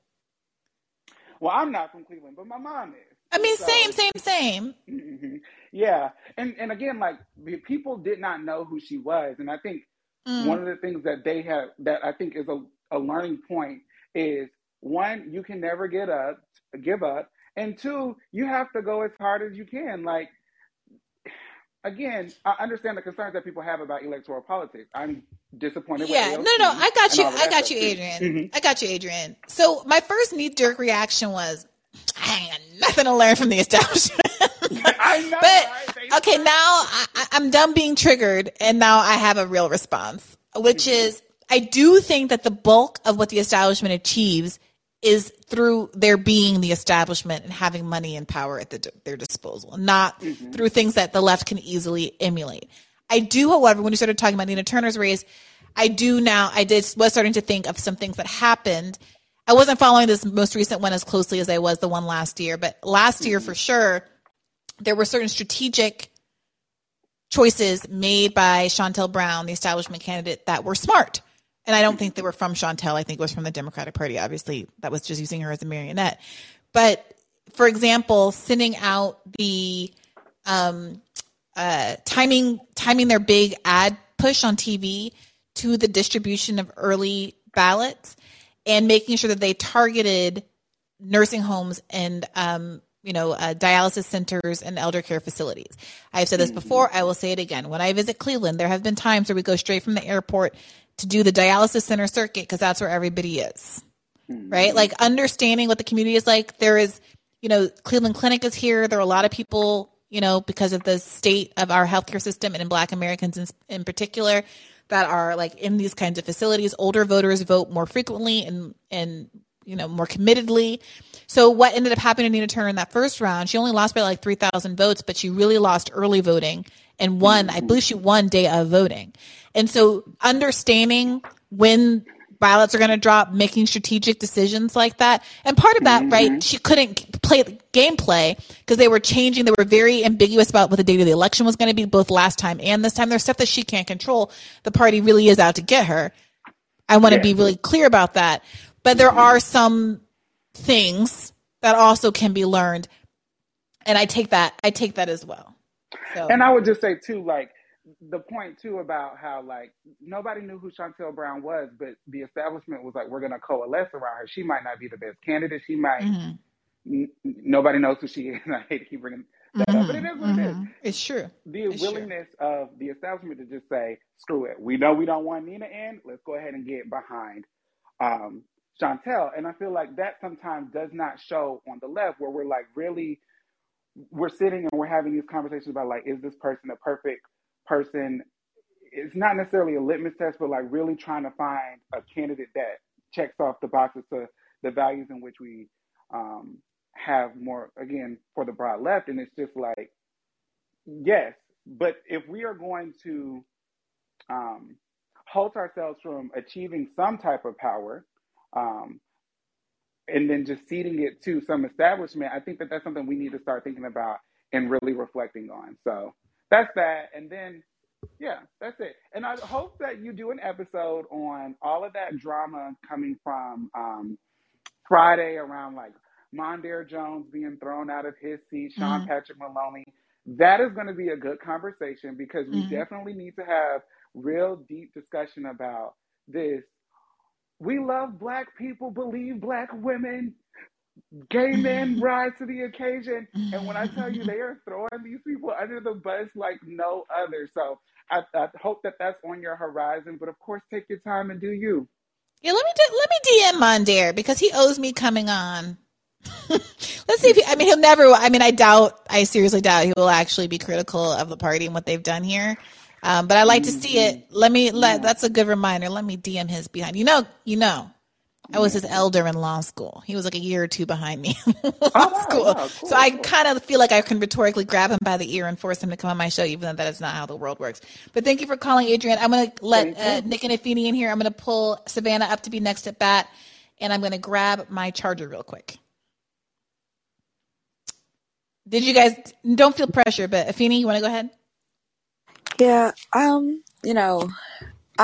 Well, I'm not from Cleveland, but my mom is. I mean, so, same. Mm-hmm. Yeah. And again, like the people did not know who she was. And I think one of the things that they have that I think is a learning point is, one, you can never give up. And two, you have to go as hard as you can. Like, again, I understand the concerns that people have about electoral politics. I'm disappointed. Yeah, no, I got you, Adrian. Mm-hmm. I got you, Adrian. So my first knee-jerk reaction was, I ain't got nothing to learn from the establishment. I know. But, okay, now I'm done being triggered, and now I have a real response, which is, I do think that the bulk of what the establishment achieves is through their being the establishment and having money and power at their disposal, not through things that the left can easily emulate. I do, however, when you started talking about Nina Turner's race, I was starting to think of some things that happened. I wasn't following this most recent one as closely as I was the one last year, but last year for sure, there were certain strategic choices made by Chantel Brown, the establishment candidate, that were smart. And I don't think they were from Chantel. I think it was from the Democratic Party, obviously. That was just using her as a marionette. But, for example, sending out the timing their big ad push on TV to the distribution of early ballots and making sure that they targeted nursing homes and dialysis centers and elder care facilities. I've said this before. I will say it again. When I visit Cleveland, there have been times where we go straight from the airport to do the dialysis center circuit because that's where everybody is, right? Like understanding what the community is like. There is, Cleveland Clinic is here. There are a lot of people, because of the state of our healthcare system and in Black Americans in particular that are like in these kinds of facilities. Older voters vote more frequently and more committedly. So what ended up happening to Nina Turner in that first round, she only lost by like 3,000 votes, but she really lost early voting and won. I believe she won day of voting. And so understanding when ballots are going to drop, making strategic decisions like that. And part of that, right, she couldn't play the gameplay because they were changing. They were very ambiguous about what the date of the election was going to be both last time and this time. There's stuff that she can't control. The party really is out to get her. I want to be really clear about that. But there are some things that also can be learned. And I take that as well. So. And I would just say too, like the point too about how like nobody knew who Chantel Brown was, but the establishment was like, we're going to coalesce around her. She might not be the best candidate. She might, nobody knows who she is. I hate to keep bringing that up, but it is what it is. It's true. The willingness of the establishment to just say, screw it. We know we don't want Nina in. Let's go ahead and get behind Chantel. And I feel like that sometimes does not show on the left where we're like really, we're sitting and we're having these conversations about like, is this person a perfect person? It's not necessarily a litmus test, but like really trying to find a candidate that checks off the boxes to the values in which we have more, again, for the broad left. And it's just like, yes, but if we are going to halt ourselves from achieving some type of power, and then just ceding it to some establishment, I think that that's something we need to start thinking about and really reflecting on. So that's that. And then, yeah, that's it. And I hope that you do an episode on all of that drama coming from Friday around like Mondaire Jones being thrown out of his seat, Sean Patrick Maloney. That is going to be a good conversation because we definitely need to have real deep discussion about this. We love Black people, believe Black women, gay men rise to the occasion. And when I tell you they are throwing these people under the bus like no other. So I hope that that's on your horizon. But of course, take your time and do you. Yeah, let me DM Mondaire because he owes me coming on. Let's see if he'll never. I seriously doubt he will actually be critical of the party and what they've done here. But I like to see it. That's a good reminder. Let me DM his behind. You know, I was his elder in law school. He was like a year or two behind me in law school. Wow, cool, so I kind of feel like I can rhetorically grab him by the ear and force him to come on my show, even though that is not how the world works. But thank you for calling, Adrian. I'm going to let Nick and Afeni in here. I'm going to pull Savannah up to be next at bat, and I'm going to grab my charger real quick. Did you guys – don't feel pressure, but Afeni, you want to go ahead? Yeah, I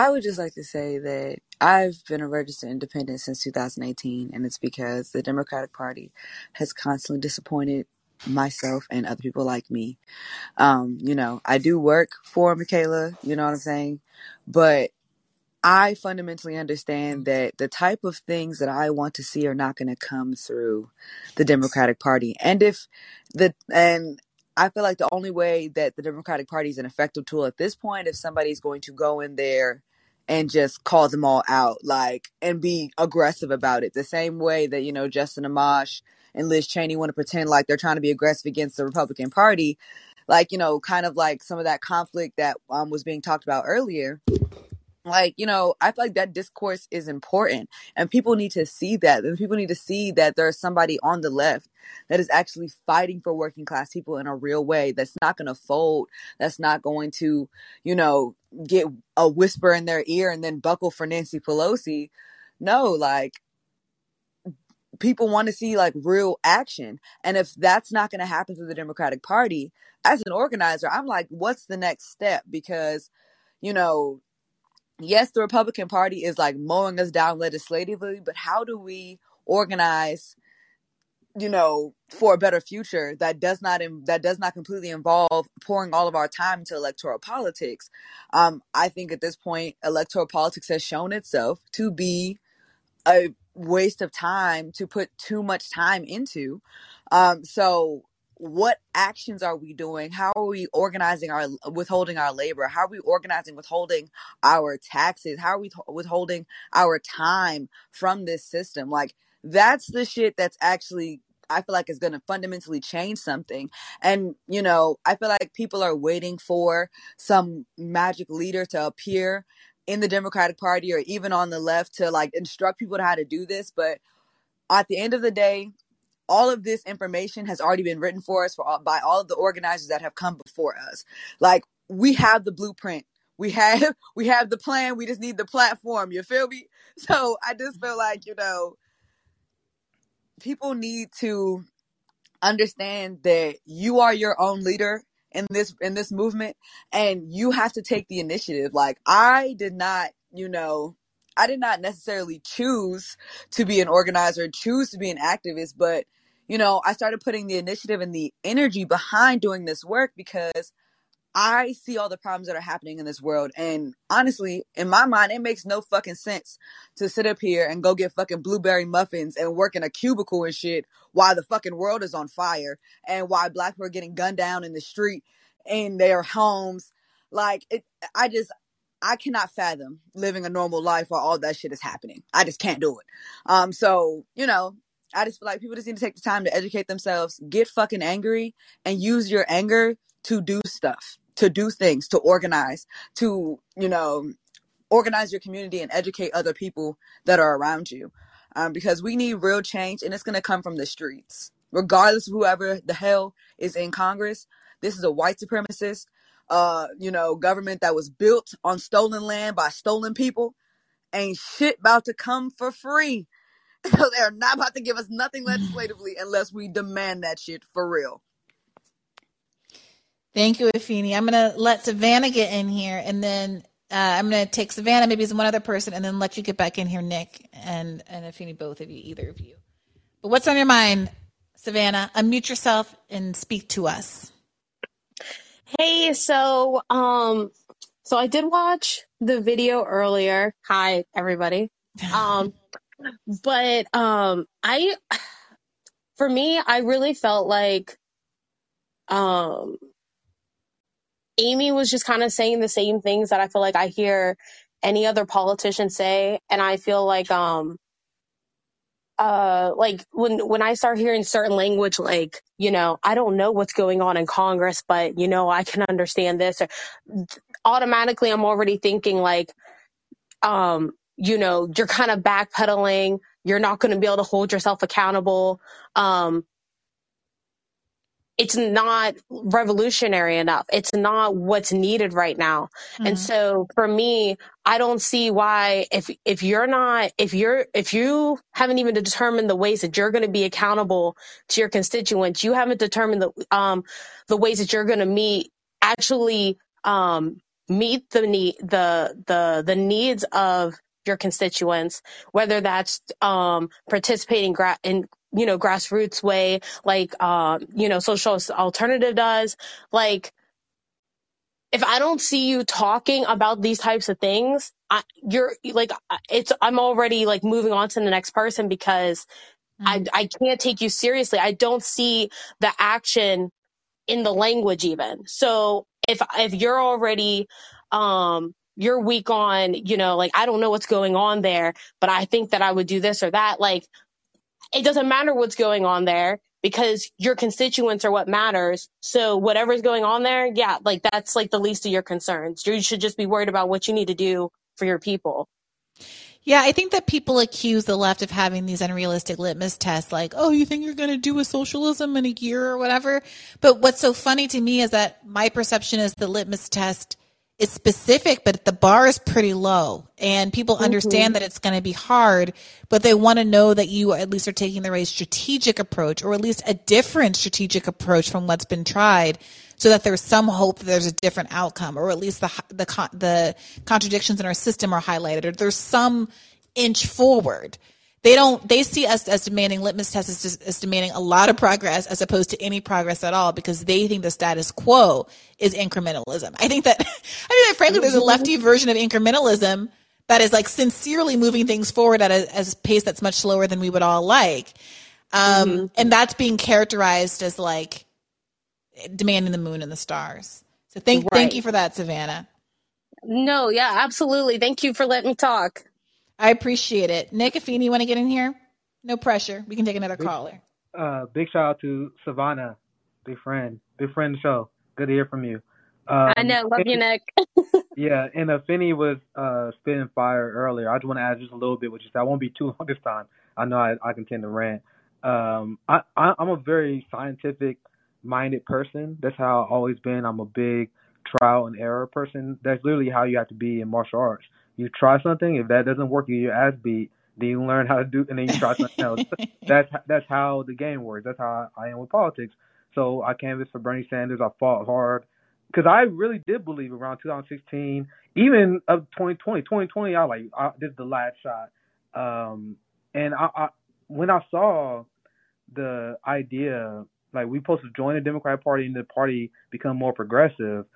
would just like to say that I've been a registered independent since 2018, and it's because the Democratic Party has constantly disappointed myself and other people like me. I do work for Michaela, you know what I'm saying? But I fundamentally understand that the type of things that I want to see are not going to come through the Democratic Party. I feel like the only way that the Democratic Party is an effective tool at this point, if somebody's going to go in there and just call them all out, and be aggressive about it. The same way that, Justin Amash and Liz Cheney want to pretend like they're trying to be aggressive against the Republican Party. Kind of like some of that conflict that was being talked about earlier. I feel like that discourse is important, and people need to see that. And people need to see that there's somebody on the left that is actually fighting for working class people in a real way. That's not going to fold. That's not going to, get a whisper in their ear and then buckle for Nancy Pelosi. No, people want to see real action. And if that's not going to happen through the Democratic Party, as an organizer, I'm like, what's the next step? Because, yes, the Republican Party is mowing us down legislatively, but how do we organize, for a better future that does not completely involve pouring all of our time into electoral politics? I think at this point, electoral politics has shown itself to be a waste of time to put too much time into. So what actions are we doing? How are we organizing withholding our labor? How are we organizing withholding our taxes? How are we withholding our time from this system? That's the shit that's actually, I feel like, is going to fundamentally change something. And, I feel like people are waiting for some magic leader to appear in the Democratic Party or even on the left to instruct people how to do this. But at the end of the day, all of this information has already been written for us by all of the organizers that have come before us. We have the blueprint. We have the plan. We just need the platform. You feel me? So I just feel like, people need to understand that you are your own leader in this movement, and you have to take the initiative. I did not necessarily choose to be an organizer, choose to be an activist, but, I started putting the initiative and the energy behind doing this work because I see all the problems that are happening in this world. And honestly, in my mind, it makes no fucking sense to sit up here and go get fucking blueberry muffins and work in a cubicle and shit while the fucking world is on fire and while Black people are getting gunned down in the street in their homes. I cannot fathom living a normal life while all that shit is happening. I just can't do it. So, I just feel like people just need to take the time to educate themselves, get fucking angry, and use your anger to do stuff, to do things, to organize, to, organize your community and educate other people that are around you. Because we need real change, and it's going to come from the streets. Regardless of whoever the hell is in Congress, this is a white supremacist government that was built on stolen land by stolen people. Ain't shit about to come for free. So they're not about to give us nothing legislatively unless we demand that shit for real. Thank you, Afeni. I'm going to let Savannah get in here, and then I'm going to take Savannah, maybe as one other person, and then let you get back in here, Nick and Afeni, both of you, either of you. But what's on your mind, Savannah? Unmute yourself and speak to us. Hey, so I did watch the video earlier. Hi, everybody. I really felt like Amy was just kind of saying the same things that I feel like I hear any other politician say. And I feel like like when I start hearing certain language, like, you know, I don't know what's going on in Congress, but, you know, I can understand this, or automatically I'm already thinking like, you know, you're kind of backpedaling. You're not going to be able to hold yourself accountable. It's not revolutionary enough. It's not what's needed right now. Mm-hmm. And so for me, I don't see why if you haven't even determined the ways that you're going to be accountable to your constituents, you haven't determined the ways that you're going to meet the needs of your constituents, whether that's participating in you know, grassroots way, like, you know, Social Alternative does. Like, if I don't see you talking about these types of things, I'm already like moving on to the next person, because I can't take you seriously. I don't see the action in the language even. So if you're already, you're weak on, you know, like, I don't know what's going on there, but I think that I would do this or that. Like, it doesn't matter what's going on there, because your constituents are what matters. So whatever's going on there, yeah, like, that's like the least of your concerns. You should just be worried about what you need to do for your people. Yeah, I think that people accuse the left of having these unrealistic litmus tests, like, oh, you think you're going to do a socialism in a year or whatever. But what's so funny to me is that my perception is the litmus test is specific, but the bar is pretty low, and people understand that it's going to be hard, but they want to know that you at least are taking the right strategic approach, or at least a different strategic approach from what's been tried, so that there's some hope that there's a different outcome, or at least the contradictions in our system are highlighted, or there's some inch forward. They see us as demanding litmus tests, as demanding a lot of progress, as opposed to any progress at all, because they think the status quo is incrementalism. I mean, frankly, there's a lefty version of incrementalism that is like sincerely moving things forward at a pace that's much slower than we would all like. And that's being characterized as like demanding the moon and the stars. So thank you for that, Savannah. No, yeah, absolutely. Thank you for letting me talk. I appreciate it. Nick, if you want to get in here, no pressure. We can take another caller. Big shout out to Savannah, big friend show. Good to hear from you. I know, love you, Nick. Yeah, and Finney was spitting fire earlier. I just want to add just a little bit what you said. I won't be too long this time. I know I can tend to rant. I'm a very scientific-minded person. That's how I've always been. I'm a big trial and error person. That's literally how you have to be in martial arts. You try something. If that doesn't work, you get your ass beat. Then you learn how to do, and then you try something else. That's how the game works. That's how I am with politics. So I canvassed for Bernie Sanders. I fought hard because I really did believe around 2016, even up 2020. I this is the last shot. And I when I saw the idea, like, we supposed to join the Democratic Party and the party become more progressive,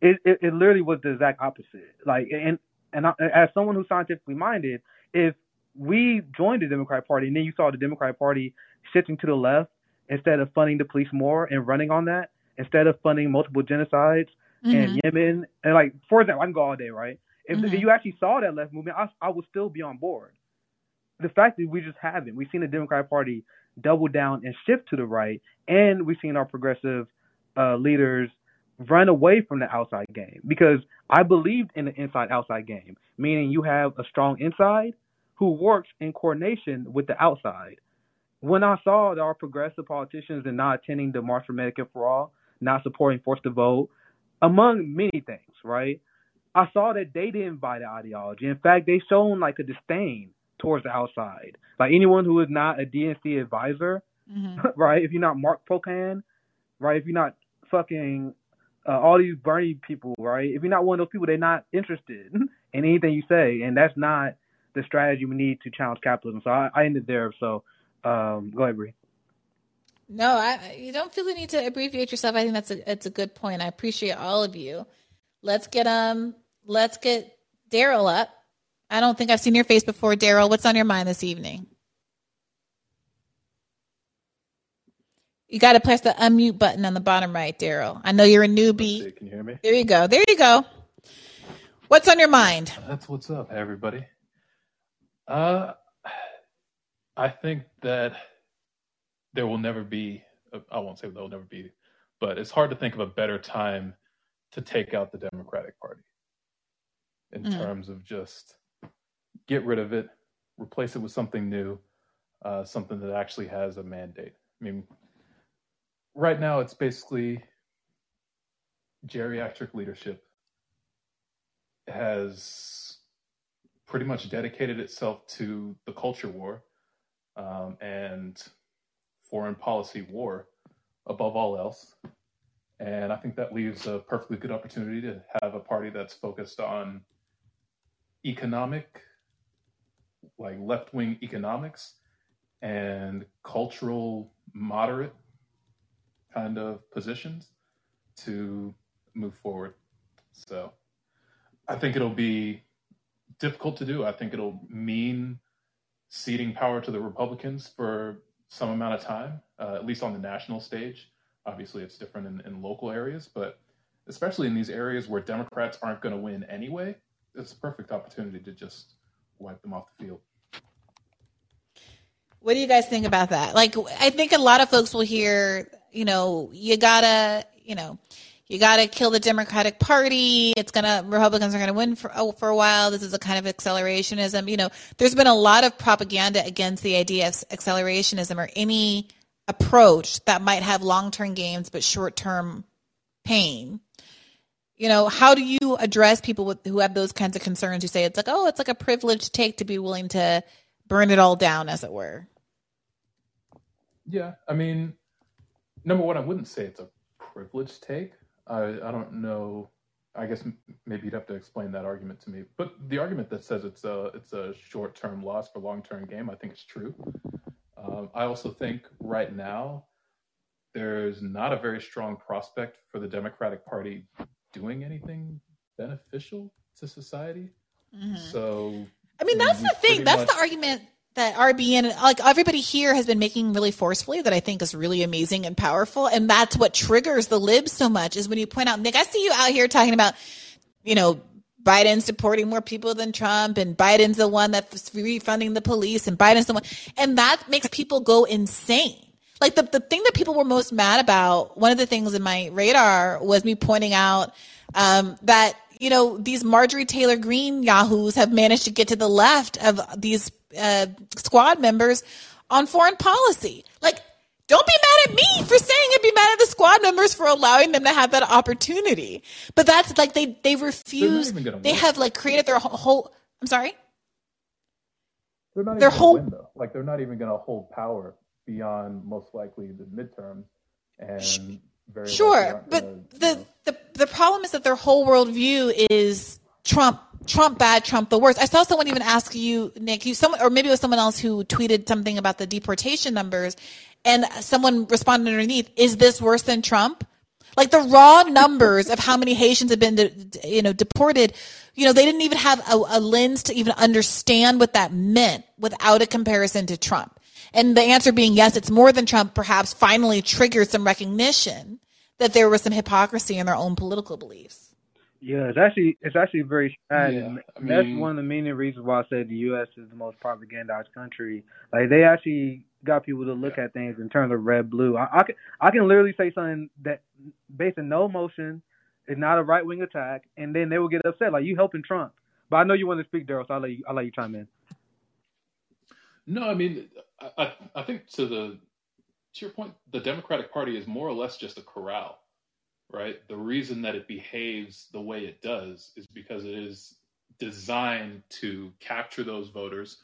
it literally was the exact opposite. Like, and as someone who's scientifically minded, if we joined the Democratic Party and then you saw the Democratic Party shifting to the left, instead of funding the police more and running on that, instead of funding multiple genocides and Yemen, and, like, for example, I can go all day, right? If you actually saw that left movement, I would still be on board. The fact that we just haven't. We've seen the Democratic Party double down and shift to the right, and we've seen our progressive leaders run away from the outside game, because I believed in the inside-outside game, meaning you have a strong inside who works in coordination with the outside. When I saw that our progressive politicians are not attending the March for Medicare for All, not supporting Force to Vote, among many things, right, I saw that they didn't buy the ideology. In fact, they shown like a disdain towards the outside. Like, anyone who is not a DNC advisor, right, if you're not Mark Pocan, right, if you're not fucking... all these Bernie people, right? If you're not one of those people, they're not interested in anything you say, and that's not the strategy we need to challenge capitalism. So I ended there. So go ahead, Bree. No, you don't feel the need to abbreviate yourself. I think it's a good point. I appreciate all of you. Let's get Daryl up. I don't think I've seen your face before, Daryl. What's on your mind this evening? You got to press the unmute button on the bottom right, Daryl. I know you're a newbie. Can you hear me? There you go. There you go. What's on your mind? That's what's up, everybody. I think that there will never be, I won't say there will never be, but it's hard to think of a better time to take out the Democratic Party in terms of just get rid of it, replace it with something new, something that actually has a mandate. I mean, right now it's basically geriatric leadership has pretty much dedicated itself to the culture war and foreign policy war above all else. And I think that leaves a perfectly good opportunity to have a party that's focused on economic, like left-wing economics and cultural moderate kind of positions to move forward. So I think it'll be difficult to do. I think it'll mean ceding power to the Republicans for some amount of time, at least on the national stage. Obviously, it's different in local areas, but especially in these areas where Democrats aren't going to win anyway, it's a perfect opportunity to just wipe them off the field. What do you guys think about that? Like, I think a lot of folks will hear, you gotta kill the Democratic Party. Republicans are going to win for a while. This is a kind of accelerationism. There's been a lot of propaganda against the idea of accelerationism or any approach that might have long-term gains, but short-term pain. How do you address people who have those kinds of concerns? You say it's like, oh, it's like a privileged take to be willing to burn it all down, as it were. Yeah. I mean, number one, I wouldn't say it's a privileged take. I don't know. I guess maybe you'd have to explain that argument to me, but the argument that says it's a short-term loss for long-term gain, I think it's true. I also think right now there's not a very strong prospect for the Democratic Party doing anything beneficial to society. Mm-hmm. So, I mean, that's the thing. That's the argument that RBN, like everybody here has been making really forcefully that I think is really amazing and powerful. And that's what triggers the libs so much is when you point out, Nick, I see you out here talking about, Biden's supporting more people than Trump, and Biden's the one that's refunding the police, and Biden's the one. And that makes people go insane. Like the thing that people were most mad about, one of the things in my radar was me pointing out that, these Marjorie Taylor Greene yahoos have managed to get to the left of these squad members on foreign policy. Like, don't be mad at me for saying it. Be mad at the squad members for allowing them to have that opportunity. But that's like they refuse. They have like created their whole. I'm sorry. They're not even going to win, though. Like they're not even going to hold power beyond most likely the midterm, and very sure. But the problem is that their whole worldview is Trump bad, Trump the worst. I saw someone even ask you, Nick, or maybe it was someone else who tweeted something about the deportation numbers. And someone responded underneath, is this worse than Trump? Like the raw numbers of how many Haitians have been, deported, they didn't even have a lens to even understand what that meant without a comparison to Trump. And the answer being, yes, it's more than Trump, perhaps finally triggered some recognition that there was some hypocrisy in their own political beliefs. Yeah, it's actually very sad. Yeah, I mean, that's one of the main reasons why I said the U.S. is the most propagandized country. Like they actually got people to look at things in terms of red, blue. I can literally say something that based on no emotion is not a right wing attack, and then they will get upset. Like you helping Trump, but I know you want to speak, Daryl, so I'll let you chime in. No, I mean, I think to your point, the Democratic Party is more or less just a corral, right? The reason that it behaves the way it does is because it is designed to capture those voters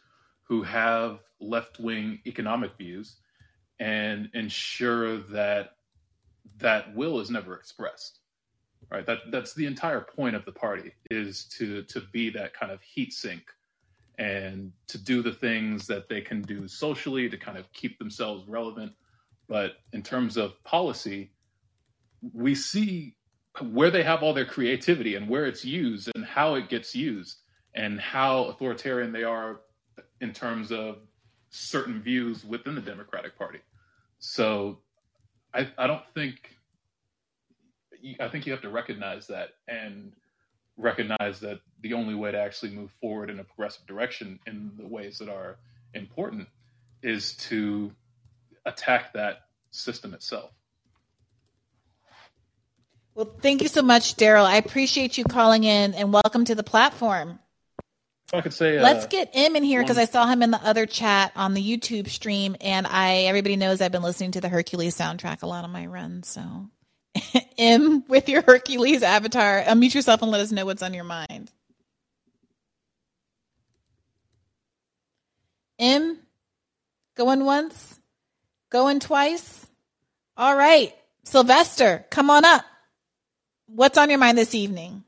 who have left-wing economic views and ensure that will is never expressed, right? That's the entire point of the party, is to be that kind of heat sink and to do the things that they can do socially to kind of keep themselves relevant. But in terms of policy, we see where they have all their creativity and where it's used and how it gets used and how authoritarian they are in terms of certain views within the Democratic Party. So I think you have to recognize that and recognize that the only way to actually move forward in a progressive direction in the ways that are important is to attack that system itself. Well, thank you so much, Daryl. I appreciate you calling in, and welcome to the platform. I could say, let's get Em in here because I saw him in the other chat on the YouTube stream, and everybody knows I've been listening to the Hercules soundtrack a lot on my runs. So, Em, with your Hercules avatar, unmute yourself and let us know what's on your mind. Em, going once, going twice. All right, Sylvester, come on up. What's on your mind this evening?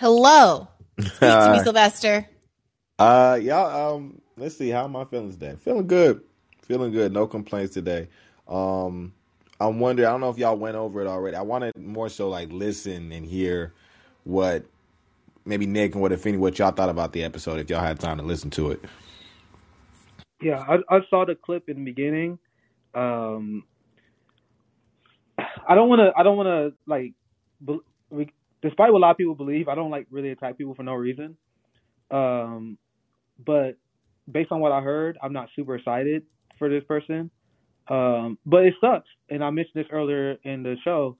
Hello. Speak to me, Sylvester. Y'all. Let's see. How are my feelings today? Feeling good. No complaints today. I'm wondering. I don't know if y'all went over it already. I wanted more so like listen and hear what maybe Nick and what if any what y'all thought about the episode if y'all had time to listen to it. Yeah, I saw the clip in the beginning. I don't want to like. Despite what a lot of people believe, I don't like really attack people for no reason. But based on what I heard, I'm not super excited for this person. But it sucks. And I mentioned this earlier in the show.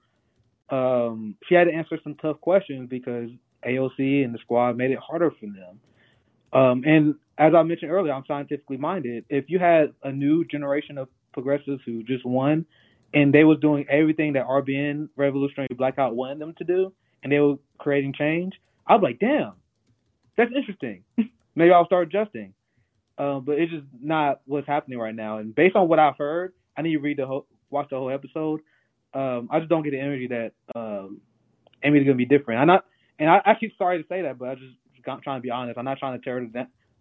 She had to answer some tough questions because AOC and the squad made it harder for them. And as I mentioned earlier, I'm scientifically minded. If you had a new generation of progressives who just won and they was doing everything that RBN, Revolutionary Blackout, wanted them to do, and they were creating change, I was like, damn, that's interesting. Maybe I'll start adjusting. But it's just not what's happening right now. And based on what I've heard, I need to watch the whole episode. I just don't get the energy that Amy's going to be different. I keep sorry to say that, but I'm just trying to be honest. I'm not trying to tear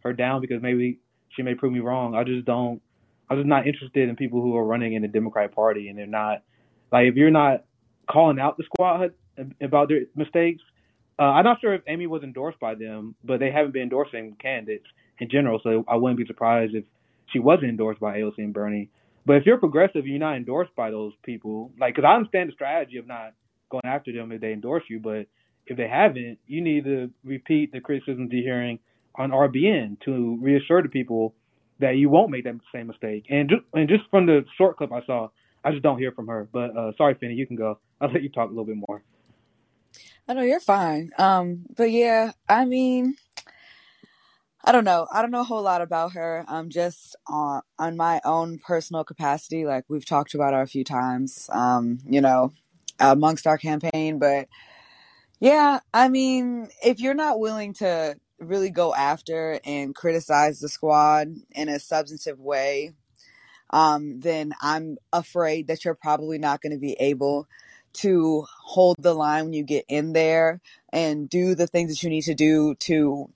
her down because maybe she may prove me wrong. I'm just not interested in people who are running in the Democratic Party and they're not, like, if you're not calling out the squad about their mistakes. I'm not sure if Amy was endorsed by them, but they haven't been endorsing candidates in general, so I wouldn't be surprised if she wasn't endorsed by AOC and Bernie. But if you're progressive, you're not endorsed by those people. Like, because I understand the strategy of not going after them if they endorse you, but if they haven't, you need to repeat the criticisms you're hearing on RBN to reassure the people that you won't make that same mistake. And just from the short clip I saw, I just don't hear from her. But sorry, Finney, you can go. I'll let you talk a little bit more. I know you're fine. But yeah, I mean, I don't know. I don't know a whole lot about her. I'm just on my own personal capacity. Like, we've talked about her a few times, amongst our campaign. But yeah, I mean, if you're not willing to really go after and criticize the squad in a substantive way, then I'm afraid that you're probably not going to be able to hold the line when you get in there and do the things that you need to do to,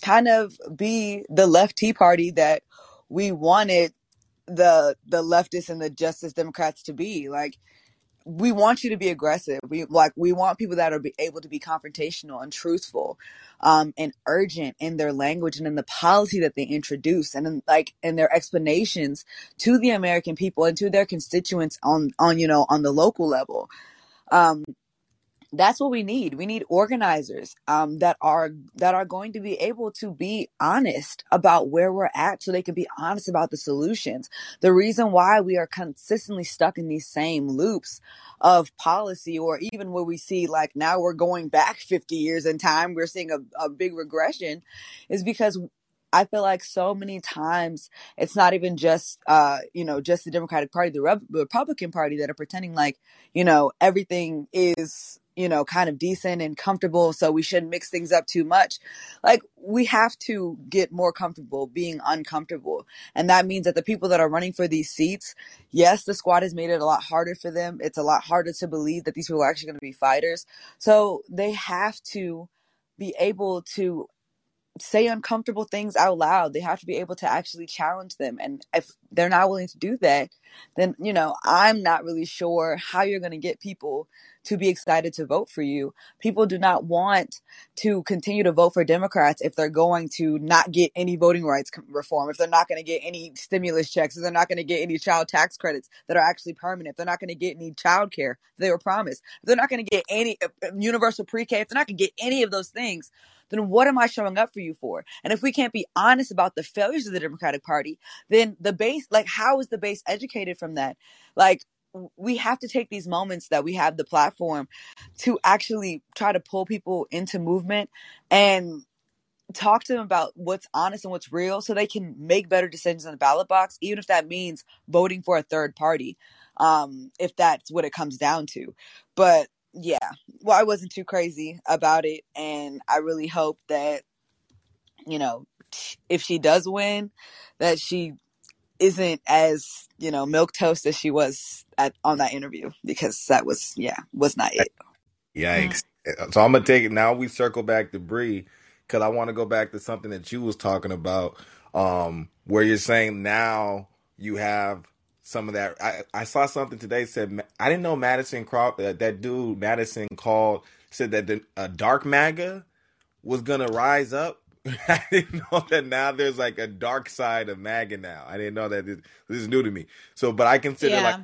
kind of be the left Tea Party that we wanted the leftists and the Justice Democrats to be. Like, we want you to be aggressive. We want people that are able to be confrontational and truthful, and urgent in their language and in the policy that they introduce and in their explanations to the American people and to their constituents on the local level. That's what we need. We need organizers that are going to be able to be honest about where we're at so they can be honest about the solutions. The reason why we are consistently stuck in these same loops of policy, or even where we see, like, now we're going back 50 years in time, we're seeing a big regression, is because I feel like so many times it's not even just, just the Democratic Party, the Republican Party that are pretending like, everything is, kind of decent and comfortable, so we shouldn't mix things up too much. Like, we have to get more comfortable being uncomfortable. And that means that the people that are running for these seats, yes, the squad has made it a lot harder for them. It's a lot harder to believe that these people are actually going to be fighters. So they have to be able to say uncomfortable things out loud. They have to be able to actually challenge them. And if they're not willing to do that, then, I'm not really sure how you're going to get people to be excited to vote for you. People do not want to continue to vote for Democrats if they're going to not get any voting rights reform, if they're not going to get any stimulus checks, if they're not going to get any child tax credits that are actually permanent, if they're not going to get any child care they were promised, if they're not going to get any universal pre-K, if they're not going to get any of those things. then what am I showing up for you for? And if we can't be honest about the failures of the Democratic Party, then the base, like, how is the base educated from that? Like, we have to take these moments that we have the platform to actually try to pull people into movement and talk to them about what's honest and what's real so they can make better decisions on the ballot box, even if that means voting for a third party, if that's what it comes down to. But yeah, well, I wasn't too crazy about it. And I really hope that, you know, if she does win, that she isn't as, you know, milquetoast as she was on that interview, because that was not it. Yikes. So I'm going to take it. Now we circle back to Bree, because I want to go back to something that you was talking about, where you're saying now you have some of that. I saw something today said, I didn't know Madison Crawford, that dude Madison called, said that the dark MAGA was going to rise up. I didn't know that. Now there's like a dark side of MAGA now. I didn't know that. This is new to me. So, but I consider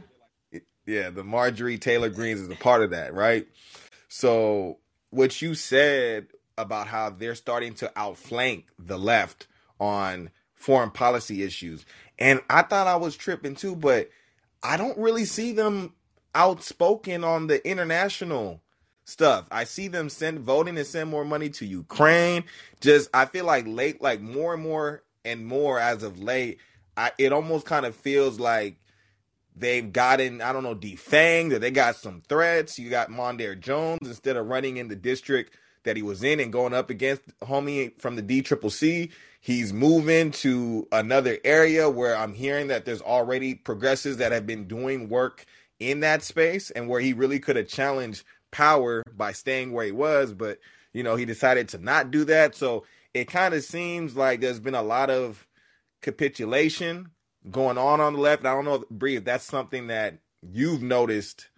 the Marjorie Taylor Greens is a part of that, right? So what you said about how they're starting to outflank the left on foreign policy issues. And I thought I was tripping too, but I don't really see them outspoken on the international stuff. I see them voting and send more money to Ukraine. Just, I feel like late, like more and more and more as of late, it almost kind of feels like they've gotten, I don't know, defanged, or they got some threats. You got Mondaire Jones, instead of running in the district that he was in and going up against homie from the DCCC, he's moving to another area where I'm hearing that there's already progressives that have been doing work in that space, and where he really could have challenged power by staying where he was, but you know, he decided to not do that. So it kind of seems like there's been a lot of capitulation going on the left. And I don't know, Bree, if that's something that you've noticed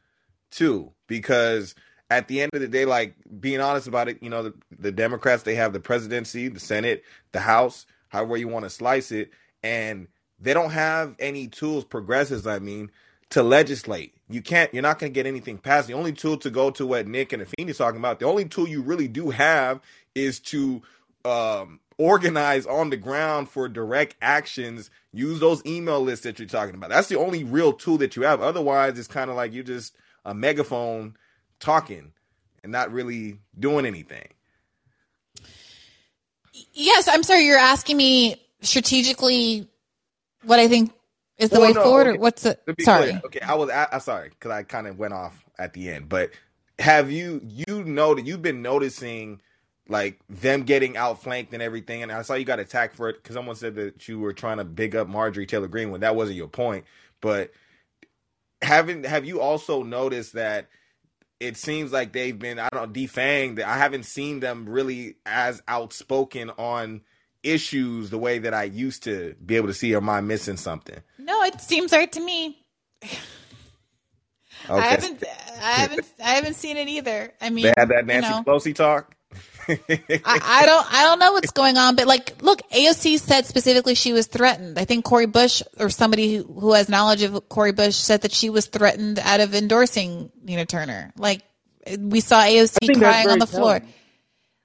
too, because at the end of the day, like, being honest about it, you know, the Democrats, they have the presidency, the Senate, the House, however you want to slice it, and they don't have any tools, progressives, I mean, to legislate. You're not going to get anything passed. The only tool, to go to what Nick and Afeni is talking about, the only tool you really do have is to organize on the ground for direct actions. Use those email lists that you're talking about. That's the only real tool that you have. Otherwise, it's kind of like you're just a megaphone talking and not really doing anything. Yes, I'm sorry. You're asking me strategically what I think is the way forward, or what's the? Sorry. Clear. Okay, I'm sorry because I kind of went off at the end. But have you've been noticing like them getting outflanked and everything? And I saw you got attacked for it because someone said that you were trying to big up Marjorie Taylor Greene when that wasn't your point. But have you also noticed that it seems like they've been defanged? I haven't seen them really as outspoken on issues the way that I used to be able to see. Am I missing something? No, it seems right to me. Okay. I haven't seen it either. I mean, they had that Nancy Pelosi talk. I don't know what's going on, but like, look, AOC said specifically she was threatened. I think Cori Bush, or somebody who has knowledge of Cori Bush, said that she was threatened out of endorsing Nina Turner. Like, we saw AOC crying on the floor. Telling.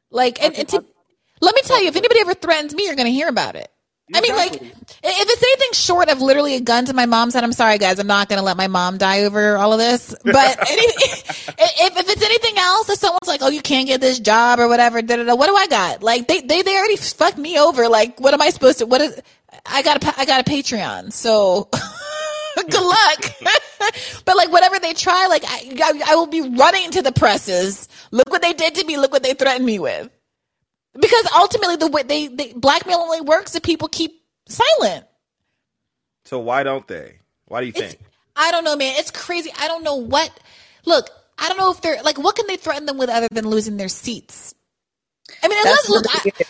Like, let me tell you, if anybody ever threatens me, you're going to hear about it. I mean, like, if it's anything short of literally a gun to my mom's head, I'm sorry, guys, I'm not going to let my mom die over all of this. But if it's anything else, if someone's like, oh, you can't get this job or whatever, what do I got? Like, they already fucked me over. Like, what am I supposed to, I got a Patreon, so good luck. But like, whatever they try, like, I will be running to the presses. Look what they did to me. Look what they threatened me with. Because ultimately, the way they blackmail only works if people keep silent. So why don't they? Why do you think? I don't know, man. It's crazy. I don't know what. Look, I don't know if they're like. What can they threaten them with other than losing their seats? I mean,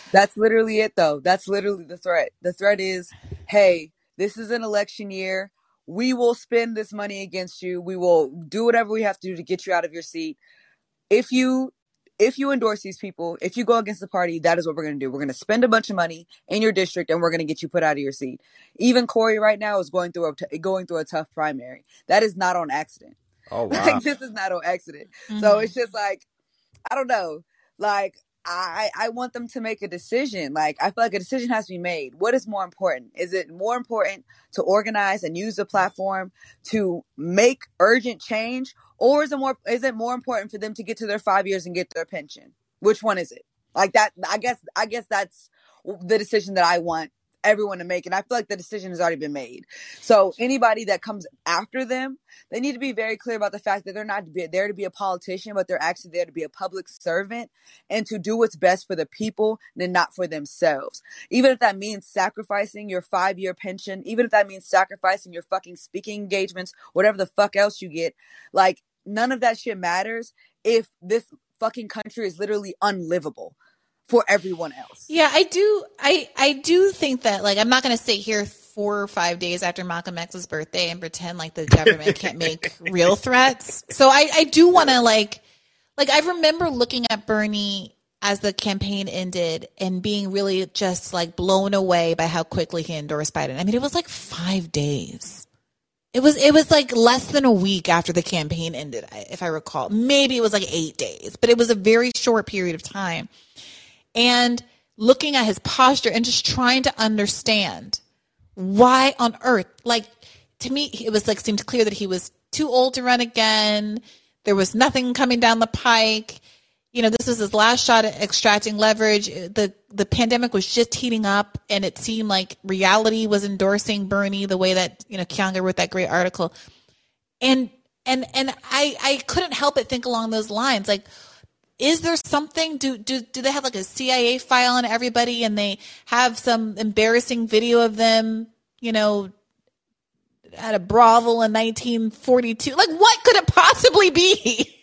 that's literally it, though. That's literally the threat. The threat is, hey, this is an election year. We will spend this money against you. We will do whatever we have to do to get you out of your seat. If you endorse these people, if you go against the party, that is what we're going to do. We're going to spend a bunch of money in your district, and we're going to get you put out of your seat. Even Cori right now is going through a tough primary. That is not on accident. Oh wow, like, this is not on accident. Mm-hmm. So it's just like, I don't know. Like, I want them to make a decision. Like, I feel like a decision has to be made. What is more important? Is it more important to organize and use the platform to make urgent change? Or is it more important for them to get to their 5 years and get their pension? Which one is it? Like that, I guess that's the decision that I want everyone to make. And I feel like the decision has already been made. So anybody that comes after them, they need to be very clear about the fact that they're not there to be a politician, but they're actually there to be a public servant and to do what's best for the people and not for themselves. Even if that means sacrificing your 5-year pension, even if that means sacrificing your fucking speaking engagements, whatever the fuck else you get, like none of that shit matters if this fucking country is literally unlivable for everyone else. Yeah, I do think that, like, I'm not going to sit here 4 or 5 days after Malcolm X's birthday and pretend like the government can't make real threats. So I do want to, like I remember looking at Bernie as the campaign ended and being really just like blown away by how quickly he endorsed Biden. I mean, it was like 5 days. It was like less than a week after the campaign ended, if I recall. Maybe it was like 8 days, but it was a very short period of time. And looking at his posture and just trying to understand why on earth, like, to me, it was like, seemed clear that he was too old to run again. There was nothing coming down the pike. You know, this was his last shot at extracting leverage. The pandemic was just heating up, and it seemed like reality was endorsing Bernie the way that, you know, Kianga wrote that great article. And I couldn't help but think along those lines, like, is there something, do they have like a CIA file on everybody and they have some embarrassing video of them, you know, at a brothel in 1942? Like, what could it possibly be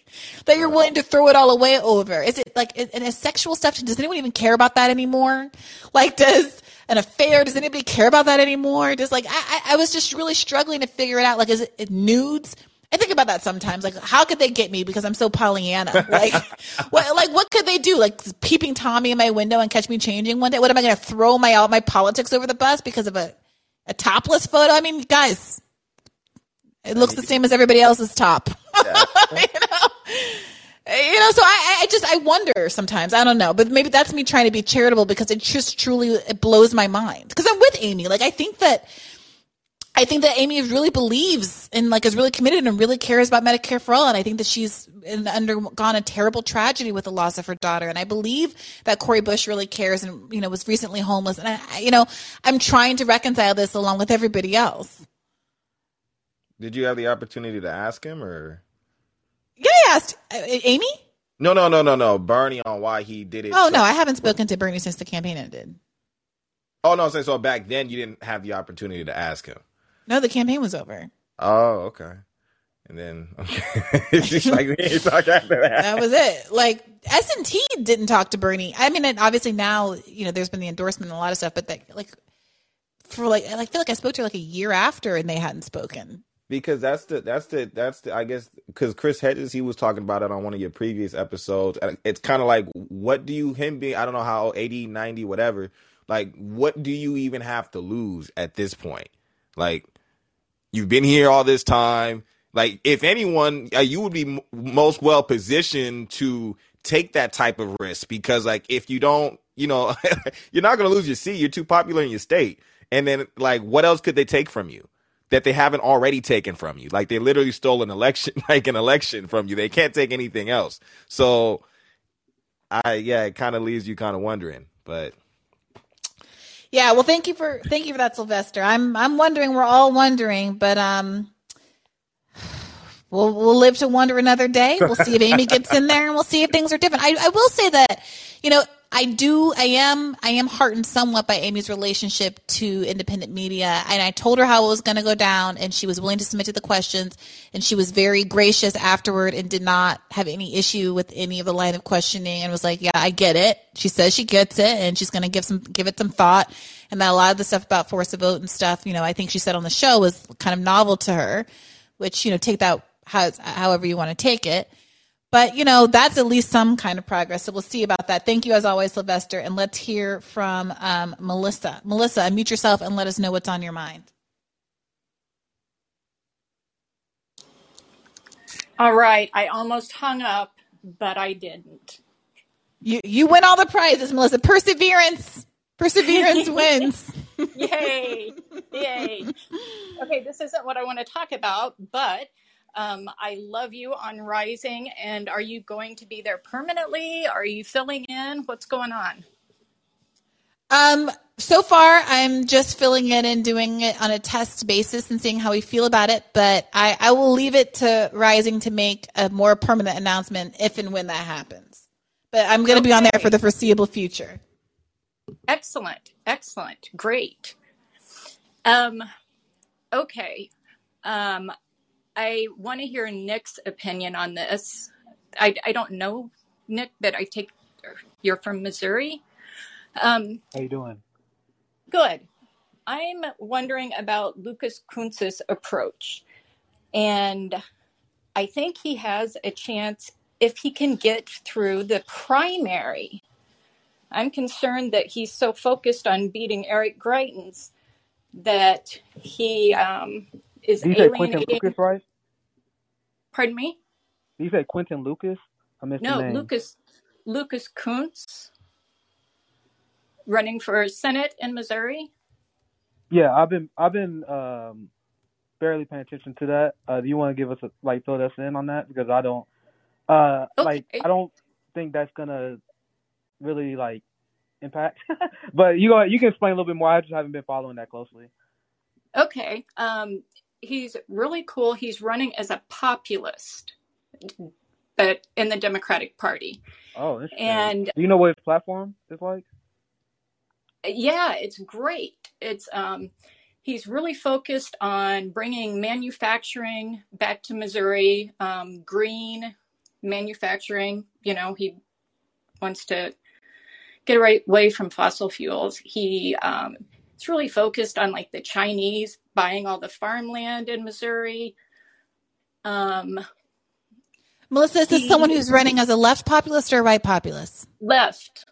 that you're willing to throw it all away over? Is it like, and is sexual stuff, does anyone even care about that anymore? Like, does an affair, does anybody care about that anymore? Just like, I was just really struggling to figure it out. Like, is it nudes? I think about that sometimes. Like, how could they get me because I'm so Pollyanna? Like, what could they do? Like, peeping Tommy in my window and catch me changing one day? What, am I going to throw all my politics over the bus because of a topless photo? I mean, guys, it looks the same as everybody else's top. Yeah. You know, so I wonder sometimes. I don't know, but maybe that's me trying to be charitable because it just truly blows my mind. Because I'm with Amy. Like, I think that Amy really believes and, like, is really committed and really cares about Medicare for all. And I think that she's undergone a terrible tragedy with the loss of her daughter. And I believe that Cori Bush really cares and, you know, was recently homeless. And, I'm trying to reconcile this along with everybody else. Did you have the opportunity to ask him or? Yeah, I asked Amy. No. Bernie on why he did it. Oh, no, I haven't spoken to Bernie since the campaign ended. Oh, no, so back then you didn't have the opportunity to ask him. No, the campaign was over. Oh, okay. And then it's just like we didn't talk after that. That was it. Like, S&T didn't talk to Bernie. I mean, and obviously now, you know, there's been the endorsement and a lot of stuff, but that, like, for like, I feel like I spoke to her like a year after, and they hadn't spoken. Because that's the I guess because Chris Hedges, he was talking about it on one of your previous episodes. It's kind of like, what do you, him being, I don't know how old, 80, 90, whatever. Like, what do you even have to lose at this point? Like, you've been here all this time. Like, if anyone, you would be most well positioned to take that type of risk because, like, if you don't, you know, you're not going to lose your seat. You're too popular in your state. And then, like, what else could they take from you that they haven't already taken from you? Like, they literally stole an election from you. They can't take anything else. So, it kind of leaves you kind of wondering, but. Yeah, well, thank you for that, Sylvester. I'm wondering. We're all wondering, but we'll live to wonder another day. We'll see if Amy gets in there, and we'll see if things are different. I will say that, you know, I am heartened somewhat by Amy's relationship to independent media, and I told her how it was going to go down, and she was willing to submit to the questions, and she was very gracious afterward, and did not have any issue with any of the line of questioning, and was like, "Yeah, I get it." She says she gets it, and she's going to give it some thought, and that a lot of the stuff about force of vote and stuff, you know, I think she said on the show was kind of novel to her, which, you know, take that however you want to take it. But, you know, that's at least some kind of progress. So we'll see about that. Thank you, as always, Sylvester. And let's hear from Melissa. Melissa, unmute yourself and let us know what's on your mind. All right. I almost hung up, but I didn't. You win all the prizes, Melissa. Perseverance wins. Yay. Okay, this isn't what I want to talk about, but I love you on Rising. And are you going to be there permanently? Are you filling in? What's going on? So far, I'm just filling in and doing it on a test basis and seeing how we feel about it. But I will leave it to Rising to make a more permanent announcement if and when that happens. But I'm going to be on there for the foreseeable future. Excellent. Great. Okay. I want to hear Nick's opinion on this. I don't know, Nick, but I take you're from Missouri. How you doing? Good. I'm wondering about Lucas Kuntz's approach. And I think he has a chance if he can get through the primary. I'm concerned that he's so focused on beating Eric Greitens that he is alienating. Did you say Quentin Lucas, right? Pardon me? Did you say Quentin Lucas? I missed the name. No, Lucas Kuntz, running for Senate in Missouri. Yeah, I've been barely paying attention to that. Do you want to give us fill us in on that? Because I don't I don't think that's gonna really impact. But you can explain a little bit more. I just haven't been following that closely. Okay. He's really cool. He's running as a populist, but in the Democratic Party. Oh, interesting. And do you know what his platform is like? Yeah, it's great. It's he's really focused on bringing manufacturing back to Missouri, green manufacturing. He wants to get away from fossil fuels. He is really focused on the Chinese buying all the farmland in Missouri. Melissa, is this someone who's running as a left populist or a right populist? Left.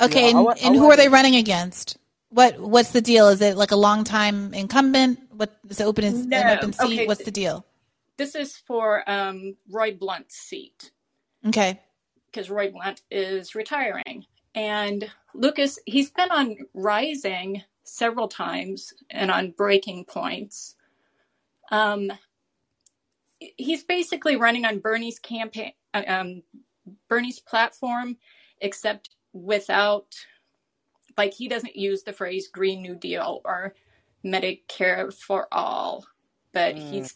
Okay, yeah, and who are they running against? What's the deal? Is it a long-time incumbent? What is an open seat? Okay. What's the deal? This is for Roy Blunt's seat. Okay. Because Roy Blunt is retiring. And Lucas, he's been on Rising several times and on Breaking Points. He's basically running on Bernie's campaign, Bernie's platform, except without, he doesn't use the phrase Green New Deal or Medicare for all, but why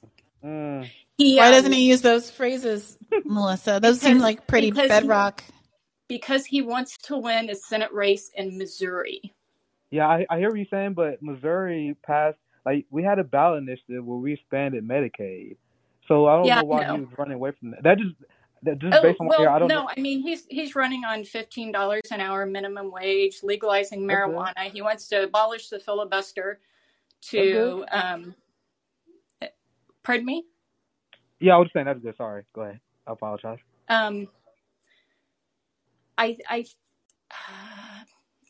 doesn't he use those phrases, Melissa? Those seem pretty bedrock. Because he wants to win a Senate race in Missouri. Yeah, I hear what you're saying, but Missouri passed, we had a ballot initiative where we expanded Medicaid. So I don't know why he was running away from that. He's running on $15 an hour minimum wage, legalizing marijuana. Okay. He wants to abolish the filibuster to, pardon me? Yeah, I was saying that's good. Sorry. Go ahead. I apologize.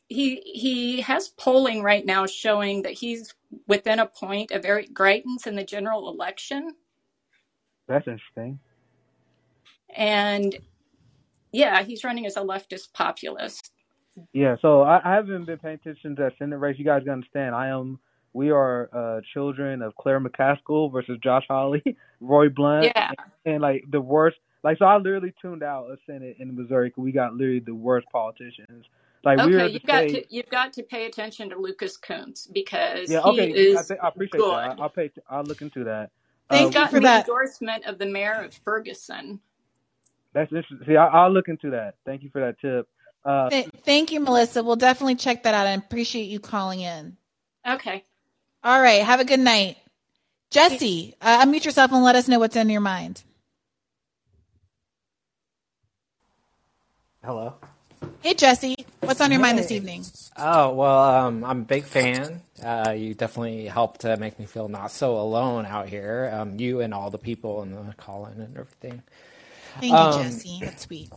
He has polling right now showing that he's within a point of Eric Greitens in the general election. That's interesting. And yeah, he's running as a leftist populist. Yeah, so I haven't been paying attention to that Senate race. You guys gotta understand, we are children of Claire McCaskill versus Josh Hawley, Roy Blunt, and the worst. So I literally tuned out a Senate in Missouri because we got literally the worst politicians. You've got to pay attention to Lucas Kuntz because he is. I appreciate good. That. I'll look into that. Thank you for that endorsement of the mayor of Ferguson. That's interesting. See, I'll look into that. Thank you for that tip. Thank you, Melissa. We'll definitely check that out and appreciate you calling in. Okay. All right. Have a good night. Jesse, unmute yourself and let us know what's in your mind. Hello. Hey, Jesse. What's on your mind this evening? Oh, well, I'm a big fan. You definitely helped to make me feel not so alone out here. You and all the people and the call-in and everything. Thank you, Jesse. That's sweet.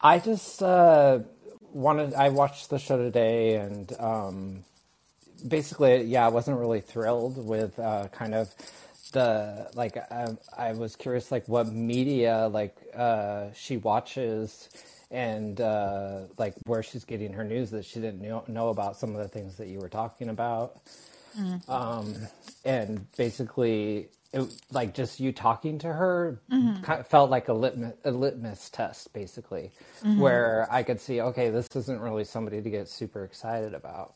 I just I watched the show today and basically, I wasn't really thrilled with kind of the, I was curious, what media, she watches and like where she's getting her news that she didn't know about some of the things that you were talking about. Mm-hmm. And basically, it, like just you talking to her mm-hmm. kind of felt like a litmus test, basically, mm-hmm. where I could see, okay, this isn't really somebody to get super excited about.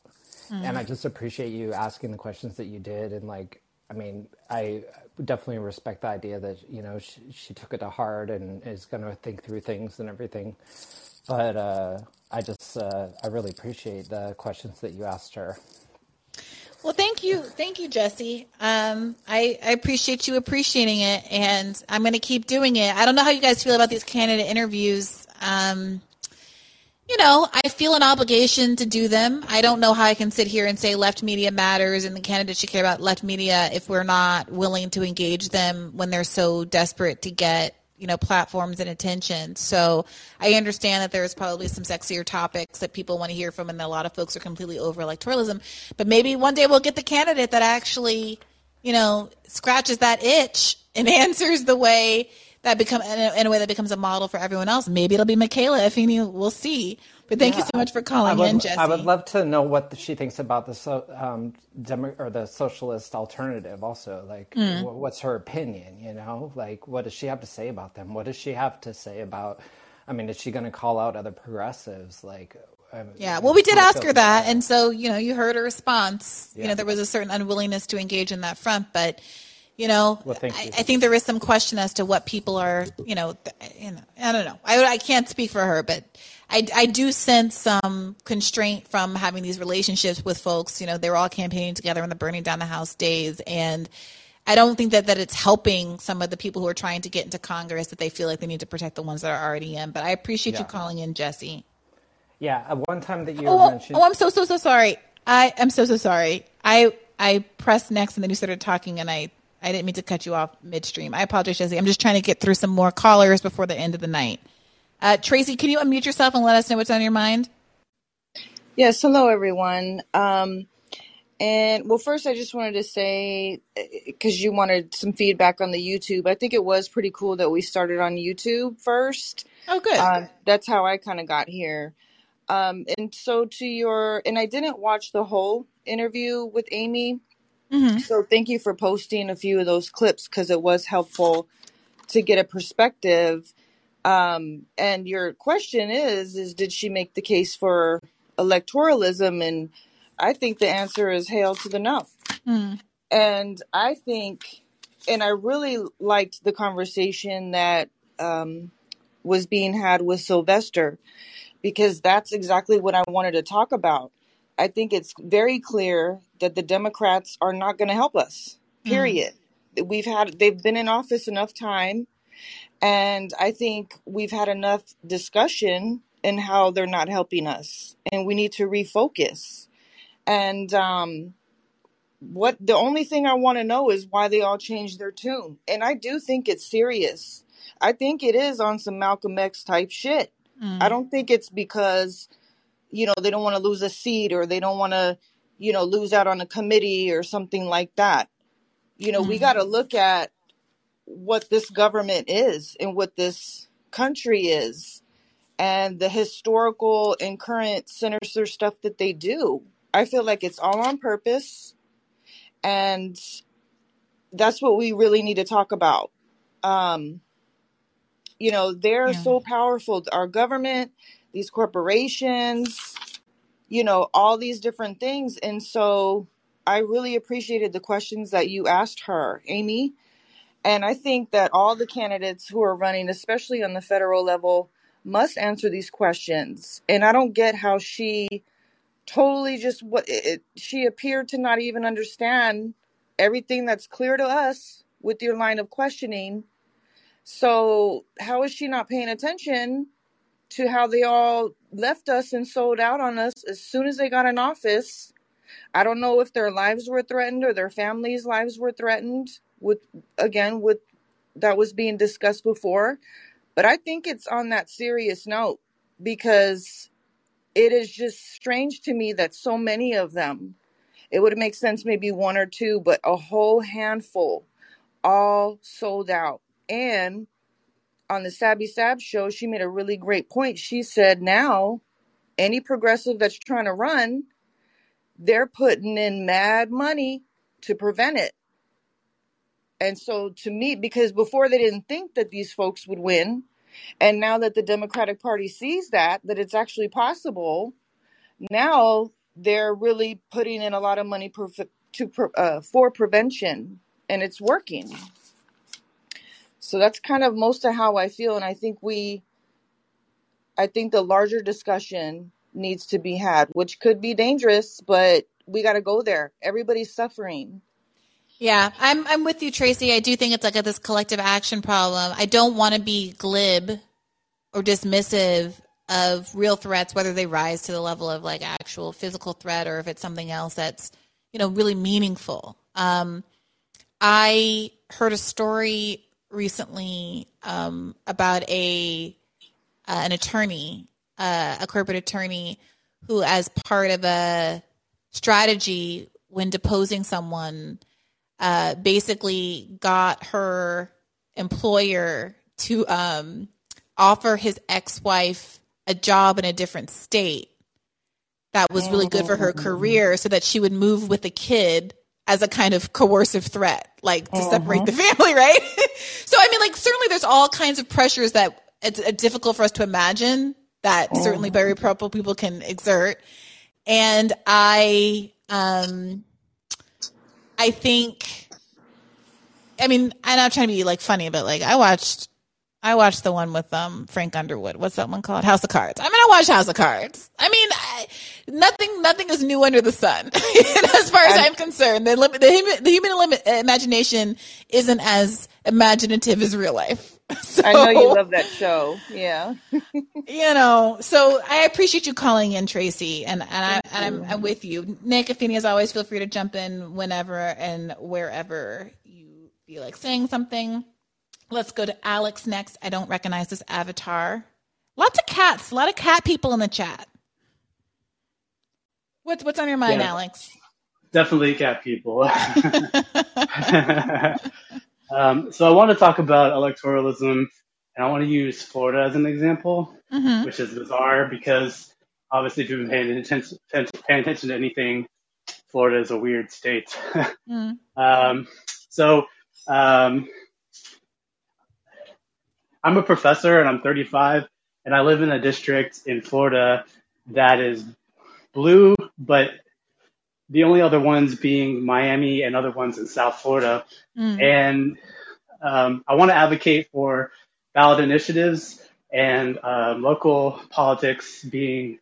Mm-hmm. And I just appreciate you asking the questions that you did. And like, I mean, I definitely respect the idea that, you know, she took it to heart and is going to think through things and everything. But I really appreciate the questions that you asked her. Well, thank you. Thank you, Jesse. I appreciate you appreciating it, and I'm going to keep doing it. I don't know how you guys feel about these candidate interviews. You know, I feel an obligation to do them. I don't know how I can sit here and say left media matters and the candidates you care about left media if we're not willing to engage them when they're so desperate to get, you know, platforms and attention. So I understand that there's probably some sexier topics that people want to hear from, and a lot of folks are completely over electoralism. But maybe one day we'll get the candidate that actually, you know, scratches that itch and answers the way that become in a way that becomes a model for everyone else. Maybe it'll be Michaela Effini. We'll see. But thank you so much for calling in, Jesse. I would love to know what she thinks about the socialist alternative. Also, like, what's her opinion? You know, like, what does she have to say about them? What does she have to say about? I mean, is she going to call out other progressives? Like, yeah. Well, we did ask her that, and so you know, you heard her response. Yeah. You know, there was a certain unwillingness to engage in that front, but. You know, well, I think there is some question as to what people are, you know, I don't know. I can't speak for her, but I do sense some constraint from having these relationships with folks. You know, they were all campaigning together in the burning down the house days. And I don't think that it's helping some of the people who are trying to get into Congress that they feel like they need to protect the ones that are already in. But I appreciate you calling in, Jesse. Yeah. One time that you mentioned. Oh, I'm so sorry. I am so sorry. I pressed next and then you started talking and I didn't mean to cut you off midstream. I apologize, Jesse. I'm just trying to get through some more callers before the end of the night. Tracy, can you unmute yourself and let us know what's on your mind? Yes. Hello, everyone. And well, first, I just wanted to say, because you wanted some feedback on the YouTube, I think it was pretty cool that we started on YouTube first. Oh, good. That's how I kind of got here. And so and I didn't watch the whole interview with Amy. Mm-hmm. So thank you for posting a few of those clips because it was helpful to get a perspective. And your question is did she make the case for electoralism? And I think the answer is hail to the no. Mm. And I really liked the conversation that was being had with Sylvester, because that's exactly what I wanted to talk about. I think it's very clear that the Democrats are not going to help us, period. Mm. They've been in office enough time, and I think we've had enough discussion in how they're not helping us, and we need to refocus. And the only thing I want to know is why they all changed their tune. And I do think it's serious. I think it is on some Malcolm X type shit. Mm. I don't think it's because... you know, they don't want to lose a seat, or they don't want to, you know, lose out on a committee or something like that. You know, mm-hmm. we got to look at what this government is and what this country is and the historical and current sinister stuff that they do. I feel like it's all on purpose. And that's what we really need to talk about. You know, they're so powerful. Our government, these corporations, you know, all these different things. And so I really appreciated the questions that you asked her, Amy. And I think that all the candidates who are running, especially on the federal level, must answer these questions. And I don't get how she totally just she appeared to not even understand everything that's clear to us with your line of questioning. So how is she not paying attention to how they all left us and sold out on us as soon as they got in office? I don't know if their lives were threatened or their families' lives were threatened with that was being discussed before. But I think it's on that serious note, because it is just strange to me that so many of them, it would make sense maybe one or two, but a whole handful all sold out. And on the Sabby Sab show, she made a really great point. She said now any progressive that's trying to run, they're putting in mad money to prevent it. And so to me, because before they didn't think that these folks would win, and now that the Democratic Party sees that it's actually possible, now they're really putting in a lot of money for prevention, and it's working. So that's kind of most of how I feel, and I think the larger discussion needs to be had, which could be dangerous, but we got to go there. Everybody's suffering. Yeah, I'm with you, Tracy. I do think it's like this collective action problem. I don't want to be glib or dismissive of real threats, whether they rise to the level of like actual physical threat or if it's something else that's, you know, really meaningful. I heard a story recently about an attorney, a corporate attorney, who as part of a strategy when deposing someone, basically got her employer to offer his ex-wife a job in a different state that was really good for her career so that she would move with a kid as a kind of coercive threat, like to separate the family, right? So, I mean, like, certainly there's all kinds of pressures that it's difficult for us to imagine that certainly very powerful people can exert. And I think, I mean, I'm not trying to be like funny, but like I watched the one with Frank Underwood. What's that one called? House of Cards. I mean, I watched House of Cards. I mean, nothing is new under the sun. As far as I'm concerned, the human imagination isn't as imaginative as real life. So, I know you love that show. Yeah. You know, so I appreciate you calling in, Tracy, and I'm with you. Nick, Athene, as always, feel free to jump in whenever and wherever you feel like saying something. Let's go to Alex next. I don't recognize this avatar. Lots of cats, a lot of cat people in the chat. What's on your mind, Alex? Definitely cat people. So I want to talk about electoralism, and I want to use Florida as an example, which is bizarre because obviously if you've been paying attention to anything, Florida is a weird state. I'm a professor and I'm 35, and I live in a district in Florida that is blue, but the only other ones being Miami and other ones in South Florida. And I want to advocate for ballot initiatives and local politics being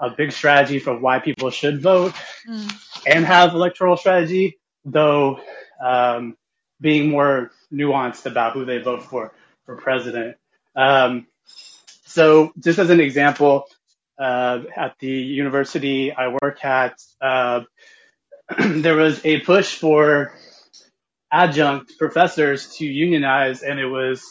a big strategy for why people should vote and have electoral strategy, though being more nuanced about who they vote for president. So just as an example, at the university I work at, there was a push for adjunct professors to unionize, and it was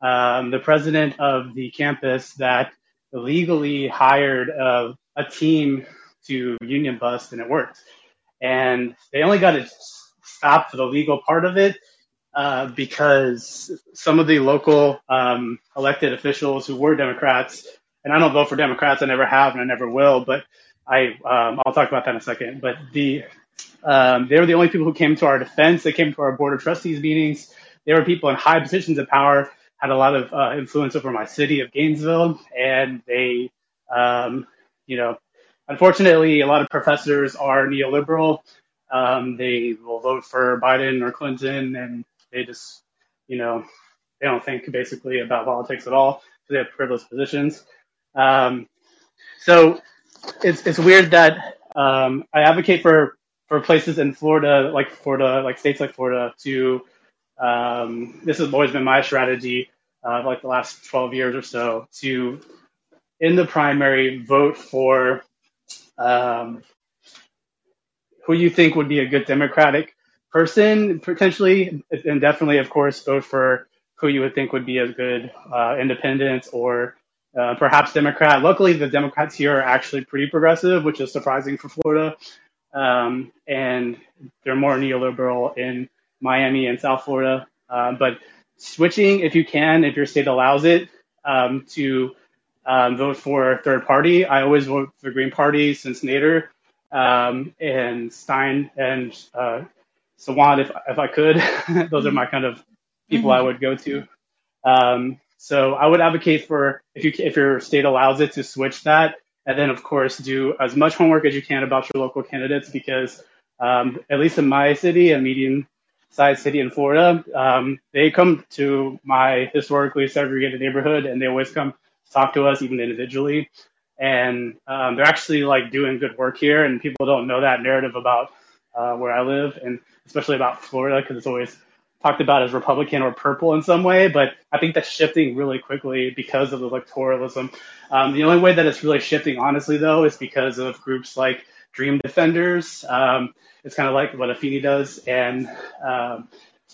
the president of the campus that illegally hired a team to union bust, and it worked. And they only got it stopped for the legal part of it because some of the local elected officials who were Democrats, and I don't vote for Democrats, I never have and I never will, but I'll talk about that in a second. But they were the only people who came to our defense. They came to our board of trustees meetings. They were people in high positions of power, had a lot of influence over my city of Gainesville. And they, unfortunately, a lot of professors are neoliberal. They will vote for Biden or Clinton, and they just, they don't think basically about politics at all because they have privileged positions. So it's weird that I advocate for places in Florida, like states like Florida to, this has always been my strategy, like the last 12 years or so, to, in the primary, vote for who you think would be a good Democratic person, potentially, and definitely, of course, vote for who you would think would be a good independent or perhaps Democrat. Luckily, the Democrats here are actually pretty progressive, which is surprising for Florida. And they're more neoliberal in Miami and South Florida. But switching, if you can, if your state allows it, to vote for third party. I always vote for the Green Party since Nader, and Stein and Sawant, if I could. Those are my kind of people I would go to. So I would advocate for, if your state allows it, to switch that. And then, of course, do as much homework as you can about your local candidates, because at least in my city, a medium-sized city in Florida, they come to my historically segregated neighborhood, and they always come talk to us, even individually. And they're actually like doing good work here, and people don't know that narrative about where I live, and especially about Florida, because it's always talked about as Republican or purple in some way. But I think that's shifting really quickly because of electoralism. The only way that it's really shifting, honestly, though, is because of groups like Dream Defenders. It's kind of like what Afeni does. And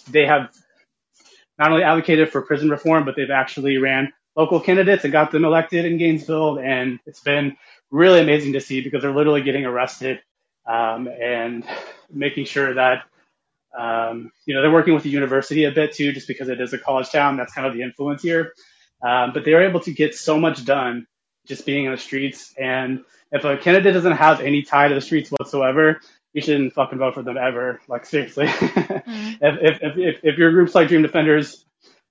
they have not only advocated for prison reform, but they've actually ran local candidates and got them elected in Gainesville. And it's been really amazing to see, because they're literally getting arrested and making sure that, they're working with the university a bit too, just because it is a college town. That's kind of the influence here. But they are able to get so much done just being in the streets. And if a candidate doesn't have any tie to the streets whatsoever, you shouldn't fucking vote for them ever. Like, seriously. If your group's like Dream Defenders,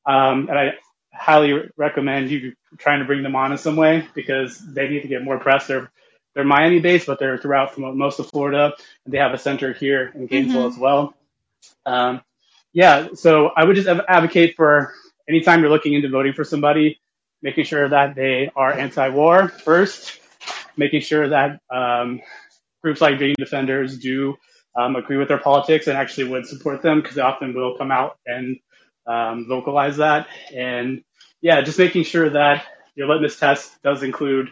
and I highly recommend you trying to bring them on in some way, because they need to get more press. They're Miami based, but they're throughout from most of Florida, and they have a center here in Gainesville as well. So I would just advocate for, anytime you're looking into voting for somebody, making sure that they are anti-war first, making sure that groups like Dream Defenders do agree with their politics and actually would support them, because they often will come out and vocalize that. And yeah, just making sure that your litmus test does include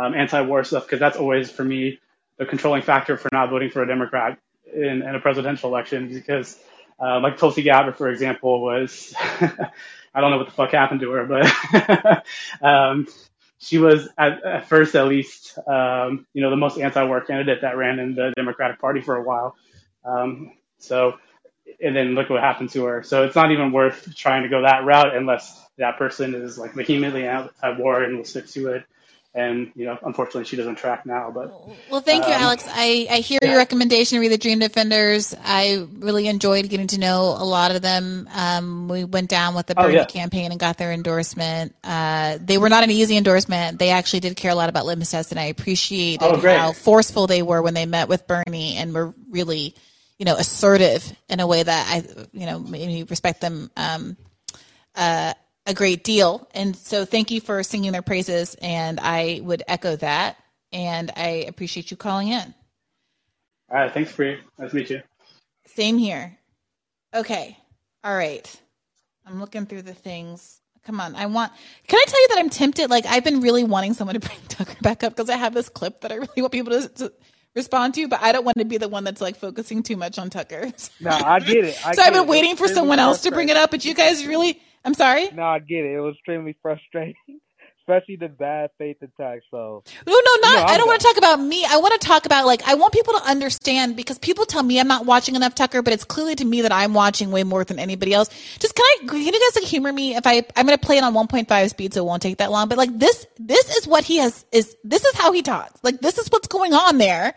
anti-war stuff, because that's always, for me, the controlling factor for not voting for a Democrat in a presidential election. Because like Tulsi Gabbard, for example, was I don't know what the fuck happened to her, but she was at first, at least, the most anti-war candidate that ran in the Democratic Party for a while. And then look what happened to her. So it's not even worth trying to go that route unless that person is like vehemently anti-war and will stick to it. And, unfortunately, she doesn't track now. But well, thank you, Alex. I hear your recommendation to read the Dream Defenders. I really enjoyed getting to know a lot of them. We went down with the Bernie campaign and got their endorsement. They were not an easy endorsement. They actually did care a lot about litmus tests, and I appreciated how forceful they were when they met with Bernie and were really, assertive in a way that I made me respect them a great deal. And so thank you for singing their praises. And I would echo that. And I appreciate you calling in. All right. Thanks, Bree. Nice to meet you. Same here. Okay. All right. I'm looking through the things. Come on. Can I tell you that I'm tempted? Like, I've been really wanting someone to bring Tucker back up, because I have this clip that I really want people to respond to, but I don't want to be the one that's like focusing too much on Tucker. No, I get it. So I've been waiting for someone else to bring it up, but you guys really... I'm sorry? No, I get it. It was extremely frustrating, especially the bad faith attack. So I don't want to talk about me. I want to talk about, I want people to understand, because people tell me I'm not watching enough Tucker, but it's clearly to me that I'm watching way more than anybody else. Just can you guys humor me if I'm going to play it on 1.5 speed, so it won't take that long. But this is what this is how he talks. This is what's going on there.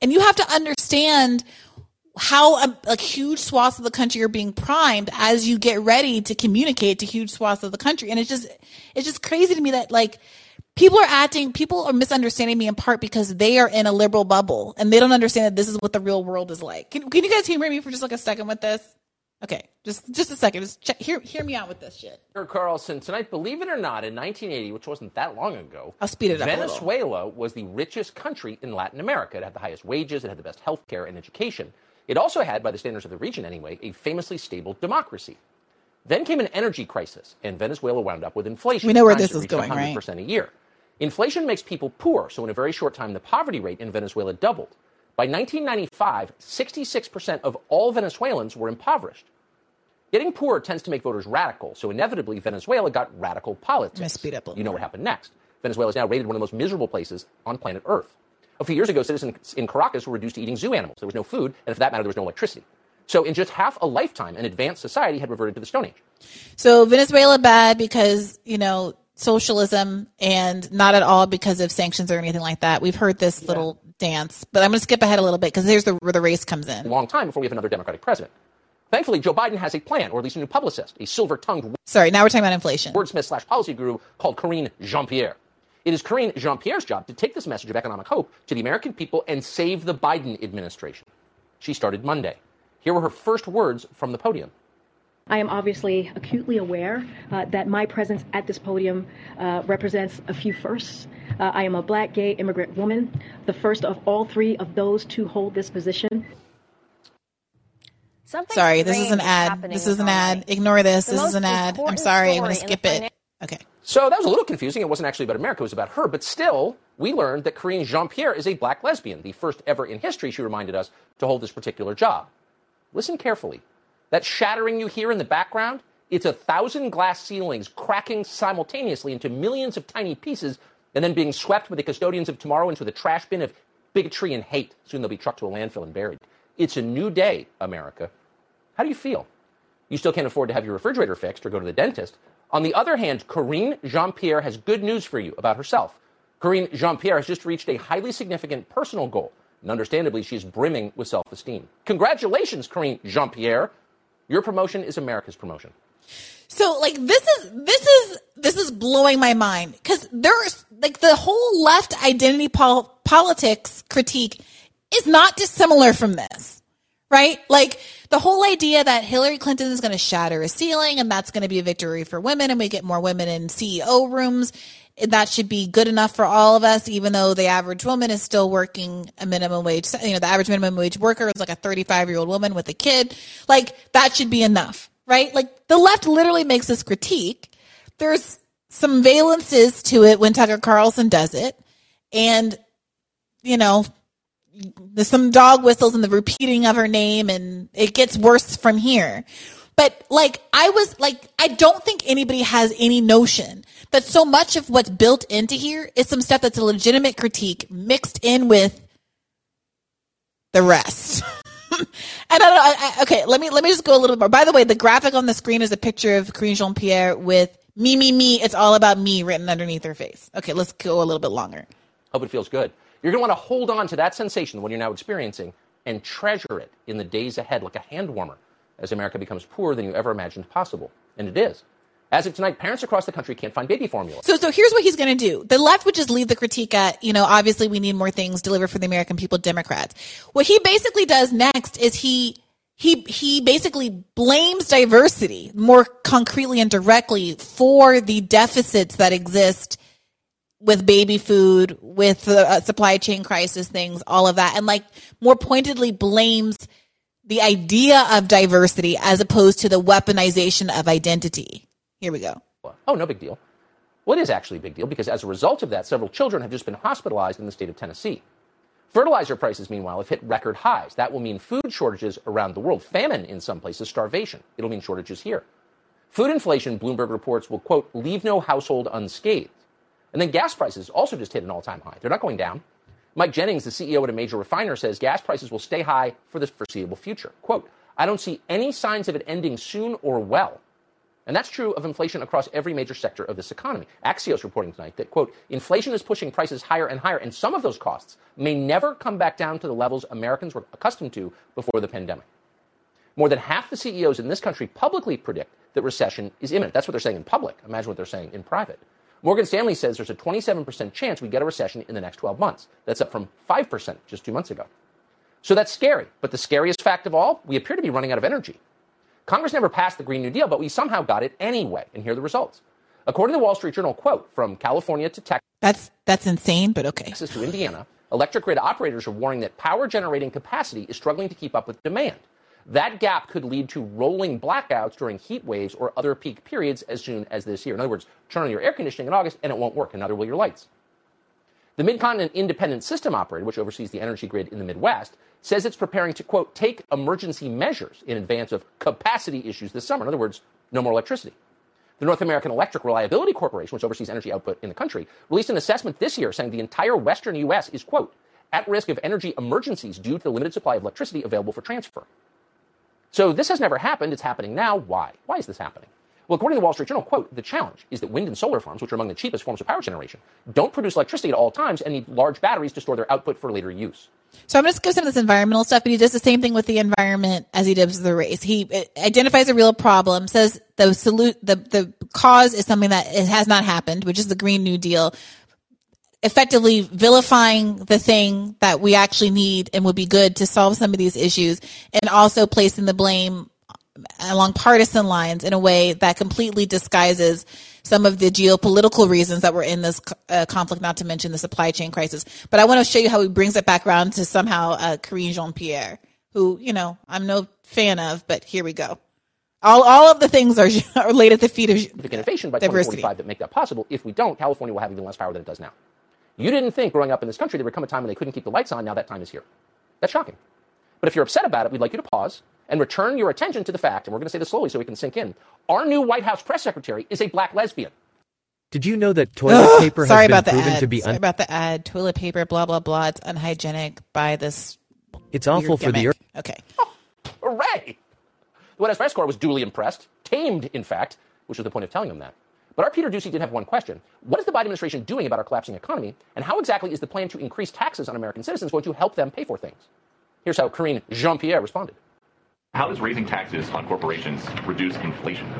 And you have to understand how huge swaths of the country are being primed as you get ready to communicate to huge swaths of the country. And it's just crazy to me that people are misunderstanding me in part because they are in a liberal bubble and they don't understand that this is what the real world is like. Can you guys humor me for just a second with this? Okay, just a second. Just hear me out with this shit. Carlson, tonight, believe it or not, in 1980, which wasn't that long ago, I'll speed it up. Venezuela was the richest country in Latin America. It had the highest wages, it had the best health care and education. It also had, by the standards of the region anyway, a famously stable democracy. Then came an energy crisis, and Venezuela wound up with inflation. We know where this is going, right? 100% a year. Inflation makes people poor, so in a very short time, the poverty rate in Venezuela doubled. By 1995, 66% of all Venezuelans were impoverished. Getting poor tends to make voters radical, so inevitably Venezuela got radical politics. I'm gonna speed up a little more. What happened next. Venezuela is now rated one of the most miserable places on planet Earth. A few years ago, citizens in Caracas were reduced to eating zoo animals. There was no food, and for that matter, there was no electricity. So in just half a lifetime, an advanced society had reverted to the Stone Age. So Venezuela bad because, you know, socialism, and not at all because of sanctions or anything like that. We've heard this little dance, but I'm going to skip ahead a little bit because here's where the race comes in. A long time before we have another Democratic president. Thankfully, Joe Biden has a plan, or at least a new publicist, a silver-tongued... Sorry, now we're talking about inflation. ...wordsmith/policy guru called Karine Jean-Pierre. It is Karine Jean-Pierre's job to take this message of economic hope to the American people and save the Biden administration. She started Monday. Here were her first words from the podium. I am obviously acutely aware that my presence at this podium represents a few firsts. I am a black, gay, immigrant woman, the first of all three of those to hold this position. Sorry, this is an ad. This is an ad. Ignore this. This is an ad. I'm sorry. I'm going to skip it. Okay. So that was a little confusing. It wasn't actually about America. It was about her. But still, we learned that Karine Jean-Pierre is a black lesbian, the first ever in history, she reminded us, to hold this particular job. Listen carefully. That shattering you hear in the background, it's 1,000 glass ceilings cracking simultaneously into millions of tiny pieces and then being swept by the custodians of tomorrow into the trash bin of bigotry and hate. Soon they'll be trucked to a landfill and buried. It's a new day, America. How do you feel? You still can't afford to have your refrigerator fixed or go to the dentist. On the other hand, Karine Jean-Pierre has good news for you about herself. Karine Jean-Pierre has just reached a highly significant personal goal, and understandably, she's brimming with self-esteem. Congratulations, Karine Jean-Pierre. Your promotion is America's promotion. So, like, this is blowing my mind, because there's, like, the whole left identity politics critique is not dissimilar from this, right? Like, the whole idea that Hillary Clinton is going to shatter a ceiling and that's going to be a victory for women and we get more women in CEO rooms. That should be good enough for all of us, even though the average woman is still working a minimum wage. You know, the average minimum wage worker is like a 35-year-old woman with a kid. Like, that should be enough, right? Like, the left literally makes this critique. There's some valences to it when Tucker Carlson does it. And, you know, there's some dog whistles and the repeating of her name, and it gets worse from here. But, like, I don't think anybody has any notion that so much of what's built into here is some stuff that's a legitimate critique mixed in with the rest. And I don't know. Okay, let me just go a little more. By the way, the graphic on the screen is a picture of Karine Jean-Pierre with me, me, me. It's all about me written underneath her face. Okay, let's go a little bit longer. Hope it feels good. You're going to want to hold on to that sensation, what you're now experiencing, and treasure it in the days ahead like a hand warmer as America becomes poorer than you ever imagined possible. And it is. As of tonight, parents across the country can't find baby formula. So here's what he's going to do. The left would just leave the critique at, you know, obviously we need more things delivered for the American people, Democrats. What he basically does next is he basically blames diversity more concretely and directly for the deficits that exist with baby food, with the supply chain crisis things, all of that. And, like, more pointedly blames the idea of diversity as opposed to the weaponization of identity. Here we go. Oh, no big deal. Well, it is actually a big deal, because as a result of that, several children have just been hospitalized in the state of Tennessee. Fertilizer prices, meanwhile, have hit record highs. That will mean food shortages around the world, famine in some places, starvation. It'll mean shortages here. Food inflation, Bloomberg reports, will, quote, leave no household unscathed. And then gas prices also just hit an all-time high. They're not going down. Mike Jennings, the CEO at a major refiner, says gas prices will stay high for the foreseeable future. Quote, I don't see any signs of it ending soon or well. And that's true of inflation across every major sector of this economy. Axios reporting tonight that, quote, inflation is pushing prices higher and higher, and some of those costs may never come back down to the levels Americans were accustomed to before the pandemic. More than half the CEOs in this country publicly predict that recession is imminent. That's what they're saying in public. Imagine what they're saying in private. Morgan Stanley says there's a 27% chance we get a recession in the next 12 months. That's up from 5% just 2 months ago. So that's scary. But the scariest fact of all, we appear to be running out of energy. Congress never passed the Green New Deal, but we somehow got it anyway. And here are the results. According to the Wall Street Journal, quote, from California to Texas. That's insane, but okay. Texas to Indiana, electric grid operators are warning that power generating capacity is struggling to keep up with demand. That gap could lead to rolling blackouts during heat waves or other peak periods as soon as this year. In other words, turn on your air conditioning in August and it won't work, and neither will your lights. The Midcontinent Independent System Operator, which oversees the energy grid in the Midwest, says it's preparing to, quote, take emergency measures in advance of capacity issues this summer. In other words, no more electricity. The North American Electric Reliability Corporation, which oversees energy output in the country, released an assessment this year saying the entire western U.S. is, quote, at risk of energy emergencies due to the limited supply of electricity available for transfer. So this has never happened. It's happening now. Why? Why is this happening? Well, according to the Wall Street Journal, quote, the challenge is that wind and solar farms, which are among the cheapest forms of power generation, don't produce electricity at all times and need large batteries to store their output for later use. So I'm going to skip some of this environmental stuff, but he does the same thing with the environment as he does the race. He identifies a real problem, says the cause is something that it has not happened, which is the Green New Deal, effectively vilifying the thing that we actually need and would be good to solve some of these issues, and also placing the blame along partisan lines in a way that completely disguises some of the geopolitical reasons that we're in this conflict, not to mention the supply chain crisis. But I want to show you how he brings it back around to somehow Karine Jean-Pierre, who, you know, I'm no fan of, but here we go. All of the things are laid at the feet of the innovation by diversity. 2045 that make that possible. If we don't, California will have even less power than it does now. You didn't think growing up in this country there would come a time when they couldn't keep the lights on. Now that time is here. That's shocking. But if you're upset about it, we'd like you to pause and return your attention to the fact, and we're going to say this slowly so we can sink in, our new White House press secretary is a black lesbian. Did you know that toilet paper has been proven to be... Sorry about the ad. Toilet paper, blah, blah, blah. It's unhygienic by this... It's awful for the earth. Okay. Oh, hooray! The White House press corps was duly impressed, tamed, in fact, which was the point of telling them that. But our Peter Doocy did have one question. What is the Biden administration doing about our collapsing economy, and how exactly is the plan to increase taxes on American citizens going to help them pay for things? Here's how Karine Jean-Pierre responded. How does raising taxes on corporations reduce inflation?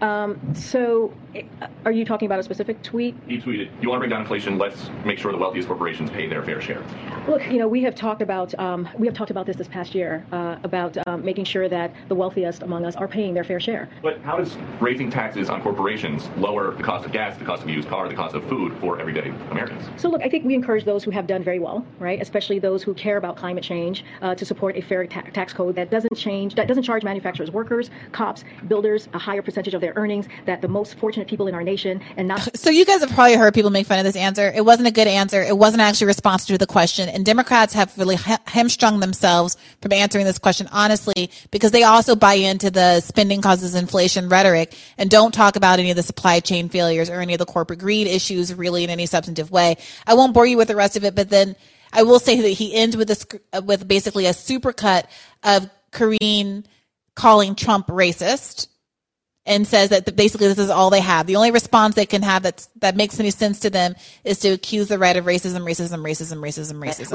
Are you talking about a specific tweet? He tweeted, you want to bring down inflation, let's make sure the wealthiest corporations pay their fair share. Look, you know, we have talked about this past year, making sure that the wealthiest among us are paying their fair share. But how does raising taxes on corporations lower the cost of gas, the cost of used car, the cost of food for everyday Americans? So look, I think we encourage those who have done very well, right, especially those who care about climate change, to support a fair tax code that doesn't charge manufacturers, workers, cops, builders a higher percentage of their earnings that the most fortunate people in our nation and not. So you guys have probably heard people make fun of this answer. It wasn't a good answer. It wasn't actually responsive to the question. And Democrats have really hamstrung themselves from answering this question honestly, because they also buy into the spending causes inflation rhetoric and don't talk about any of the supply chain failures or any of the corporate greed issues really in any substantive way. I won't bore you with the rest of it, but then I will say that he ends with this, with basically a supercut of Karine calling Trump racist, and says that basically this is all they have. The only response they can have that makes any sense to them is to accuse the right of racism. Which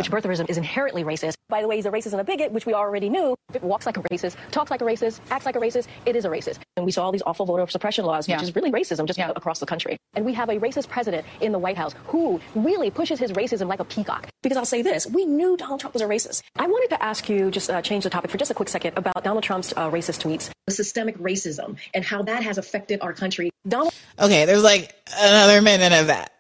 birtherism is inherently racist. By the way, he's a racist and a bigot, which we already knew. If it walks like a racist, talks like a racist, acts like a racist, it is a racist. And we saw all these awful voter suppression laws, which is really racism just across the country. And we have a racist president in the White House who really pushes his racism like a peacock. Because I'll say this, we knew Donald Trump was a racist. I wanted to ask you, just change the topic for just a quick second, about Donald Trump's racist tweets. Systemic racism and how that has affected our country. Okay, there's like another minute of that.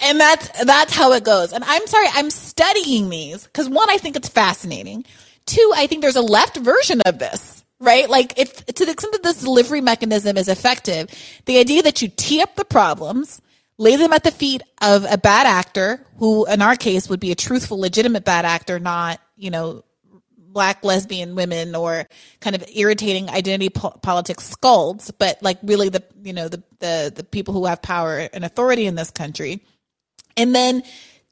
And that's how it goes. And I'm sorry, I'm studying these because one, I think it's fascinating. Two, I think there's a left version of this, right? Like if to the extent that this delivery mechanism is effective, the idea that you tee up the problems, lay them at the feet of a bad actor, who in our case would be a truthful, legitimate bad actor, not, you know, black lesbian women or kind of irritating identity politics scolds, but like really the people who have power and authority in this country, and then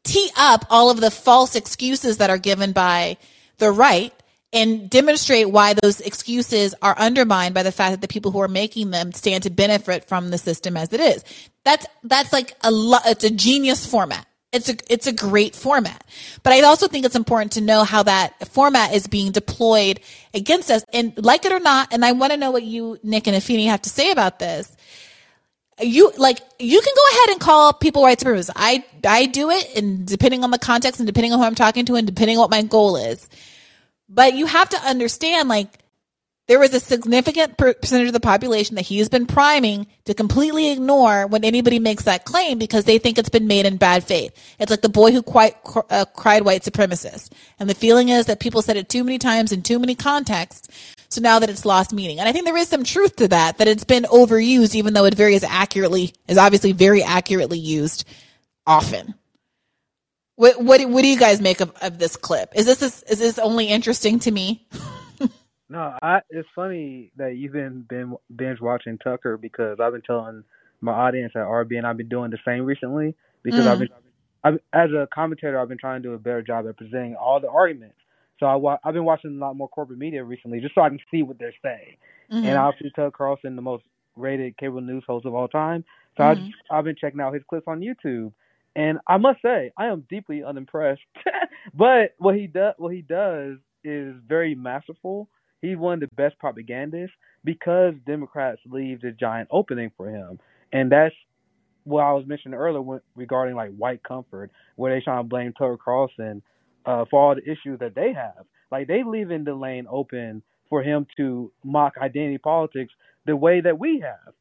tee up all of the false excuses that are given by the right and demonstrate why those excuses are undermined by the fact that the people who are making them stand to benefit from the system as it is. That's like it's a genius format. It's a great format, but I also think it's important to know how that format is being deployed against us, and like it or not. And I want to know what you, Nick and Afeni, have to say about this. You can go ahead and call people white supremacists. I do it, and depending on the context, and depending on who I'm talking to, and depending on what my goal is. But you have to understand, like, there was a significant percentage of the population that he's been priming to completely ignore when anybody makes that claim because they think it's been made in bad faith. It's like the boy who cried white supremacist. And the feeling is that people said it too many times in too many contexts. So now that it's lost meaning. And I think there is some truth to that, that it's been overused, even though it is obviously very accurately used often. What do you guys make of this clip? Is this only interesting to me? No, it's funny that you've been binge watching Tucker, because I've been telling my audience at RBN I've been doing the same recently, because I've been, as a commentator, I've been trying to do a better job at presenting all the arguments. So I've been watching a lot more corporate media recently just so I can see what they're saying. Mm-hmm. And obviously Tucker Carlson, the most rated cable news host of all time. So mm-hmm. I've been checking out his clips on YouTube. And I must say, I am deeply unimpressed. But what he does is very masterful. He's one of the best propagandists because Democrats leave the giant opening for him. And that's what I was mentioning earlier regarding like white comfort, where they're trying to blame Tucker Carlson for all the issues that they have. Like, they leaving the lane open for him to mock identity politics the way that we have.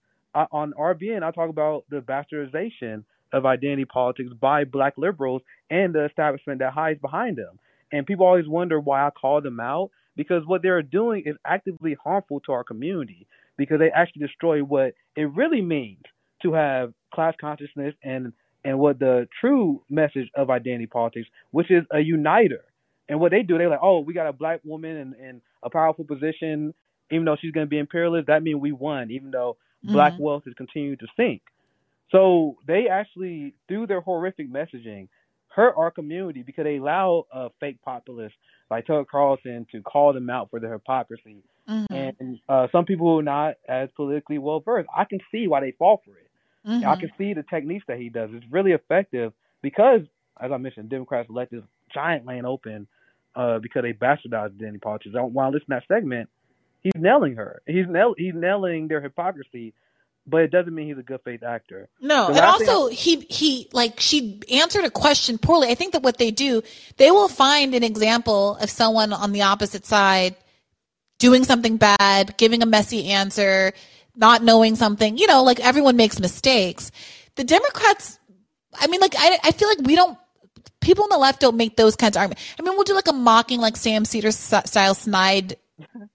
On RBN, I talk about the bastardization of identity politics by black liberals and the establishment that hides behind them. And people always wonder why I call them out, because what they're doing is actively harmful to our community, because they actually destroy what it really means to have class consciousness and what the true message of identity politics, which is a uniter. And what they do, they're like, oh, we got a black woman in a powerful position, even though she's going to be imperialist, that means we won, even though mm-hmm. black wealth has continued to sink. So they actually, through their horrific messaging, hurt our community because they allow fake populists like Tucker Carlson to call them out for their hypocrisy. Mm-hmm. And some people who are not as politically well-versed, I can see why they fall for it. Mm-hmm. I can see the techniques that he does. It's really effective because, as I mentioned, Democrats let this giant lane open because they bastardized identity politics. While listening to that segment, he's nailing her. He's nailing their hypocrisy, but it doesn't mean he's a good faith actor. No, and also she answered a question poorly. I think that what they do, they will find an example of someone on the opposite side doing something bad, giving a messy answer, not knowing something. You know, like, everyone makes mistakes. The Democrats, I mean, like, I feel like we don't, people on the left don't make those kinds of arguments. I mean, we'll do like a mocking, like Sam Cedars style snide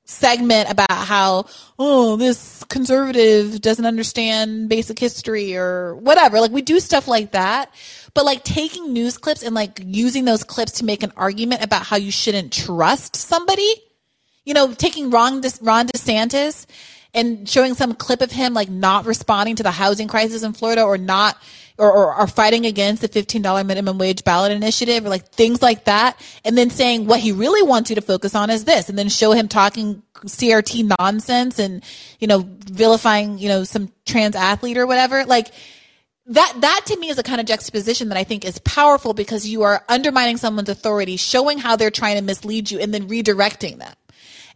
segment about how, oh, this conservative doesn't understand basic history or whatever. Like, we do stuff like that, but like taking news clips and like using those clips to make an argument about how you shouldn't trust somebody, you know, taking Ron DeSantis and showing some clip of him like not responding to the housing crisis in Florida or not or fighting against the $15 minimum wage ballot initiative or like things like that, and then saying what he really wants you to focus on is this, and then show him talking CRT nonsense and, you know, vilifying, you know, some trans athlete or whatever. Like, that to me is a kind of juxtaposition that I think is powerful, because you are undermining someone's authority, showing how they're trying to mislead you and then redirecting them.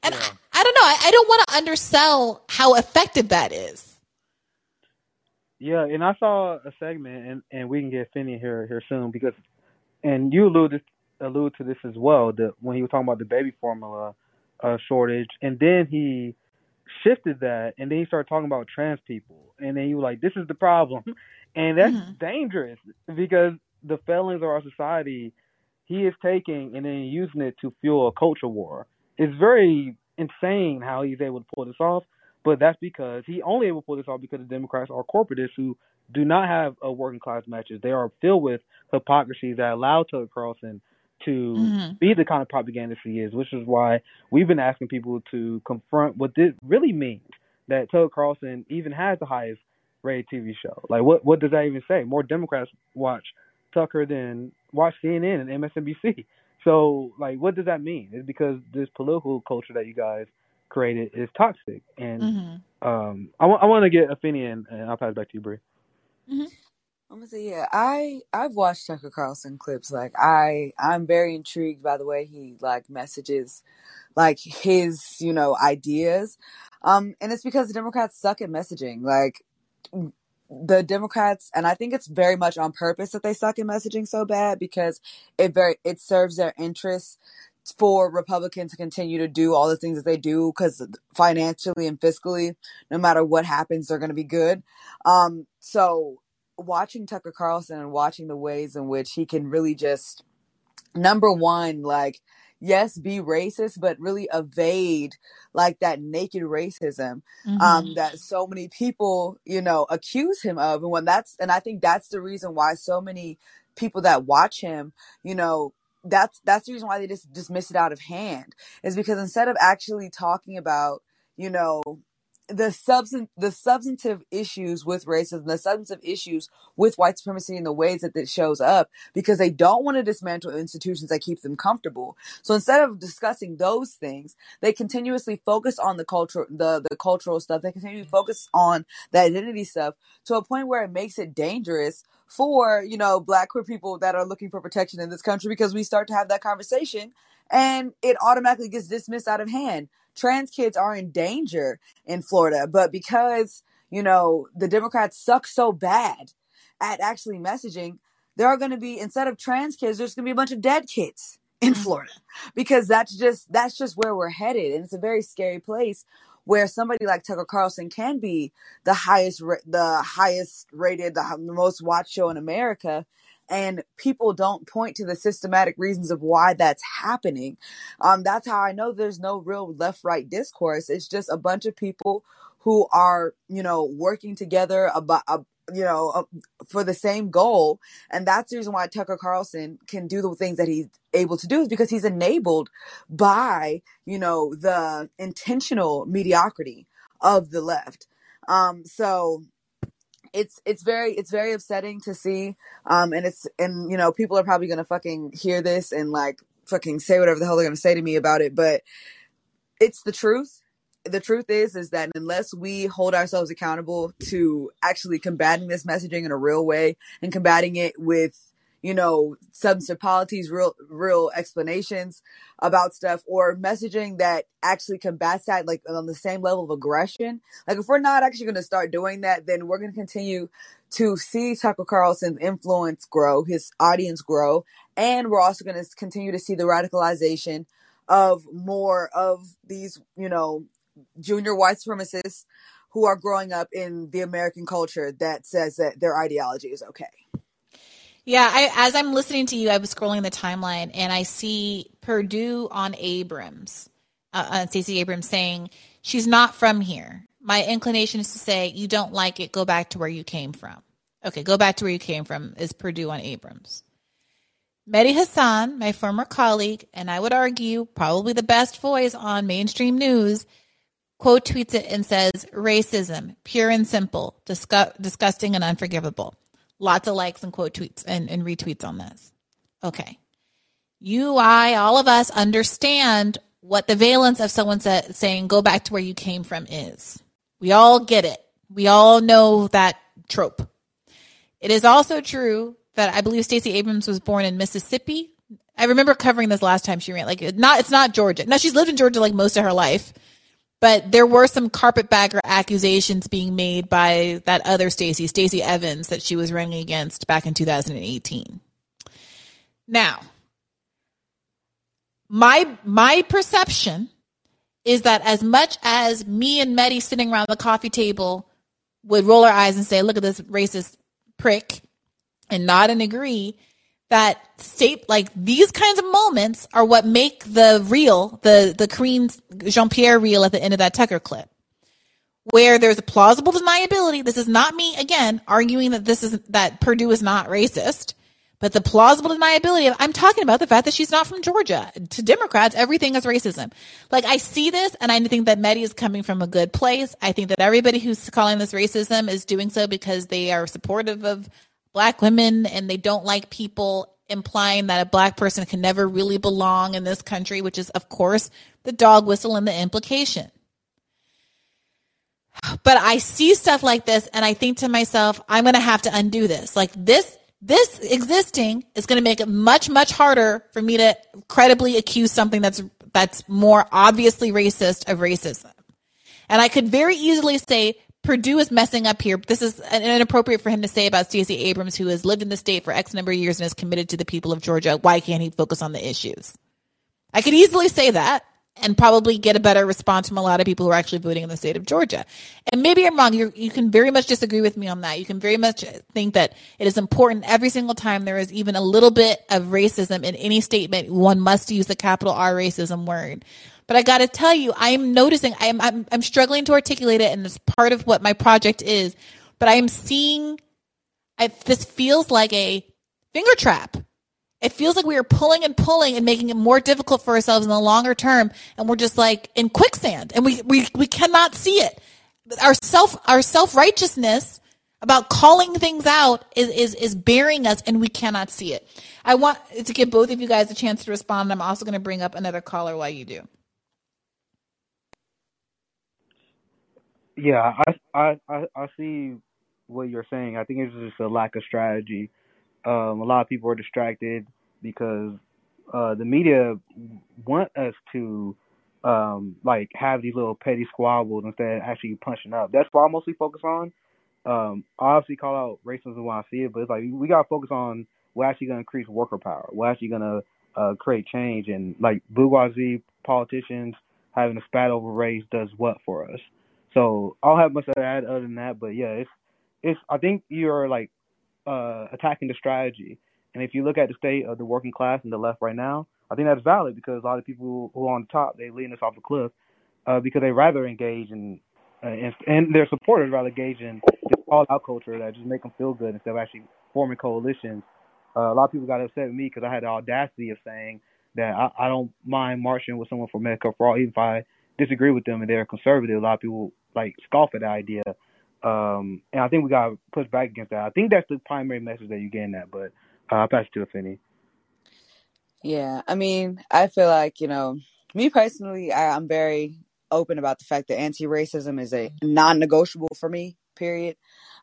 And yeah. I don't know. I don't want to undersell how effective that is. Yeah, and I saw a segment, and we can get Finney here soon, because, and you allude to this as well, that when he was talking about the baby formula shortage, and then he shifted that, and then he started talking about trans people, and then he was like, "This is the problem," and that's mm-hmm. dangerous, because the failings of our society, he is taking and then using it to fuel a culture war. It's very insane how he's able to pull this off, but that's because he only able to pull this off because the Democrats are corporatists who do not have a working class message. They are filled with hypocrisy that allow Tucker Carlson to mm-hmm. be the kind of propagandist he is, which is why we've been asking people to confront what this really means, that Tucker Carlson even has the highest rated TV show. Like, what does that even say? More Democrats watch Tucker than watch CNN and MSNBC. So, like, what does that mean? It's because this political culture that you guys created is toxic. And mm-hmm. I want to get a Finney, and I'll pass it back to you, Bree. Mm-hmm. I'm going to say, yeah, I've watched Tucker Carlson clips. Like, I'm very intrigued by the way he, like, messages, like, his, you know, ideas. And it's because the Democrats suck at messaging. Like, the Democrats, and I think it's very much on purpose that they suck at messaging so bad, because it serves their interests for Republicans to continue to do all the things that they do, because financially and fiscally, no matter what happens, they're going to be good. So watching Tucker Carlson and watching the ways in which he can really just, number one, like, yes, be racist, but really evade like that naked racism mm-hmm. That so many people, you know, accuse him of. And I think that's the reason why so many people that watch him, you know, that's the reason why they just dismiss it out of hand, is because instead of actually talking about, you know, the substantive issues with racism, the substantive issues with white supremacy and the ways that it shows up, because they don't want to dismantle institutions that keep them comfortable. So instead of discussing those things, they continuously focus on the cultural stuff. They continue to focus on the identity stuff to a point where it makes it dangerous for, you know, Black queer people that are looking for protection in this country, because we start to have that conversation and it automatically gets dismissed out of hand. Trans kids are in danger in Florida, but because, you know, the Democrats suck so bad at actually messaging, there are going to be, instead of trans kids, there's going to be a bunch of dead kids in Florida, because that's just where we're headed. And it's a very scary place where somebody like Tucker Carlson can be the highest rated, the most watched show in America. And people don't point to the systematic reasons of why that's happening. That's how I know there's no real left-right discourse. It's just a bunch of people who are, you know, working together for the same goal. And that's the reason why Tucker Carlson can do the things that he's able to do, is because he's enabled by, you know, the intentional mediocrity of the left. It's very upsetting to see, and you know, people are probably gonna fucking hear this and like fucking say whatever the hell they're gonna say to me about it, but it's the truth. The truth is that unless we hold ourselves accountable to actually combating this messaging in a real way and combating it with, you know, substantive policies, real explanations about stuff, or messaging that actually combats that, like on the same level of aggression. Like if we're not actually going to start doing that, then we're going to continue to see Tucker Carlson's influence grow, his audience grow. And we're also going to continue to see the radicalization of more of these, you know, junior white supremacists who are growing up in the American culture that says that their ideology is okay. Yeah, as I'm listening to you, I was scrolling the timeline and I see Purdue on Abrams, on Stacey Abrams, saying, "She's not from here. My inclination is to say, you don't like it, go back to where you came from." Okay, go back to where you came from is Purdue on Abrams. Mehdi Hasan, my former colleague, and I would argue probably the best voice on mainstream news, quote tweets it and says, "Racism, pure and simple, disgusting and unforgivable." Lots of likes and quote tweets and retweets on this. Okay. All of us understand what the valence of someone saying, go back to where you came from is. We all get it. We all know that trope. It is also true that I believe Stacey Abrams was born in Mississippi. I remember covering this last time she ran. Like it's not Georgia. Now, she's lived in Georgia like most of her life, but there were some carpetbagger accusations being made by that other Stacey Evans, that she was running against back in 2018. Now, my perception is that as much as me and Mehdi sitting around the coffee table would roll our eyes and say, "Look at this racist prick," and nod and agree, that state, like these kinds of moments are what make the reel, the Karine Jean-Pierre reel at the end of that Tucker clip, where there's a plausible deniability. This is not me, again, arguing that that Purdue is not racist, but the plausible deniability of, I'm talking about the fact that she's not from Georgia. To Democrats, everything is racism. Like I see this and I think that Mehdi is coming from a good place. I think that everybody who's calling this racism is doing so because they are supportive of Black women and they don't like people implying that a Black person can never really belong in this country, which is, of course, the dog whistle and the implication. But I see stuff like this and I think to myself, I'm going to have to undo this. Like this existing is going to make it much, much harder for me to credibly accuse something that's more obviously racist of racism. And I could very easily say, Purdue is messing up here. This is inappropriate for him to say about Stacey Abrams, who has lived in the state for X number of years and is committed to the people of Georgia. Why can't he focus on the issues? I could easily say that and probably get a better response from a lot of people who are actually voting in the state of Georgia. And maybe I'm wrong. You can very much disagree with me on that. You can very much think that it is important every single time there is even a little bit of racism in any statement, one must use the capital R racism word. But I got to tell you, I'm noticing, I'm struggling to articulate it, and it's part of what my project is. But I am seeing, this feels like a finger trap. It feels like we are pulling and making it more difficult for ourselves in the longer term. And we're just like in quicksand and we cannot see it. Our self-righteousness about calling things out is bearing us, and we cannot see it. I want to give both of you guys a chance to respond. I'm also going to bring up another caller while you do. Yeah, I see what you're saying. I think it's just a lack of strategy. A lot of people are distracted because the media want us to like have these little petty squabbles instead of actually punching up. That's what I mostly focus on. Obviously call out racism when I see it, but it's like we gotta focus on what's actually gonna increase worker power, what's actually gonna create change, and like bourgeoisie politicians having a spat over race does what for us. So I don't have much to add other than that, but yeah, it's I think you're like attacking the strategy. And if you look at the state of the working class and the left right now, I think that's valid because a lot of people who are on top, they leading us off a cliff because they rather engage in, and their supporters rather engage in this all-out culture that just make them feel good instead of actually forming coalitions. A lot of people got upset with me because I had the audacity of saying that I don't mind marching with someone for Medicare for All, even if I disagree with them and they're conservative. A lot of people like scoff at the idea. And I think we got to push back against that. I think that's the primary message that you're getting at, but I'll pass it to Afeni. Yeah, I mean, I feel like, you know, me personally, I'm very open about the fact that anti-racism is a non-negotiable for me, period.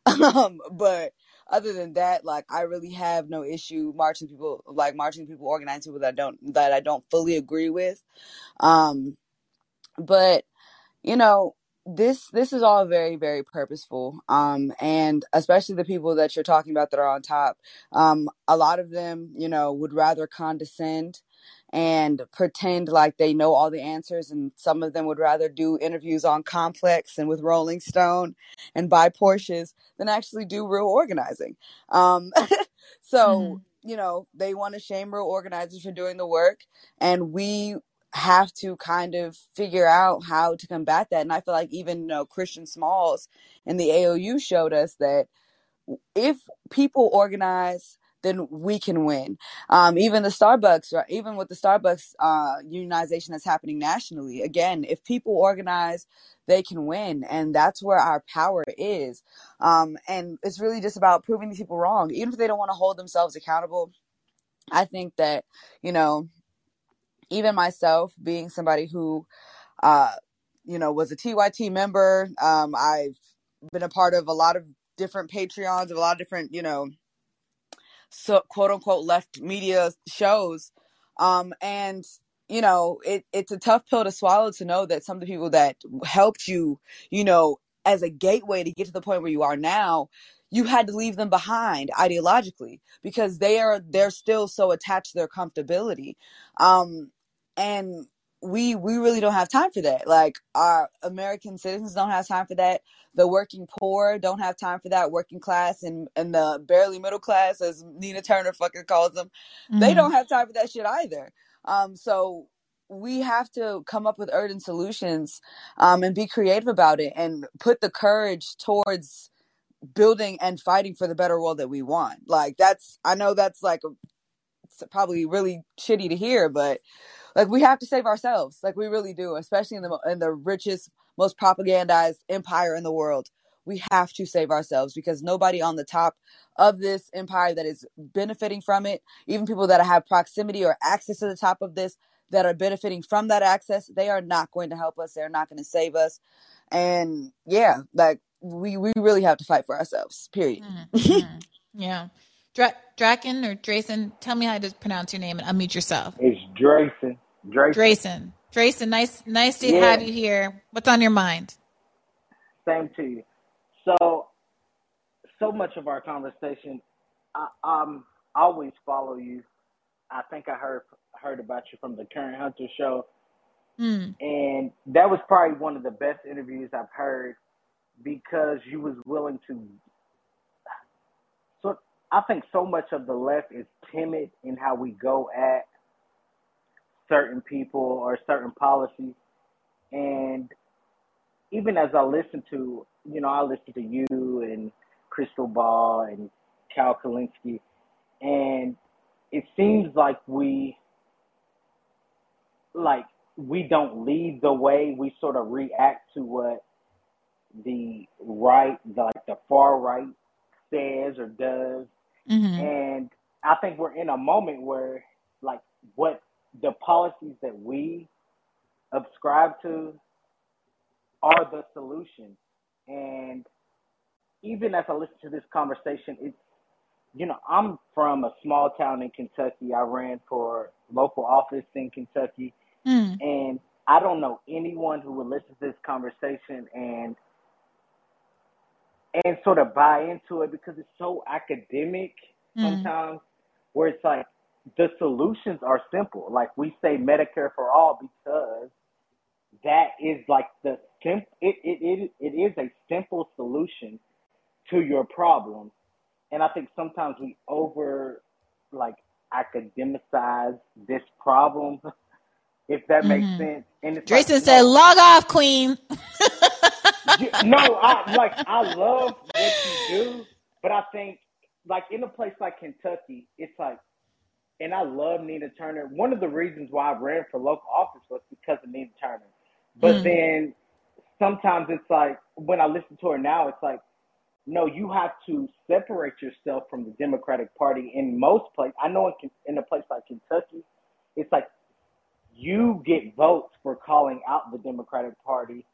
But other than that, like, I really have no issue marching people, organizing people that I don't fully agree with. But, you know, this is all very, very purposeful. And especially the people that you're talking about that are on top, a lot of them, you know, would rather condescend and pretend like they know all the answers. And some of them would rather do interviews on Complex and with Rolling Stone and buy Porsches than actually do real organizing. So, you know, they want to shame real organizers for doing the work. And we have to kind of figure out how to combat that. And I feel like even, you know, Christian Smalls and the AOU showed us that if people organize, then we can win. Even with the Starbucks unionization that's happening nationally, again, if people organize, they can win. And that's where our power is. And it's really just about proving these people wrong. Even if they don't want to hold themselves accountable, I think that, you know, even myself being somebody who, you know, was a TYT member, I've been a part of a lot of different Patreons, of a lot of different, you know, so quote unquote left media shows. And, you know, it's a tough pill to swallow to know that some of the people that helped you, you know, as a gateway to get to the point where you are now, you had to leave them behind ideologically because they're still so attached to their comfortability. And we really don't have time for that. Like, our American citizens don't have time for that. The working poor don't have time for that. Working class and the barely middle class, as Nina Turner fucking calls them, they don't have time for that shit either. So we have to come up with urgent solutions and be creative about it and put the courage towards building and fighting for the better world that we want. Like, I know that's like it's probably really shitty to hear, but like, we have to save ourselves. Like, we really do, especially in the richest, most propagandized empire in the world. We have to save ourselves because nobody on the top of this empire that is benefiting from it, even people that have proximity or access to the top of this that are benefiting from that access, they are not going to help us. They're not going to save us. And yeah, like, we really have to fight for ourselves, period. Yeah. Draken or Drayson, tell me how to pronounce your name and unmute yourself. It's Drayson. Drayson, nice to have you here. What's on your mind? Same to you. So much of our conversation, I always follow you. I think I heard about you from the Current Hunter show. And that was probably one of the best interviews I've heard, because you was willing to. So I think so much of the left is timid in how we go at certain people or certain policies. And even as I listen to you and Crystal Ball and Cal Kalinske, and it seems like we don't lead the way. We sort of react to what the right, the far right says or does. Mm-hmm. And I think we're in a moment where, like, what the policies that we subscribe to are the solution. And even as I listen to this conversation, it's, you know, I'm from a small town in Kentucky. I ran for local office in Kentucky. Mm. And I don't know anyone who would listen to this conversation and sort of buy into it, because it's so academic sometimes, where it's like the solutions are simple. Like, we say Medicare for all because that is like the it is a simple solution to your problem. And I think sometimes we over academicize this problem, if that makes sense. And it's Drayson said, "Log off, Queen." I love what you do, but I think in a place like Kentucky, it's like, and I love Nina Turner. One of the reasons why I ran for local office was because of Nina Turner. But then sometimes it's like, when I listen to her now, it's like, no, you have to separate yourself from the Democratic Party in most places. I know in a place like Kentucky, it's like you get votes for calling out the Democratic Party,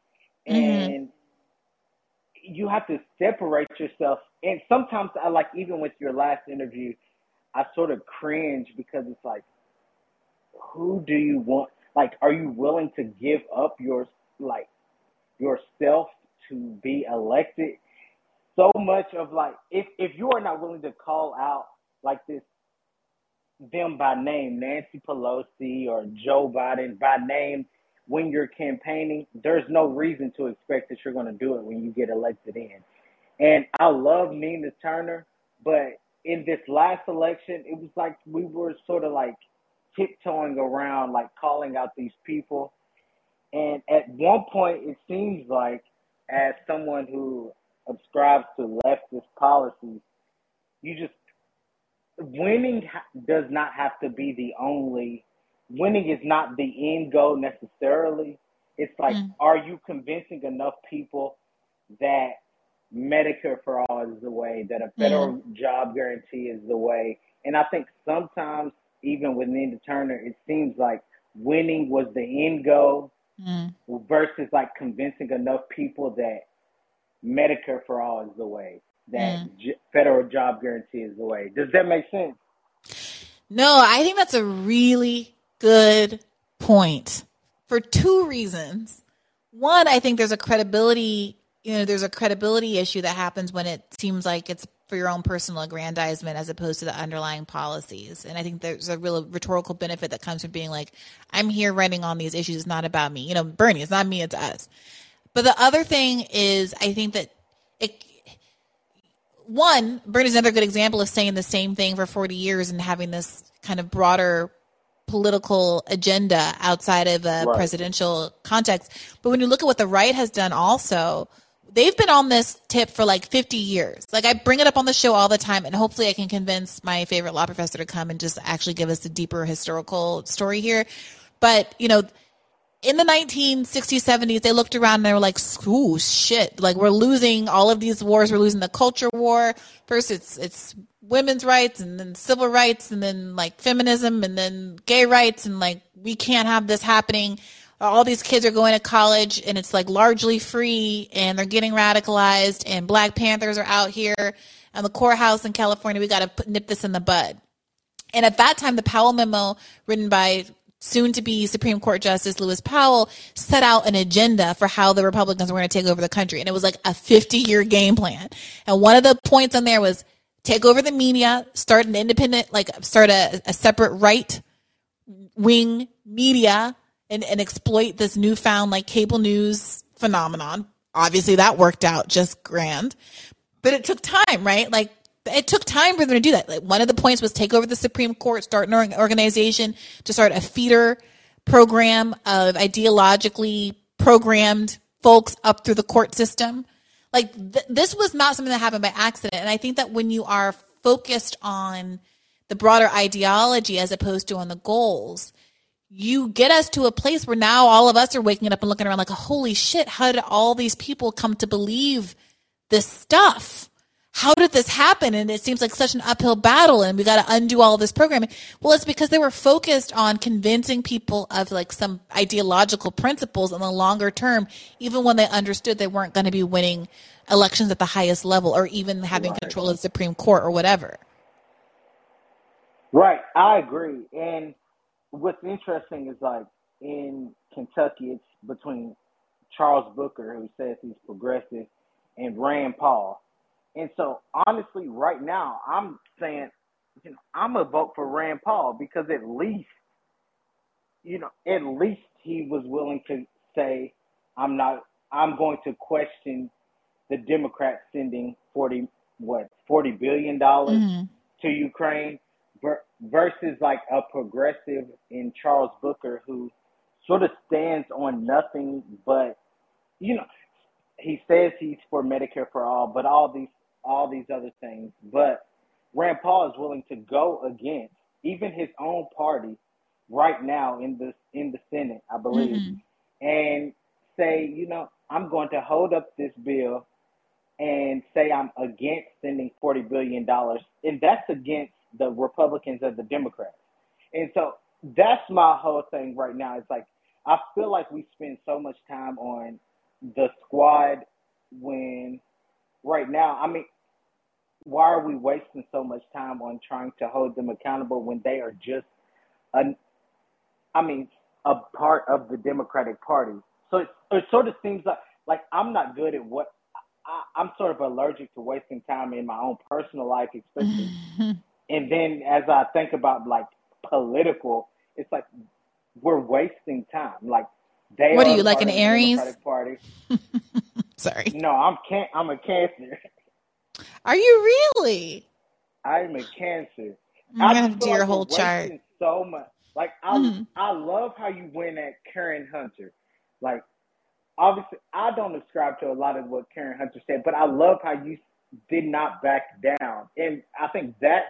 and you have to separate yourself. And sometimes I even with your last interview, I sort of cringe, because it's like, who do you want? Like, are you willing to give up yourself to be elected? So much of if you are not willing to call out them by name, Nancy Pelosi or Joe Biden by name, when you're campaigning, there's no reason to expect that you're going to do it when you get elected in. And I love Nina Turner, but in this last election, it was like we were sort of tiptoeing around, calling out these people. And at one point, it seems like, as someone who subscribes to leftist policies, winning does not have to be the only. Winning is not the end goal necessarily. It's are you convincing enough people that Medicare for all is the way, that a federal job guarantee is the way? And I think sometimes, even with Nina Turner, it seems like winning was the end goal versus convincing enough people that Medicare for all is the way, that federal job guarantee is the way. Does that make sense? No, I think that's a really good point for two reasons. One, I think there's a credibility, issue that happens when it seems like it's for your own personal aggrandizement as opposed to the underlying policies. And I think there's a real rhetorical benefit that comes from being like, I'm here running on these issues. It's not about me. Bernie, it's not me, it's us. But the other thing is, I think that Bernie's another good example of saying the same thing for 40 years and having this kind of broader political agenda outside of a presidential context. But when you look at what the right has done also, they've been on this tip for 50 years. I bring it up on the show all the time, and hopefully I can convince my favorite law professor to come and just actually give us a deeper historical story here. But, in the 1960s, 70s, they looked around and they were like, "Ooh, shit! We're losing all of these wars. We're losing the culture war. First, it's women's rights, and then civil rights, and then feminism, and then gay rights, and we can't have this happening. All these kids are going to college, and it's largely free, and they're getting radicalized. And Black Panthers are out here, and the courthouse in California. We got to nip this in the bud." And at that time, the Powell memo, written by soon-to-be Supreme Court Justice Lewis Powell, set out an agenda for how the Republicans were going to take over the country. And it was a 50-year game plan. And one of the points on there was take over the media, start an independent, start a separate right-wing media and exploit this newfound, cable news phenomenon. Obviously, that worked out just grand. But it took time, right? It took time for them to do that. One of the points was take over the Supreme Court, start an organization to start a feeder program of ideologically programmed folks up through the court system. This was not something that happened by accident. And I think that when you are focused on the broader ideology as opposed to on the goals, you get us to a place where now all of us are waking up and looking around like, holy shit, how did all these people come to believe this stuff? How did this happen? And it seems like such an uphill battle, and we got to undo all this programming. Well, it's because they were focused on convincing people of like some ideological principles in the longer term, even when they understood they weren't going to be winning elections at the highest level or even having control of the Supreme Court or whatever. Right. I agree. And what's interesting is like in Kentucky, it's between Charles Booker, who says he's progressive, and Rand Paul. And so, honestly, right now, I'm saying, you know, I'm going to vote for Rand Paul because at least, you know, at least he was willing to say, I'm going to question the Democrats sending $40 billion to Ukraine versus like a progressive in Charles Booker who sort of stands on nothing but, you know, he says he's for Medicare for all, but all these other things. But Rand Paul is willing to go against even his own party right now in the Senate, I believe, and say, you know, I'm going to hold up this bill and say I'm against sending $40 billion. And that's against the Republicans and the Democrats. And so that's my whole thing right now. It's like, I feel like we spend so much time on the squad when right now, I mean, why are we wasting so much time on trying to hold them accountable when they are just, a part of the Democratic Party? So it sort of seems like I'm not good at what I'm sort of allergic to wasting time in my own personal life, especially. And then as I think about like political, it's like we're wasting time. Like, what are you, like an Aries? Party. Sorry. No, I'm a Cancer. Are you really? I'm a Cancer. I'm going to have to do your whole chart. So much. Like, I love how you went at Karen Hunter. Like, obviously, I don't ascribe to a lot of what Karen Hunter said, but I love how you did not back down. And I think that's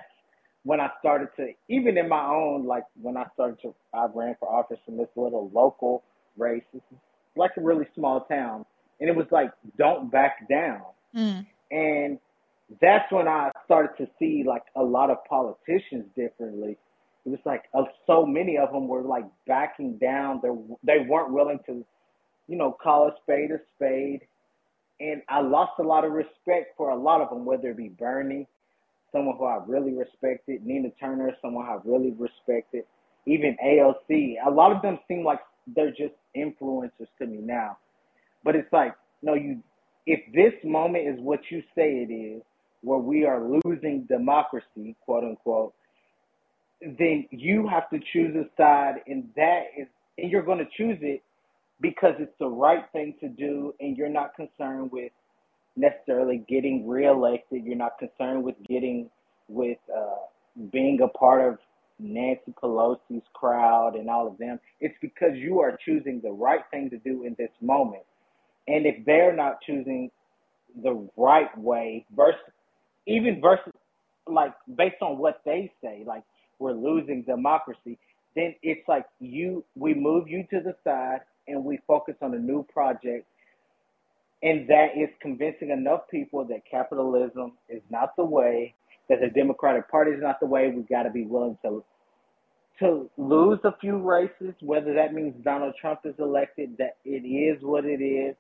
when I started to, even in my own, like, I ran for office in this little local race. This is like a really small town, and it was like, don't back down. And that's when I started to see like a lot of politicians differently. It was like so many of them were like backing down. They weren't willing to, you know, call a spade, and I lost a lot of respect for a lot of them, whether it be Bernie, someone who I really respected, Nina Turner, someone I really respected, even AOC. A lot of them seem like they're just influencers to me now. But it's like, no, if this moment is what you say it is, where we are losing democracy, quote unquote, then you have to choose a side, and you're going to choose it because it's the right thing to do, and you're not concerned with necessarily getting reelected. You're not concerned with being a part of Nancy Pelosi's crowd and all of them. It's because you are choosing the right thing to do in this moment. And if they're not choosing the right way, versus like based on what they say, like we're losing democracy, then it's like we move you to the side and we focus on a new project. And that is convincing enough people that capitalism is not the way, that the Democratic Party is not the way. We've got to be willing to lose a few races, whether that means Donald Trump is elected, that it is what it is,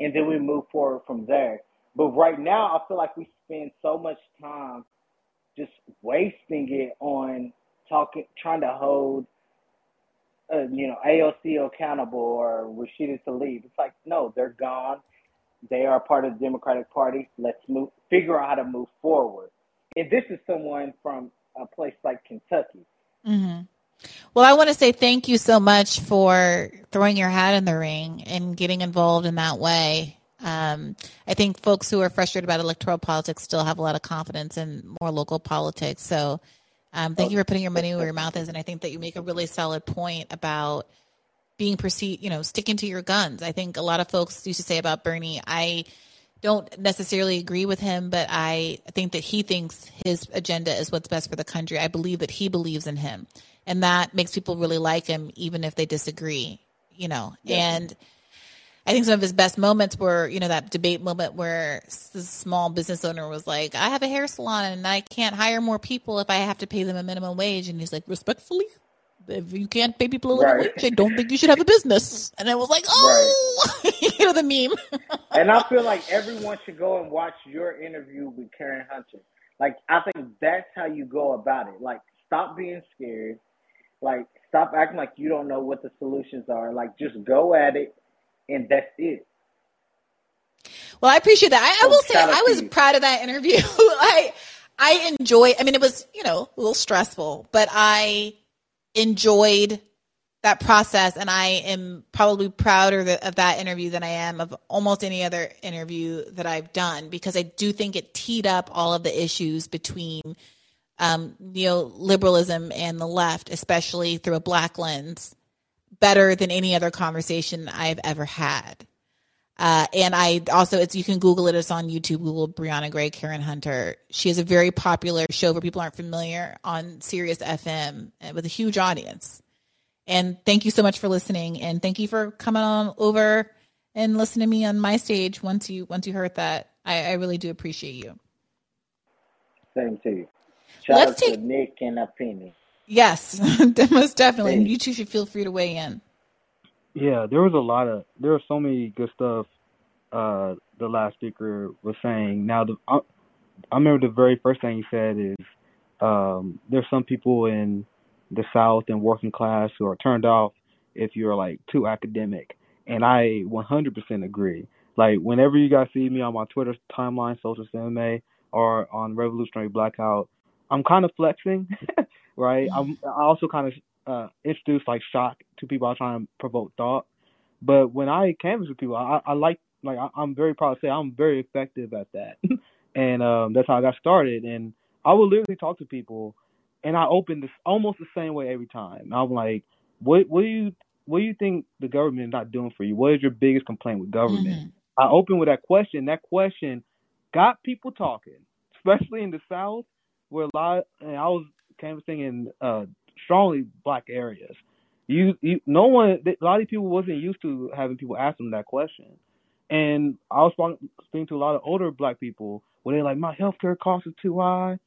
and then we move forward from there. But right now, I feel like we spend so much time just wasting it on trying to hold, AOC accountable or Rashida Tlaib. It's like, no, they're gone. They are part of the Democratic Party. Let's figure out how to move forward. And this is someone from a place like Kentucky. Well, I want to say thank you so much for throwing your hat in the ring and getting involved in that way. I think folks who are frustrated about electoral politics still have a lot of confidence in more local politics. So thank you for putting your money where your mouth is. And I think that you make a really solid point about being perceived, you know, sticking to your guns. I think a lot of folks used to say about Bernie, I don't necessarily agree with him, but I think that he thinks his agenda is what's best for the country. I believe that he believes in him. And that makes people really like him, even if they disagree, you know. Yeah. And I think some of his best moments were, you know, that debate moment where this small business owner was like, I have a hair salon and I can't hire more people if I have to pay them a minimum wage. And he's like, respectfully, if you can't pay people a little wage, I don't think you should have a business. And I was like, oh, you know, the meme. And I feel like everyone should go and watch your interview with Karen Hunter. Like, I think that's how you go about it. Like, stop being scared. Like, stop acting like you don't know what the solutions are. Like, just go at it. And that's it. Well, I appreciate that. I will say I was proud of that interview. I enjoy, I mean, it was, you know, a little stressful, but I enjoyed that process. And I am probably prouder of that interview than I am of almost any other interview that I've done, because I do think it teed up all of the issues between neoliberalism and the left, especially through a Black lens, better than any other conversation I've ever had. And I also, it's, you can Google it. It's on YouTube. Google Brianna Gray, Karen Hunter. She has a very popular show for people who aren't familiar on Sirius FM with a huge audience. And thank you so much for listening. And thank you for coming on over and listening to me on my stage. Once you heard that, I really do appreciate you. Same to you. Shout out to Nick and Apini. Yes, most definitely. And you two should feel free to weigh in. Yeah, there was so many good stuff the last speaker was saying. Now, I remember the very first thing he said is there's some people in the South and working class who are turned off if you're, like, too academic. And I 100% agree. Like, whenever you guys see me on my Twitter timeline, Social MMA, or on Revolutionary Blackout, I'm kind of flexing. Right. I also kind of introduce like shock to people. I try and provoke thought. But when I canvas with people, I'm very proud to say I'm very effective at that. And that's how I got started. And I would literally talk to people, and I open this almost the same way every time. I'm like, what do you think the government is not doing for you? What is your biggest complaint with government? Mm-hmm. I open with that question. That question got people talking, especially in the South, where I was canvassing in strongly Black areas. A lot of people wasn't used to having people ask them that question. And I was speaking to a lot of older Black people where they're like, my healthcare cost is too high,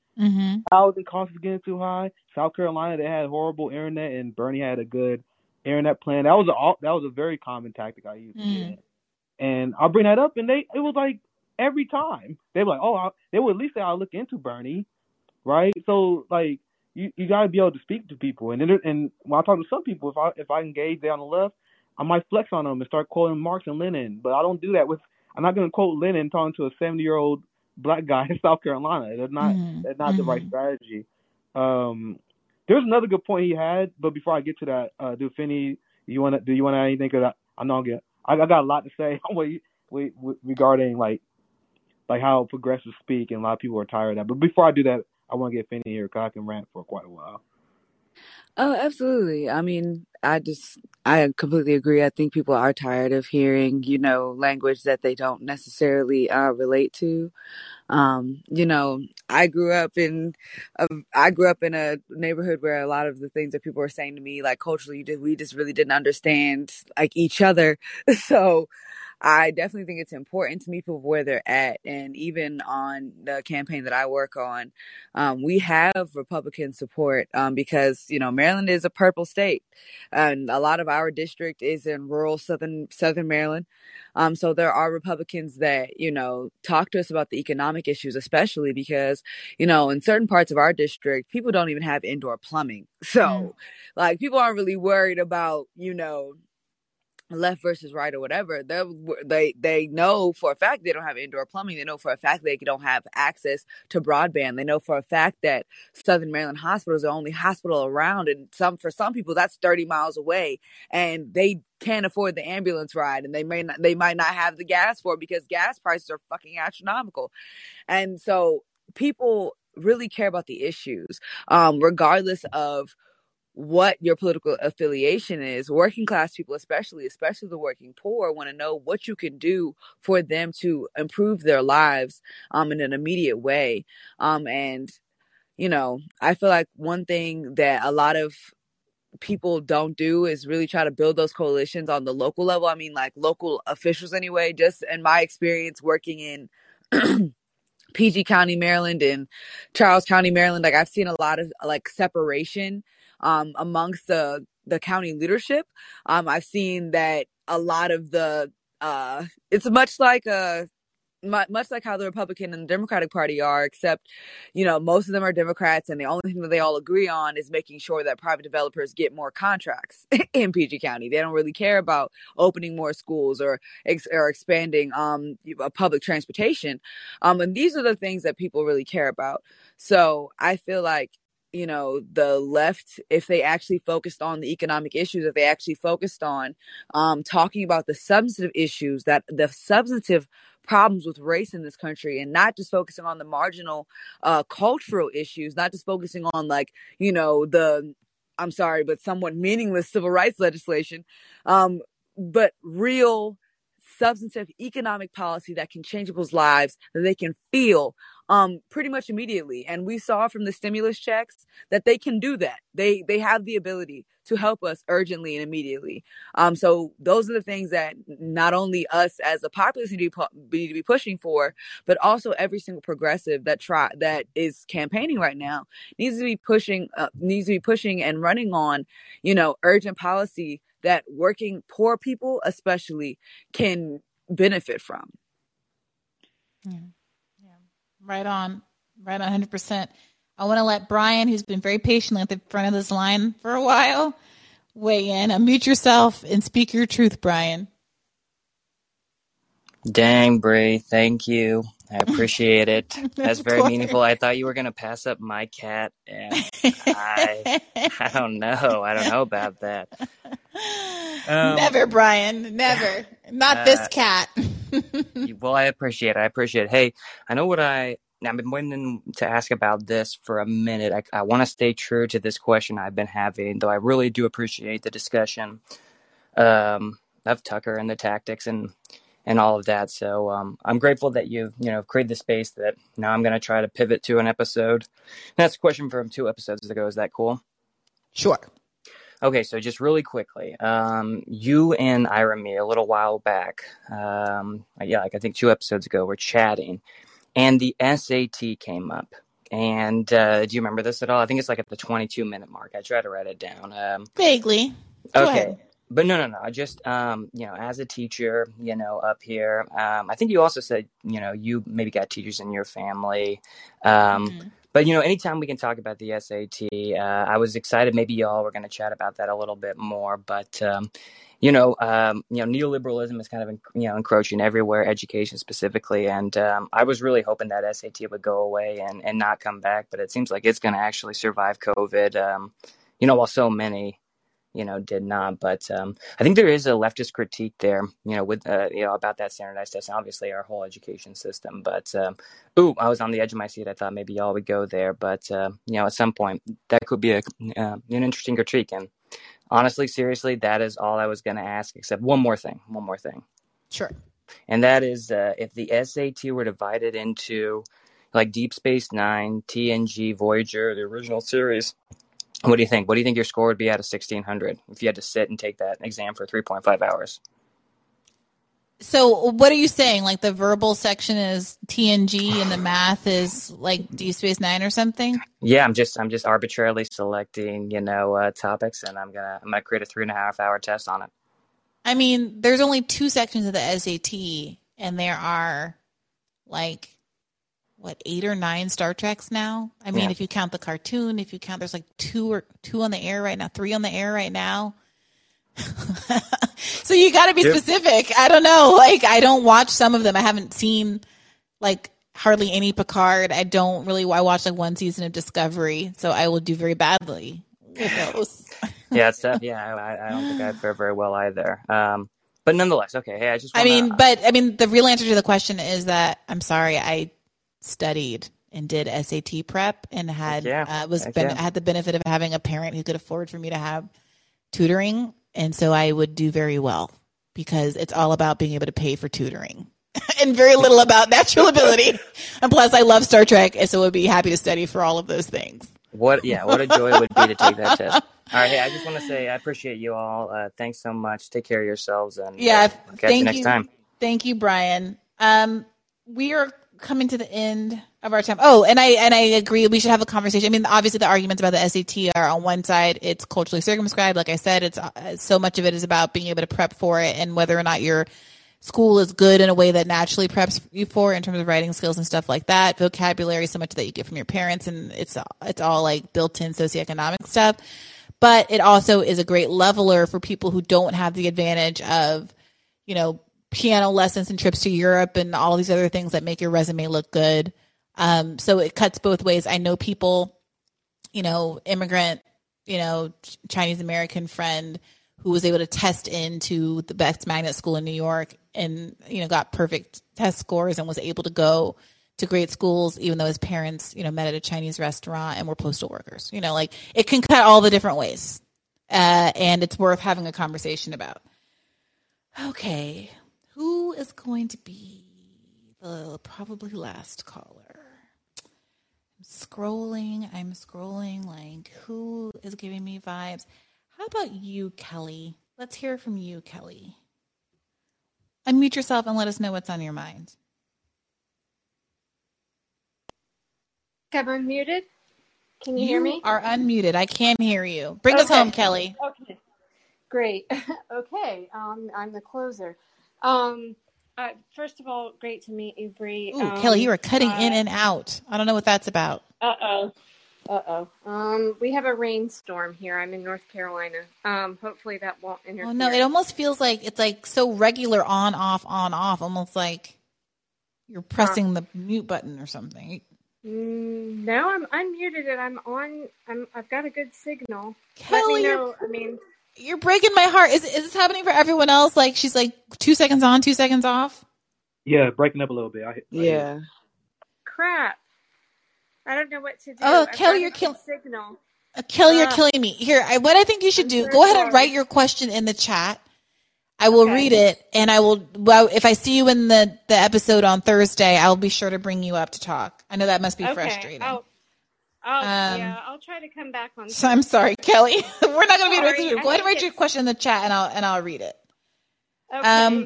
housing cost is getting too high. South Carolina, they had horrible internet, and Bernie had a good internet plan. That was a very common tactic I used. Mm-hmm. And I bring that up, and it was like every time they were like, oh, they would at least say I'll look into Bernie, right? So like. You gotta be able to speak to people, and when I talk to some people, if I engage there on the left, I might flex on them and start quoting Marx and Lenin, but I don't do that with. I'm not gonna quote Lenin talking to a 70-year-old Black guy in South Carolina. That's not the right strategy. There's another good point he had, but before I get to that, Dufini, do you wanna add anything? Cause I got a lot to say regarding like how progressives speak, and a lot of people are tired of that. But before I do that, I want to get Finney here because I can rant for quite a while. Oh, absolutely. I mean, I completely agree. I think people are tired of hearing, you know, language that they don't necessarily relate to. You know, I grew up in a neighborhood where a lot of the things that people were saying to me, like culturally, we just really didn't understand like each other. So I definitely think it's important to meet people where they're at. And even on the campaign that I work on, we have Republican support because, you know, Maryland is a purple state and a lot of our district is in rural Southern Maryland. So there are Republicans that, you know, talk to us about the economic issues, especially because, you know, in certain parts of our district, people don't even have indoor plumbing. So like people aren't really worried about, you know, left versus right or whatever. They know for a fact they don't have indoor plumbing. They know for a fact they don't have access to broadband. They know for a fact that Southern Maryland hospitals are the only hospital around, and for some people that's 30 miles away, and they can't afford the ambulance ride, and they might not have the gas for it because gas prices are fucking astronomical. And so people really care about the issues, regardless of what your political affiliation is. Working class people, especially the working poor, want to know what you can do for them to improve their lives in an immediate way. And, you know, I feel like one thing that a lot of people don't do is really try to build those coalitions on the local level. I mean, like local officials anyway, just in my experience working in PG County, Maryland and Charles County, Maryland, like I've seen a lot of like separation amongst the county leadership. I've seen that a lot of the it's much like how the Republican and the Democratic Party are, except, you know, most of them are Democrats, and the only thing that they all agree on is making sure that private developers get more contracts in PG County. They don't really care about opening more schools or expanding public transportation. And these are the things that people really care about. So I feel like, you know, the left, if they actually focused on the economic issues, if they actually focused on talking about the substantive issues, that the substantive problems with race in this country, and not just focusing on the marginal cultural issues, not just focusing on like, you know, the, I'm sorry, but somewhat meaningless civil rights legislation, but real substantive economic policy that can change people's lives, that they can feel pretty much immediately. And we saw from the stimulus checks that they can do that. They have the ability to help us urgently and immediately. So those are the things that not only us as a populace need to be pushing for, but also every single progressive that is campaigning right now needs to be pushing and running on, you know, urgent policy that working poor people especially can benefit from. Yeah. Right on 100%. I want to let Brian, who's been very patiently at the front of this line for a while, weigh in. Unmute yourself and speak your truth, Brian. Dang, Bray. Thank you. I appreciate it. That's very meaningful. I thought you were going to pass up my cat, and I don't know. I don't know about that. Never, Brian. Never. Not this cat. Well, I appreciate it. Hey, I know what I've been waiting to ask about this for a minute. I want to stay true to this question I've been having, though I really do appreciate the discussion of Tucker and the tactics and all of that. So I'm grateful that you created the space that now I'm going to try to pivot to an episode. And that's a question from 2 episodes ago. Is that cool? Sure. Okay, so just really quickly, you and Irami, a little while back, I think 2 episodes ago, were chatting, and the SAT came up. And do you remember this at all? I think it's like at the 22-minute mark. I tried to write it down. Vaguely. Go ahead. But no. Just, as a teacher, up here, I think you also said, you maybe got teachers in your family. Mm-hmm. But, anytime we can talk about the SAT, I was excited. Maybe y'all were going to chat about that a little bit more. But, neoliberalism is kind of, encroaching everywhere, education specifically. And I was really hoping that SAT would go away and not come back. But it seems like it's going to actually survive COVID, while so many, did not. But I think there is a leftist critique there, with, about that standardized test, and obviously our whole education system. But, I was on the edge of my seat. I thought maybe y'all would go there. But, at some point, that could be an interesting critique. And honestly, seriously, that is all I was going to ask, except one more thing. Sure. And that is if the SAT were divided into, like, Deep Space Nine, TNG, Voyager, the original series, what do you think? What do you think your score would be out of 1,600 if you had to sit and take that exam for 3.5 hours? So what are you saying? Like the verbal section is TNG and the math is like Deep Space Nine or something? Yeah, I'm just arbitrarily selecting, topics, and I'm gonna create a 3.5 hour test on it. I mean, there's only 2 sections of the SAT, and there are like 8 or 9 Star Treks now? I mean, yeah. If you count the cartoon, there's like 2 on the air right now, 3 on the air right now. So you got to be specific. I don't know. Like, I don't watch some of them. I haven't seen like hardly any Picard. I watched like 1 season of Discovery, so I will do very badly with those. Yeah, it's tough. Yeah, I don't think I fare very well either. But nonetheless, okay. Hey, the real answer to the question is that I'm sorry, I studied and did SAT prep and had the benefit of having a parent who could afford for me to have tutoring. And so I would do very well because it's all about being able to pay for tutoring and very little about natural ability. And plus I love Star Trek. And so I would be happy to study for all of those things. What a joy it would be to take that test. All right. Hey, I just want to say I appreciate you all. Thanks so much. Take care of yourselves. And we'll catch you next time. Thank you, Brian. We are coming to the end of our time. Oh, and I agree. We should have a conversation. I mean, obviously the arguments about the SAT are on one side. It's culturally circumscribed. Like I said, it's so much of it is about being able to prep for it and whether or not your school is good in a way that naturally preps you for in terms of writing skills and stuff like that. Vocabulary, so much that you get from your parents, and it's all like built in socioeconomic stuff. But it also is a great leveler for people who don't have the advantage of, you know, piano lessons and trips to Europe and all these other things that make your resume look good. So it cuts both ways. I know people, you know, immigrant, you know, Chinese American friend who was able to test into the best magnet school in New York and, you know, got perfect test scores and was able to go to great schools, even though his parents, you know, met at a Chinese restaurant and were postal workers. You know, like it can cut all the different ways. And it's worth having a conversation about. Okay. Who is going to be the probably last caller? I'm scrolling, like who is giving me vibes? How about you, Kelly? Let's hear from you, Kelly. Unmute yourself and let us know what's on your mind. I'm unmuted. Can you hear me? You are unmuted. I can hear you. Bring us home, Kelly. Okay. Great. Okay. I'm the closer. First of all, great to meet you, Bree. Ooh, Kelly, you are cutting in and out. I don't know what that's about. Uh-oh. We have a rainstorm here. I'm in North Carolina. Hopefully that won't interfere. Oh, no, it almost feels like it's like so regular on, off, almost like you're pressing the mute button or something. No, I'm unmuted and I'm on. I've got a good signal. Kelly, let me know. I mean, you're breaking my heart. Is this happening for everyone else? Like she's like 2 seconds on, 2 seconds off. Yeah, breaking up a little bit. I Crap. I don't know what to do. Oh, Kelly, you're killing signal. Kelly, you're killing me. Here, what I think you should do. Go ahead and write your question in the chat. I will read it, and I will. Well, if I see you in the episode on Thursday, I will be sure to bring you up to talk. I know that must be frustrating. I'll try to come back on. So I'm sorry, Kelly. We're not going to be able to do it. Go ahead and write your question in the chat, and I'll read it. Okay,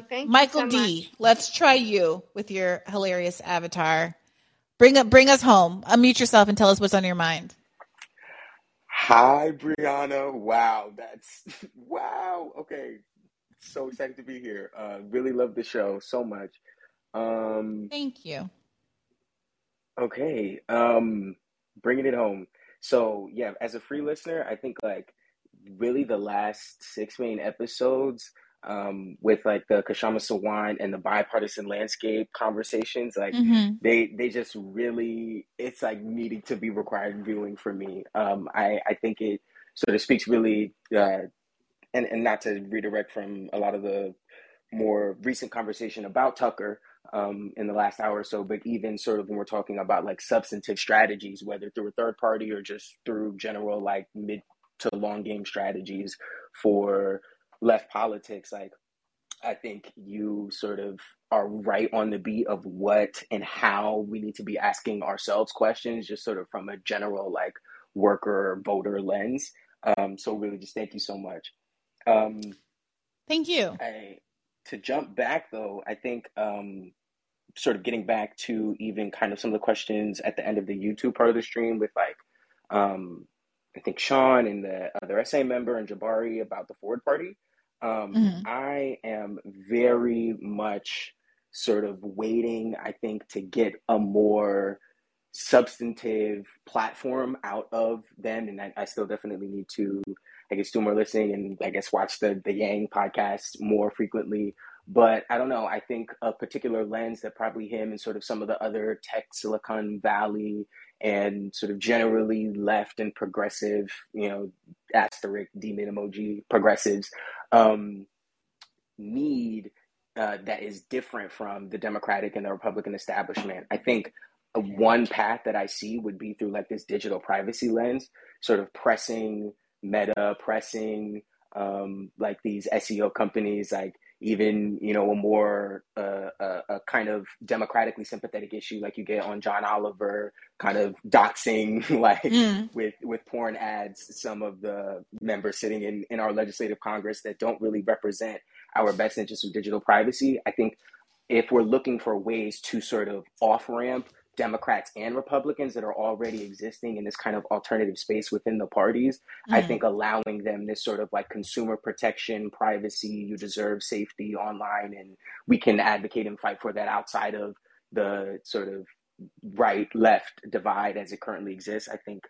thank you, Michael D. Much. Let's try you with your hilarious avatar. Bring us home. Unmute yourself and tell us what's on your mind. Hi, Brianna. Wow, wow. Okay, so excited to be here. Really love the show so much. Thank you. Okay, bringing it home. So yeah, as a free listener, I think like really the last six main episodes. With like the Kashama Sawan and the bipartisan landscape conversations, like they just really, it's like needing to be required viewing for me. I think it sort of speaks really, and not to redirect from a lot of the more recent conversation about Tucker in the last hour or so, but even sort of when we're talking about like substantive strategies, whether through a third party or just through general like mid to long game strategies for left politics, like I think you sort of are right on the beat of what and how we need to be asking ourselves questions, just sort of from a general like worker voter lens. So really just thank you so much. Thank you. To jump back though, I think sort of getting back to even kind of some of the questions at the end of the YouTube part of the stream with like, I think Sean and the other SA member and Jabari about the Forward Party. I am very much sort of waiting, I think, to get a more substantive platform out of them. And I still definitely need to, I guess, do more listening and I guess watch the Yang podcast more frequently. But I don't know, I think a particular lens that probably him and sort of some of the other tech Silicon Valley and sort of generally left and progressive, you know, asterisk, demon emoji, progressives, need that is different from the Democratic and the Republican establishment. I think one path that I see would be through like this digital privacy lens, sort of pressing Meta, pressing like these SEO companies, like even, you know, a more a kind of democratically sympathetic issue like you get on John Oliver, kind of doxing like with porn ads, some of the members sitting in our legislative Congress that don't really represent our best interests of digital privacy. I think if we're looking for ways to sort of off-ramp Democrats and Republicans that are already existing in this kind of alternative space within the parties, I think allowing them this sort of like consumer protection, privacy, you deserve safety online, and we can advocate and fight for that outside of the sort of right-left divide as it currently exists. I think,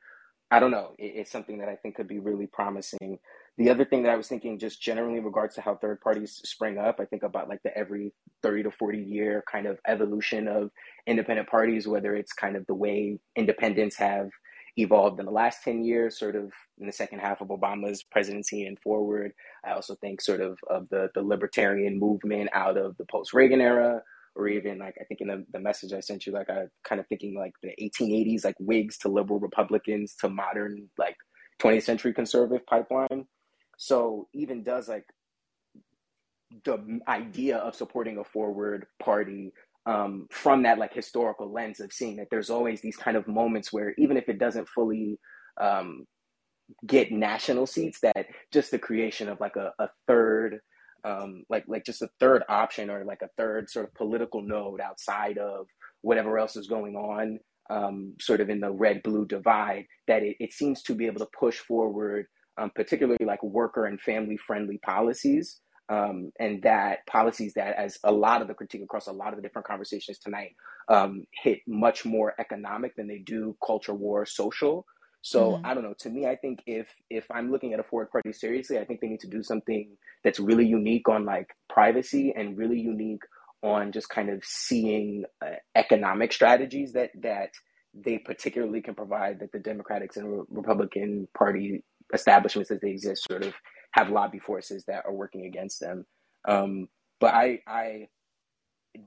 I don't know, it's something that I think could be really promising. The other thing that I was thinking just generally in regards to how third parties spring up, I think about like the every 30 to 40 year kind of evolution of independent parties, whether it's kind of the way independents have evolved in the last 10 years, sort of in the second half of Obama's presidency and forward. I also think sort of the libertarian movement out of the post-Reagan era, or even like, I think in the message I sent you, like I kind of thinking like the 1880s, like Whigs to liberal Republicans to modern, like 20th century conservative pipeline. So even does like the idea of supporting a forward party from that like historical lens of seeing that there's always these kind of moments where even if it doesn't fully get national seats, that just the creation of like a third, like just a third option or like a third sort of political node outside of whatever else is going on sort of in the red-blue divide, that it seems to be able to push forward particularly like worker and family friendly policies and that policies that, as a lot of the critique across a lot of the different conversations tonight hit much more economic than they do culture war, social. So I don't know, to me, I think if I'm looking at a forward party seriously, I think they need to do something that's really unique on like privacy and really unique on just kind of seeing economic strategies that they particularly can provide that the Democratic and Republican Party establishments that they exist sort of have lobby forces that are working against them. But I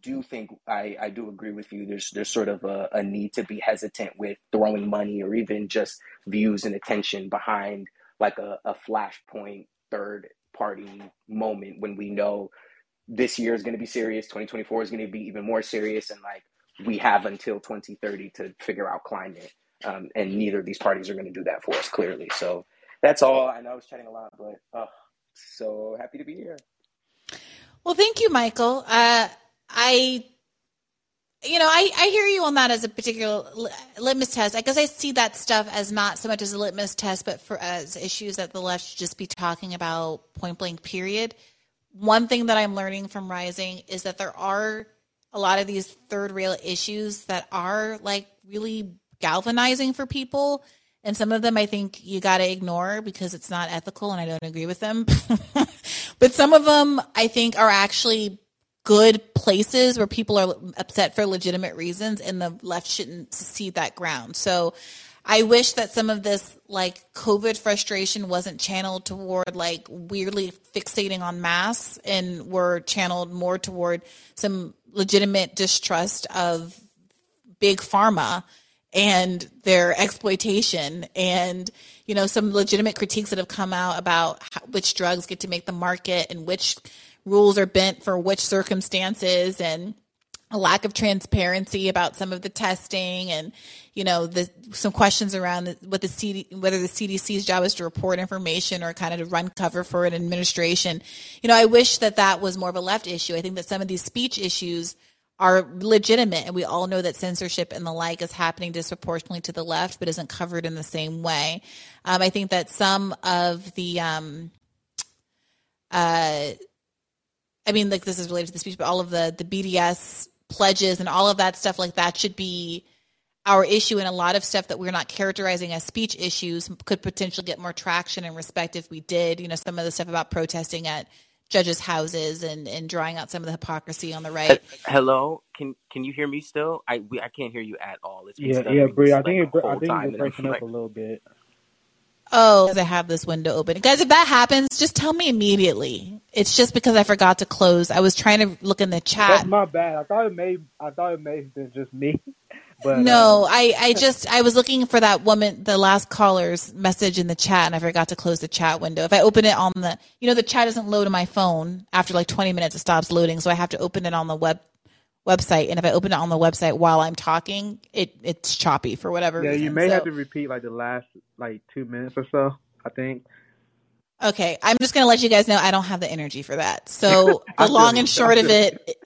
do think I do agree with you. There's sort of a need to be hesitant with throwing money or even just views and attention behind like a flashpoint third party moment when we know this year is going to be serious. 2024 is going to be even more serious. And like, we have until 2030 to figure out climate. And neither of these parties are going to do that for us clearly. So that's all. I know I was chatting a lot, but so happy to be here. Well, thank you, Michael. I hear you on that as a particular litmus test. I guess I see that stuff as not so much as a litmus test, but for as issues that the left should just be talking about point blank, period. One thing that I'm learning from Rising is that there are a lot of these third rail issues that are like really galvanizing for people. And some of them I think you got to ignore because it's not ethical and I don't agree with them. But some of them I think are actually good places where people are upset for legitimate reasons and the left shouldn't cede that ground. So I wish that some of this like COVID frustration wasn't channeled toward like weirdly fixating on masks and were channeled more toward some legitimate distrust of big pharma and their exploitation and, you know, some legitimate critiques that have come out about which drugs get to make the market and which rules are bent for which circumstances and a lack of transparency about some of the testing and, you know, some questions around whether the CDC's job is to report information or kind of to run cover for an administration. You know, I wish that was more of a left issue. I think that some of these speech issues are legitimate, and we all know that censorship and the like is happening disproportionately to the left, but isn't covered in the same way. I think that some of the, this is related to the speech, but all of the BDS pledges and all of that stuff like that should be our issue, and a lot of stuff that we're not characterizing as speech issues could potentially get more traction and respect if we did, you know, some of the stuff about protesting at judges' houses and drawing out some of the hypocrisy on the right. Hello, can you hear me still? I can't hear you at all. It's Bree. I think you're breaking up a little bit. Oh, because I have this window open, guys. If that happens, just tell me immediately. It's just because I forgot to close. I was trying to look in the chat. That's my bad. I thought it may have been just me. But, no, I was looking for that woman, the last caller's message in the chat, and I forgot to close the chat window. If I open it on the, the chat doesn't load on my phone. After like 20 minutes, it stops loading. So I have to open it on the website. And if I open it on the website while I'm talking, it's choppy for whatever reason. Yeah, you may have to repeat like the last 2 minutes or so, I think. Okay, I'm just going to let you guys know I don't have the energy for that. So the long and short of it,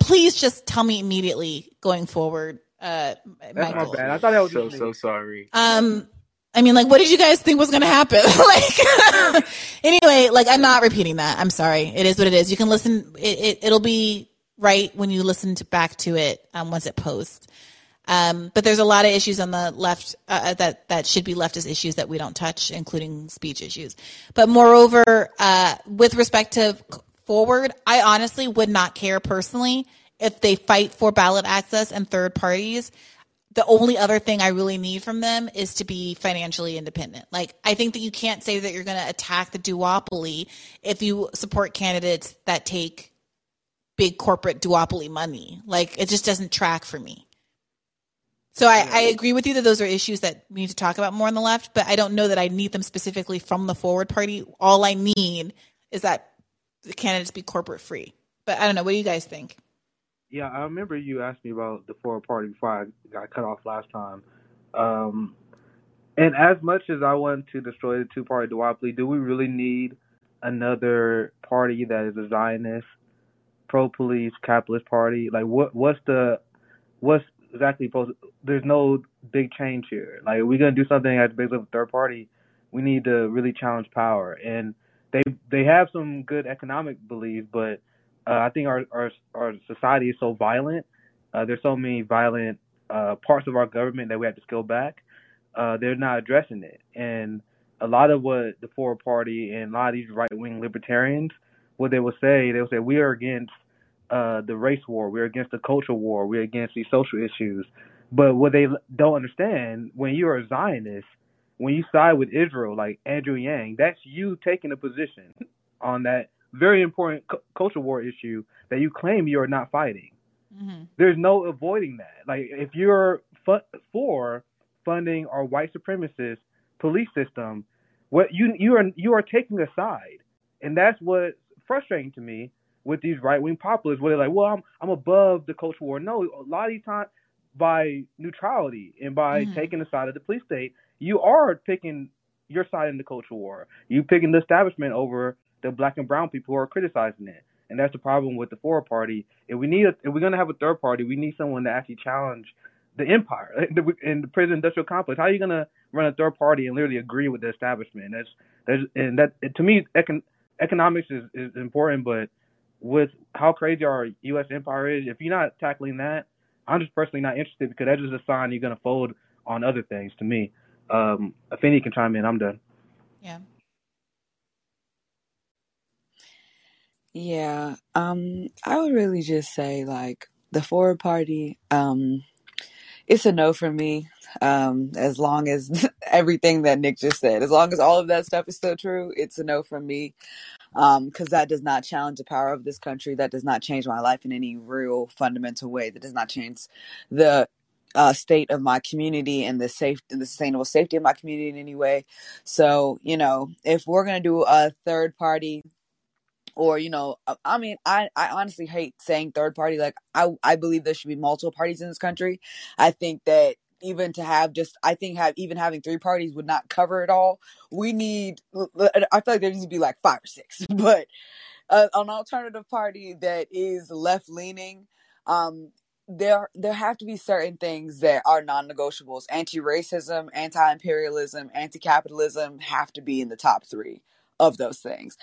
please just tell me immediately going forward. That's Michael. My bad. I thought that was so sorry. What did you guys think was going to happen? Anyway, I'm not repeating that. I'm sorry. It is what it is. You can listen. It'll be right when you listen back to it once it posts. But there's a lot of issues on the left that should be left as issues that we don't touch, including speech issues. But moreover, with respect to forward, I honestly would not care personally if they fight for ballot access and third parties. The only other thing I really need from them is to be financially independent. I think that you can't say that you're going to attack the duopoly if you support candidates that take big corporate duopoly money. It just doesn't track for me. So I agree with you that those are issues that we need to talk about more on the left, but I don't know that I need them specifically from the forward party. All I need is that the candidates be corporate free. But I don't know. What do you guys think? Yeah, I remember you asked me about the forward party before I got cut off last time. And as much as I want to destroy the two-party duopoly, do we really need another party that is a Zionist, pro-police, capitalist party? What's exactly supposed? There's no big change here. If we're gonna do something as big as a third party, we need to really challenge power. And they have some good economic beliefs, but I think our society is so violent. There's so many violent parts of our government that we have to scale back. They're not addressing it, and a lot of what the forward party and a lot of these right wing libertarians, what they will say, we are against the race war, we're against the culture war, we're against these social issues. But what they don't understand, when you're a Zionist, when you side with Israel, like Andrew Yang, that's you taking a position on that very important culture war issue that you claim you're not fighting. Mm-hmm. There's no avoiding that. If you're for funding our white supremacist police system, what you are taking a side, and that's what's frustrating to me with these right-wing populists, where they're like, well, I'm above the culture war. No, a lot of these times, by neutrality and by taking the side of the police state, you are picking your side in the culture war. You're picking the establishment over the black and brown people who are criticizing it. And that's the problem with the forward party. If we're going to have a third party, we need someone to actually challenge the empire and the prison industrial complex. How are you going to run a third party and literally agree with the establishment? To me, economics is important, but with how crazy our U.S. empire is, if you're not tackling that, I'm just personally not interested, because that's just a sign you're going to fold on other things to me. If any can chime in, I'm done. Yeah. I would really just say, the forward party, it's a no for me. As long as everything that Nick just said, as long as all of that stuff is still true, it's a no from me. Because that does not challenge the power of this country. That does not change my life in any real fundamental way. That does not change the state of my community and the sustainable safety of my community in any way. So, if we're going to do a third party, or, I honestly hate saying third party. I believe there should be multiple parties in this country. I think that having three parties would not cover it all. I feel like there needs to be 5 or 6, but an alternative party that is left leaning. There have to be certain things that are non-negotiables. Anti-racism, anti-imperialism, anti-capitalism have to be in the top 3 of those things.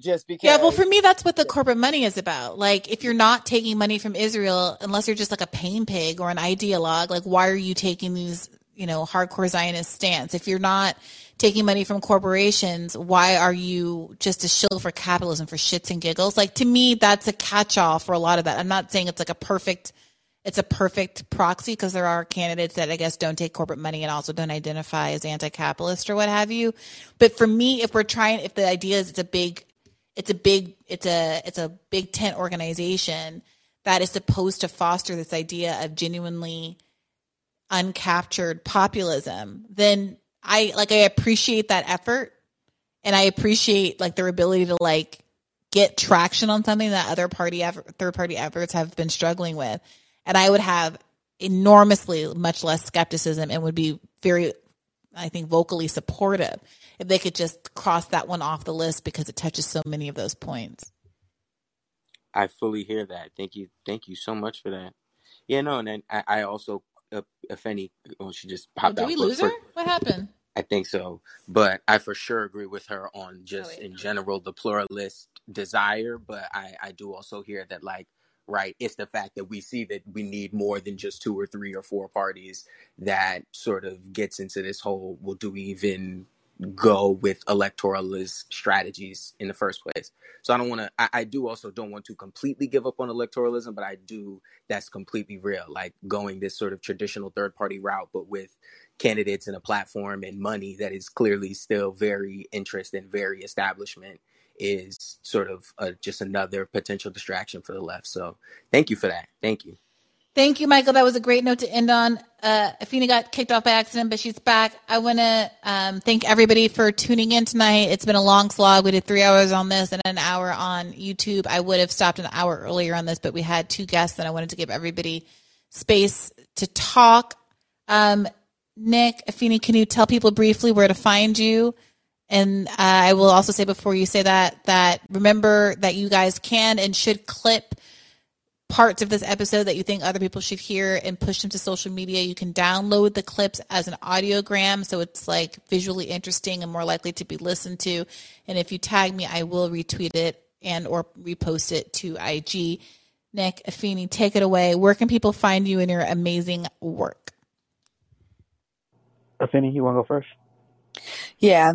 Just because. Yeah, well, for me, that's what the corporate money is about. If you're not taking money from Israel, unless you're just a pain pig or an ideologue, why are you taking these, hardcore Zionist stance? If you're not taking money from corporations, why are you just a shill for capitalism for shits and giggles? To me, that's a catch-all for a lot of that. I'm not saying it's it's a perfect proxy, because there are candidates that I guess don't take corporate money and also don't identify as anti-capitalist or what have you. But for me, if the idea is it's a big tent organization, that is supposed to foster this idea of genuinely uncaptured populism, then I appreciate that effort, and I appreciate like their ability to like get traction on something that third party efforts have been struggling with. And I would have enormously much less skepticism and would be very, I think, vocally supportive if they could just cross that one off the list, because it touches so many of those points. I fully hear that. Thank you so much for that. Yeah, no, and then I also, if any, well, she just popped out. Did we lose her? What happened? I think so, but I for sure agree with her on just in general the pluralist desire. But I do also hear that, like, right, it's the fact that we see that we need more than just 2 or 3 or 4 parties that sort of gets into this whole, well, do we even go with electoralist strategies in the first place? So I don't want to, I do also don't want to completely give up on electoralism, but I do, that's completely real. Like going this sort of traditional third party route, but with candidates and a platform and money that is clearly still very interest and very establishment is sort of just another potential distraction for the left. So thank you for that. Thank you. Thank you, Michael. That was a great note to end on. Afina got kicked off by accident, but she's back. I want to thank everybody for tuning in tonight. It's been a long slog. We did 3 hours on this and an hour on YouTube. I would have stopped an hour earlier on this, but we had 2 guests, and I wanted to give everybody space to talk. Nick, Afina, can you tell people briefly where to find you? And I will also say before you say that remember that you guys can and should clip parts of this episode that you think other people should hear and push them to social media. You can download the clips as an audiogram, so it's like visually interesting and more likely to be listened to. And if you tag me, I will retweet it and or repost it to IG. Nick, Afeni, take it away. Where can people find you and your amazing work? Afeni, you want to go first? Yeah.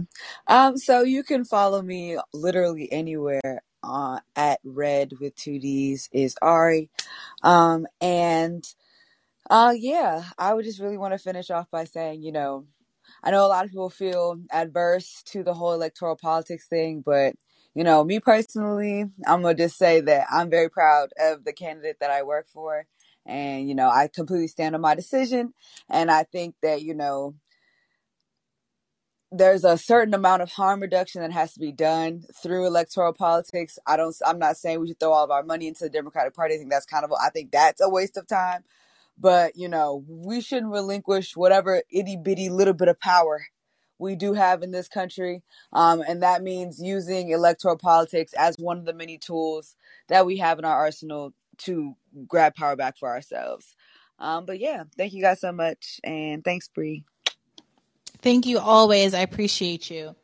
So you can follow me literally anywhere. At Red with 2 D's is Ari. I would just really want to finish off by saying, you know, I know a lot of people feel adverse to the whole electoral politics thing, but, you know, me personally, I'm going to just say that I'm very proud of the candidate that I work for. And, you know, I completely stand on my decision. And I think that, you know, there's a certain amount of harm reduction that has to be done through electoral politics. I'm not saying we should throw all of our money into the Democratic Party. I think that's a waste of time. But, you know, we shouldn't relinquish whatever itty bitty little bit of power we do have in this country. And that means using electoral politics as one of the many tools that we have in our arsenal to grab power back for ourselves. Thank you guys so much. And thanks, Bree. Thank you always. I appreciate you.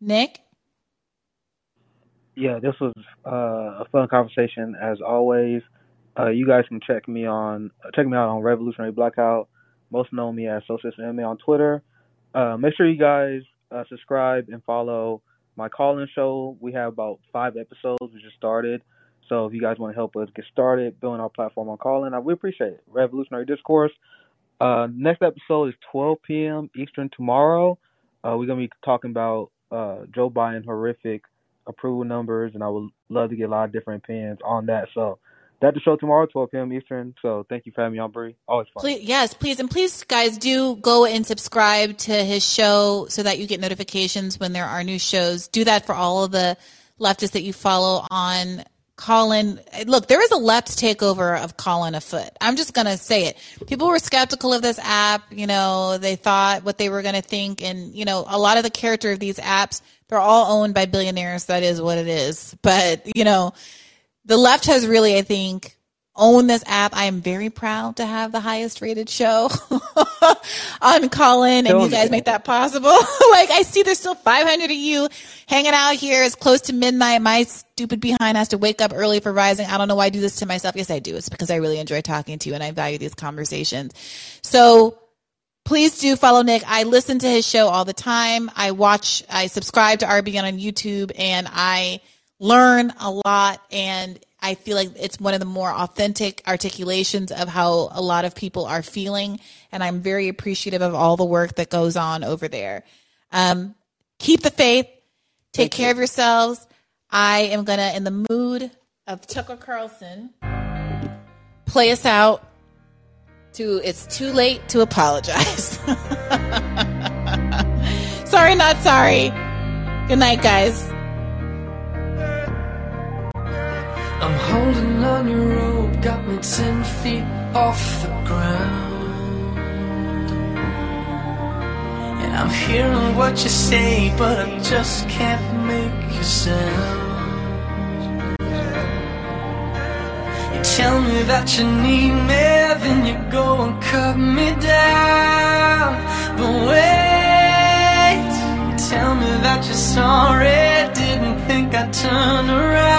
Nick? Yeah, this was a fun conversation as always. You guys can check me out on Revolutionary Blackout. Most know me as Socialist MMA on Twitter. Make sure you guys subscribe and follow my call-in show. We have about 5 episodes. We just started. So if you guys want to help us get started, building our platform on call-in, I would appreciate it. Revolutionary Discourse. Next episode is 12 p.m. Eastern tomorrow. We're going to be talking about Joe Biden's horrific approval numbers, and I would love to get a lot of different opinions on that. So that's the show tomorrow, 12 p.m. Eastern. So thank you for having me on, Bree. Always fun. Please, yes, please. And please, guys, do go and subscribe to his show so that you get notifications when there are new shows. Do that for all of the leftists that you follow on Colin. Look, there is a left takeover of Colin afoot. I'm just going to say it. People were skeptical of this app. You know, they thought what they were going to think. And, you know, a lot of the character of these apps, they're all owned by billionaires. That is what it is. But, you know, the left has really, I think, owned this app. I am very proud to have the highest rated show on Colin. And you guys make that possible. Like, I see there's still 500 of you hanging out here. It's close to midnight. My stupid behind has to wake up early for Rising. I don't know why I do this to myself. Yes, I do. It's because I really enjoy talking to you and I value these conversations. So please do follow Nick. I listen to his show all the time. I subscribe to RBN on YouTube, and I learn a lot, and I feel like it's one of the more authentic articulations of how a lot of people are feeling. And I'm very appreciative of all the work that goes on over there. Keep the faith. Take care of yourselves. I am going to, in the mood of Tucker Carlson, play us out to It's Too Late to Apologize. Sorry, not sorry. Good night, guys. I'm holding on your rope, got me 10 feet off the ground. And I'm hearing what you say, but I just can't make you sound. You tell me that you need me, then you go and cut me down. But wait, you tell me that you're sorry, didn't think I'd turn around.